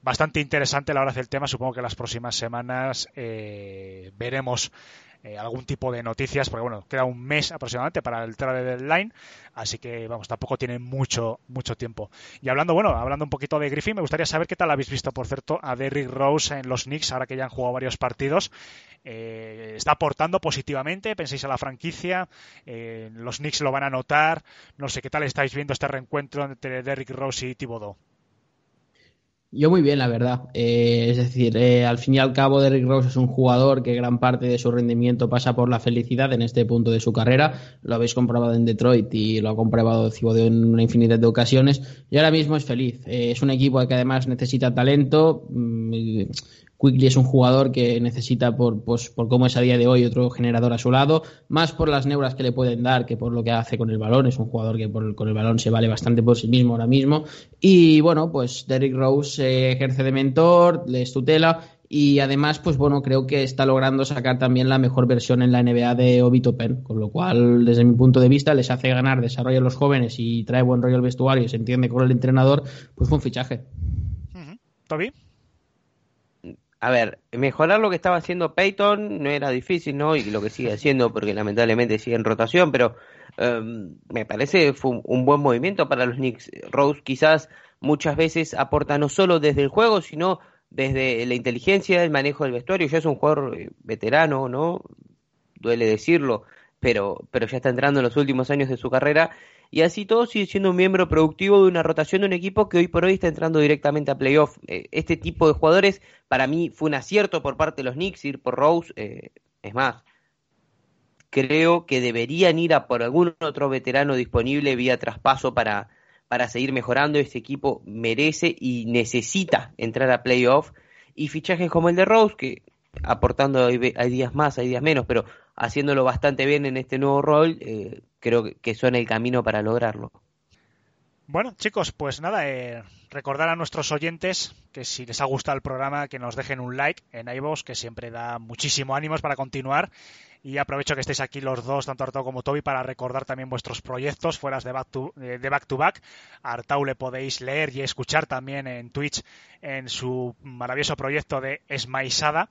Bastante interesante la verdad del tema. Supongo que las próximas semanas eh, veremos eh, algún tipo de noticias, porque bueno, queda un mes aproximadamente para el trade deadline, así que vamos, tampoco tienen mucho mucho tiempo. Y hablando, bueno, hablando un poquito de Griffin, me gustaría saber qué tal habéis visto, por cierto, a Derrick Rose en los Knicks, ahora que ya han jugado varios partidos. Eh, está aportando positivamente, pensáis a la franquicia, eh, los Knicks lo van a notar, no sé qué tal estáis viendo este reencuentro entre Derrick Rose y Thibodeau. Yo muy bien, la verdad. Eh, es decir, eh, al fin y al cabo, Derrick Rose es un jugador que gran parte de su rendimiento pasa por la felicidad en este punto de su carrera. Lo habéis comprobado en Detroit y lo ha comprobado Thibodeau en una infinidad de ocasiones. Y ahora mismo es feliz. Eh, es un equipo que además necesita talento. Mm, Quickly es un jugador que necesita, por, pues, por cómo es a día de hoy, otro generador a su lado, más por las neuras que le pueden dar que por lo que hace con el balón. Es un jugador que por, con el balón se vale bastante por sí mismo ahora mismo. Y bueno, pues Derrick Rose eh, ejerce de mentor, les tutela. Y además, pues bueno, creo que está logrando sacar también la mejor versión en la N B A de Obi Toppin, con lo cual, desde mi punto de vista, les hace ganar, desarrolla a los jóvenes y trae buen rollo al vestuario y se entiende con el entrenador. Pues fue un fichaje. ¿Toby? A ver, mejorar lo que estaba haciendo Peyton no era difícil, ¿no? Y lo que sigue haciendo, porque lamentablemente sigue en rotación, pero um, me parece que fue un, un buen movimiento para los Knicks. Rose quizás muchas veces aporta no solo desde el juego, sino desde la inteligencia, el manejo del vestuario. Ya es un jugador veterano, ¿no? Duele decirlo, pero, pero ya está entrando en los últimos años de su carrera. Y así todo sigue siendo un miembro productivo de una rotación de un equipo que hoy por hoy está entrando directamente a playoff. Este tipo de jugadores, para mí, fue un acierto por parte de los Knicks ir por Rose. Eh, es más, creo que deberían ir a por algún otro veterano disponible vía traspaso para, para seguir mejorando. Este equipo merece y necesita entrar a playoff. Y fichajes como el de Rose, que aportando hay días más, hay días menos, pero haciéndolo bastante bien en este nuevo rol, eh, creo que son el camino para lograrlo. Bueno, chicos, pues nada, eh, recordar a nuestros oyentes que si les ha gustado el programa, que nos dejen un like en iVoox, que siempre da muchísimo ánimos para continuar. Y aprovecho que estéis aquí los dos, tanto Artau como Toby, para recordar también vuestros proyectos fuera de Back to, de Back to Back. A Artau le podéis leer y escuchar también en Twitch en su maravilloso proyecto de Esmaisada.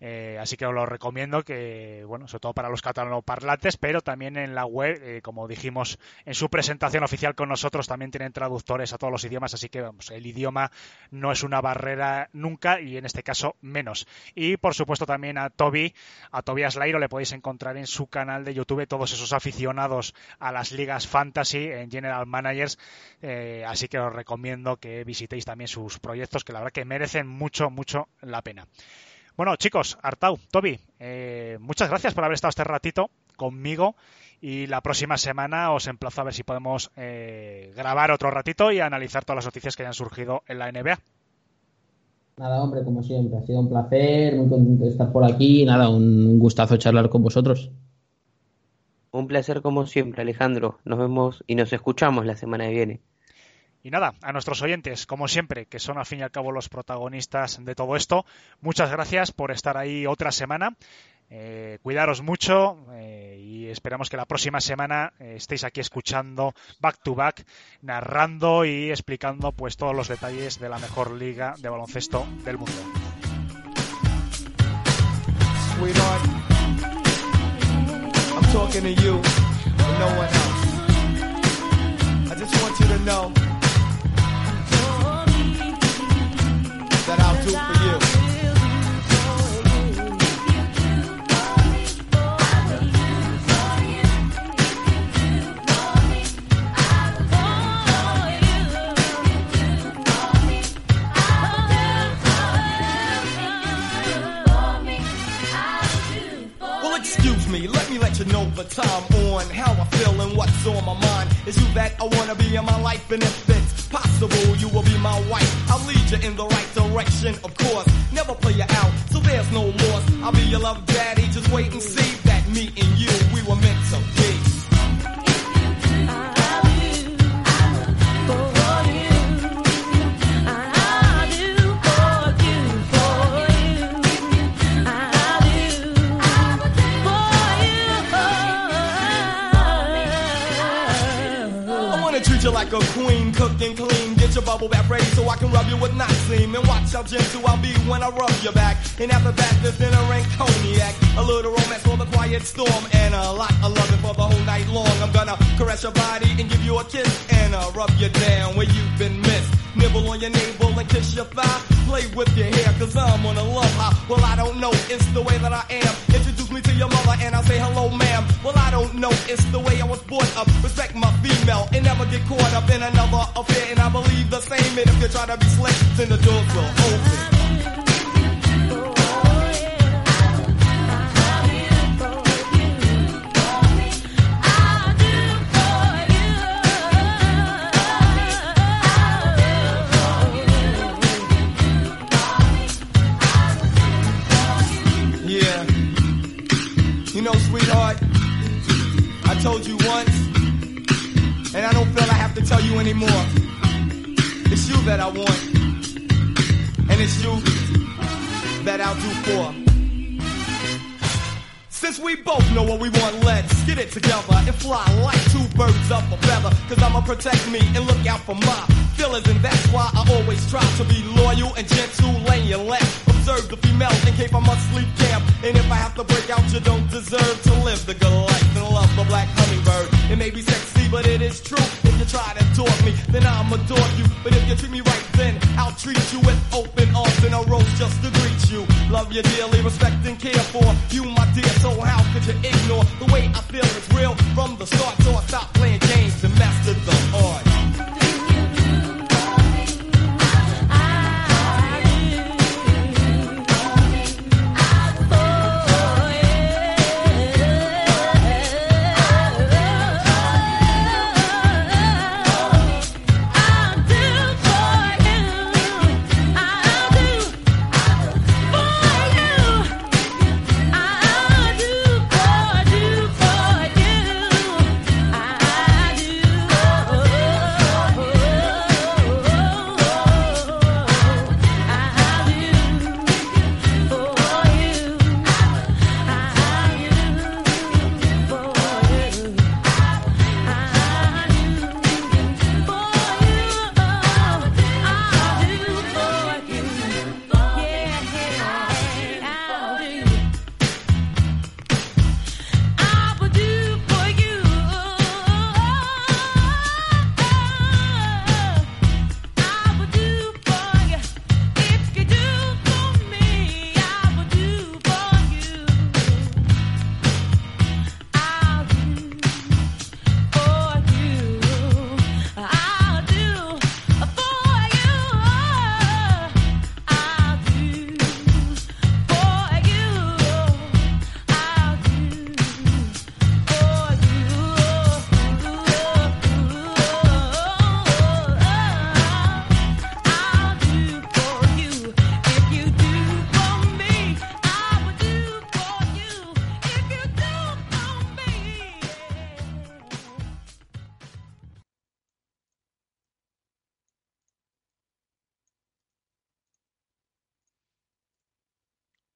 Eh, así que os lo recomiendo, que bueno, sobre todo para los catalanoparlantes, pero también en la web, eh, como dijimos en su presentación oficial con nosotros, también tienen traductores a todos los idiomas, así que vamos, el idioma no es una barrera nunca, y en este caso menos. Y por supuesto también a Toby, a Tobias Lairo le podéis encontrar en su canal de YouTube, todos esos aficionados a las ligas fantasy, en General Managers, eh, así que os recomiendo que visitéis también sus proyectos, que la verdad que merecen mucho, mucho la pena. Bueno, chicos, Artau, Toby, eh, muchas gracias por haber estado este ratito conmigo, y la próxima semana os emplazo a ver si podemos eh, grabar otro ratito y analizar todas las noticias que hayan surgido en la N B A. Nada, hombre, como siempre, ha sido un placer, muy contento de estar por aquí, nada, un gustazo charlar con vosotros. Un placer como siempre, Alejandro, nos vemos y nos escuchamos la semana que viene. Y nada, a nuestros oyentes, como siempre, que son al fin y al cabo los protagonistas de todo esto, muchas gracias por estar ahí otra semana. Eh, cuidaros mucho eh, y esperamos que la próxima semana eh, estéis aquí escuchando Back to Back, narrando y explicando pues todos los detalles de la mejor liga de baloncesto del mundo. That I'll do for you. me, let me let you know the time on, how I feel and what's on my mind. It's you that I wanna be in my life, and if it's possible, you will be my wife. I'll lead you in the right direction, of course. Never play you out, so there's no loss. I'll be your love daddy, just wait and see that me and you, we were meant to be. Like a queen, cooked and clean. Get your bubble back ready so I can rub you with Noxine. And watch how gentle I'll be when I rub your back. And after that, there's dinner and cognac. A little romance for the quiet storm. And a lot of loving for the whole night long. I'm gonna caress your body and give you a kiss. And I'll rub you down where you've been missed. Nibble on your navel and kiss your thigh. Play with your hair, cause I'm on a love high. Well, I don't know, it's the way that I am. Introduce me to your mother and I'll say hello, ma'am. Well, I don't know, it's the way I was brought up. Respect my female and never get caught up in another affair. And I believe the same, and if you try to be slick, then the doors will open. You know, sweetheart, I told you once, and I don't feel I have to tell you anymore. It's you that I want, and it's you that I'll do for. Since we both know what we want, let's get it together and fly like two birds up a feather. Cause I'ma protect me and look out for my feelings, and that's why I always try to be loyal and gentle, laying your lap. Observe the females in case I must sleep camp. And if I have to break out, you don't deserve to live the good life and love the black hummingbird. It may be sexy, but it is true. If you try to talk me, then I'ma adore you. But if you treat me right, then I'll treat you with open arms and a rose just to greet you. Love you dearly, respect and care for you, my dear. So how could you ignore the way I feel is real from the start? So I stop playing games and master the art.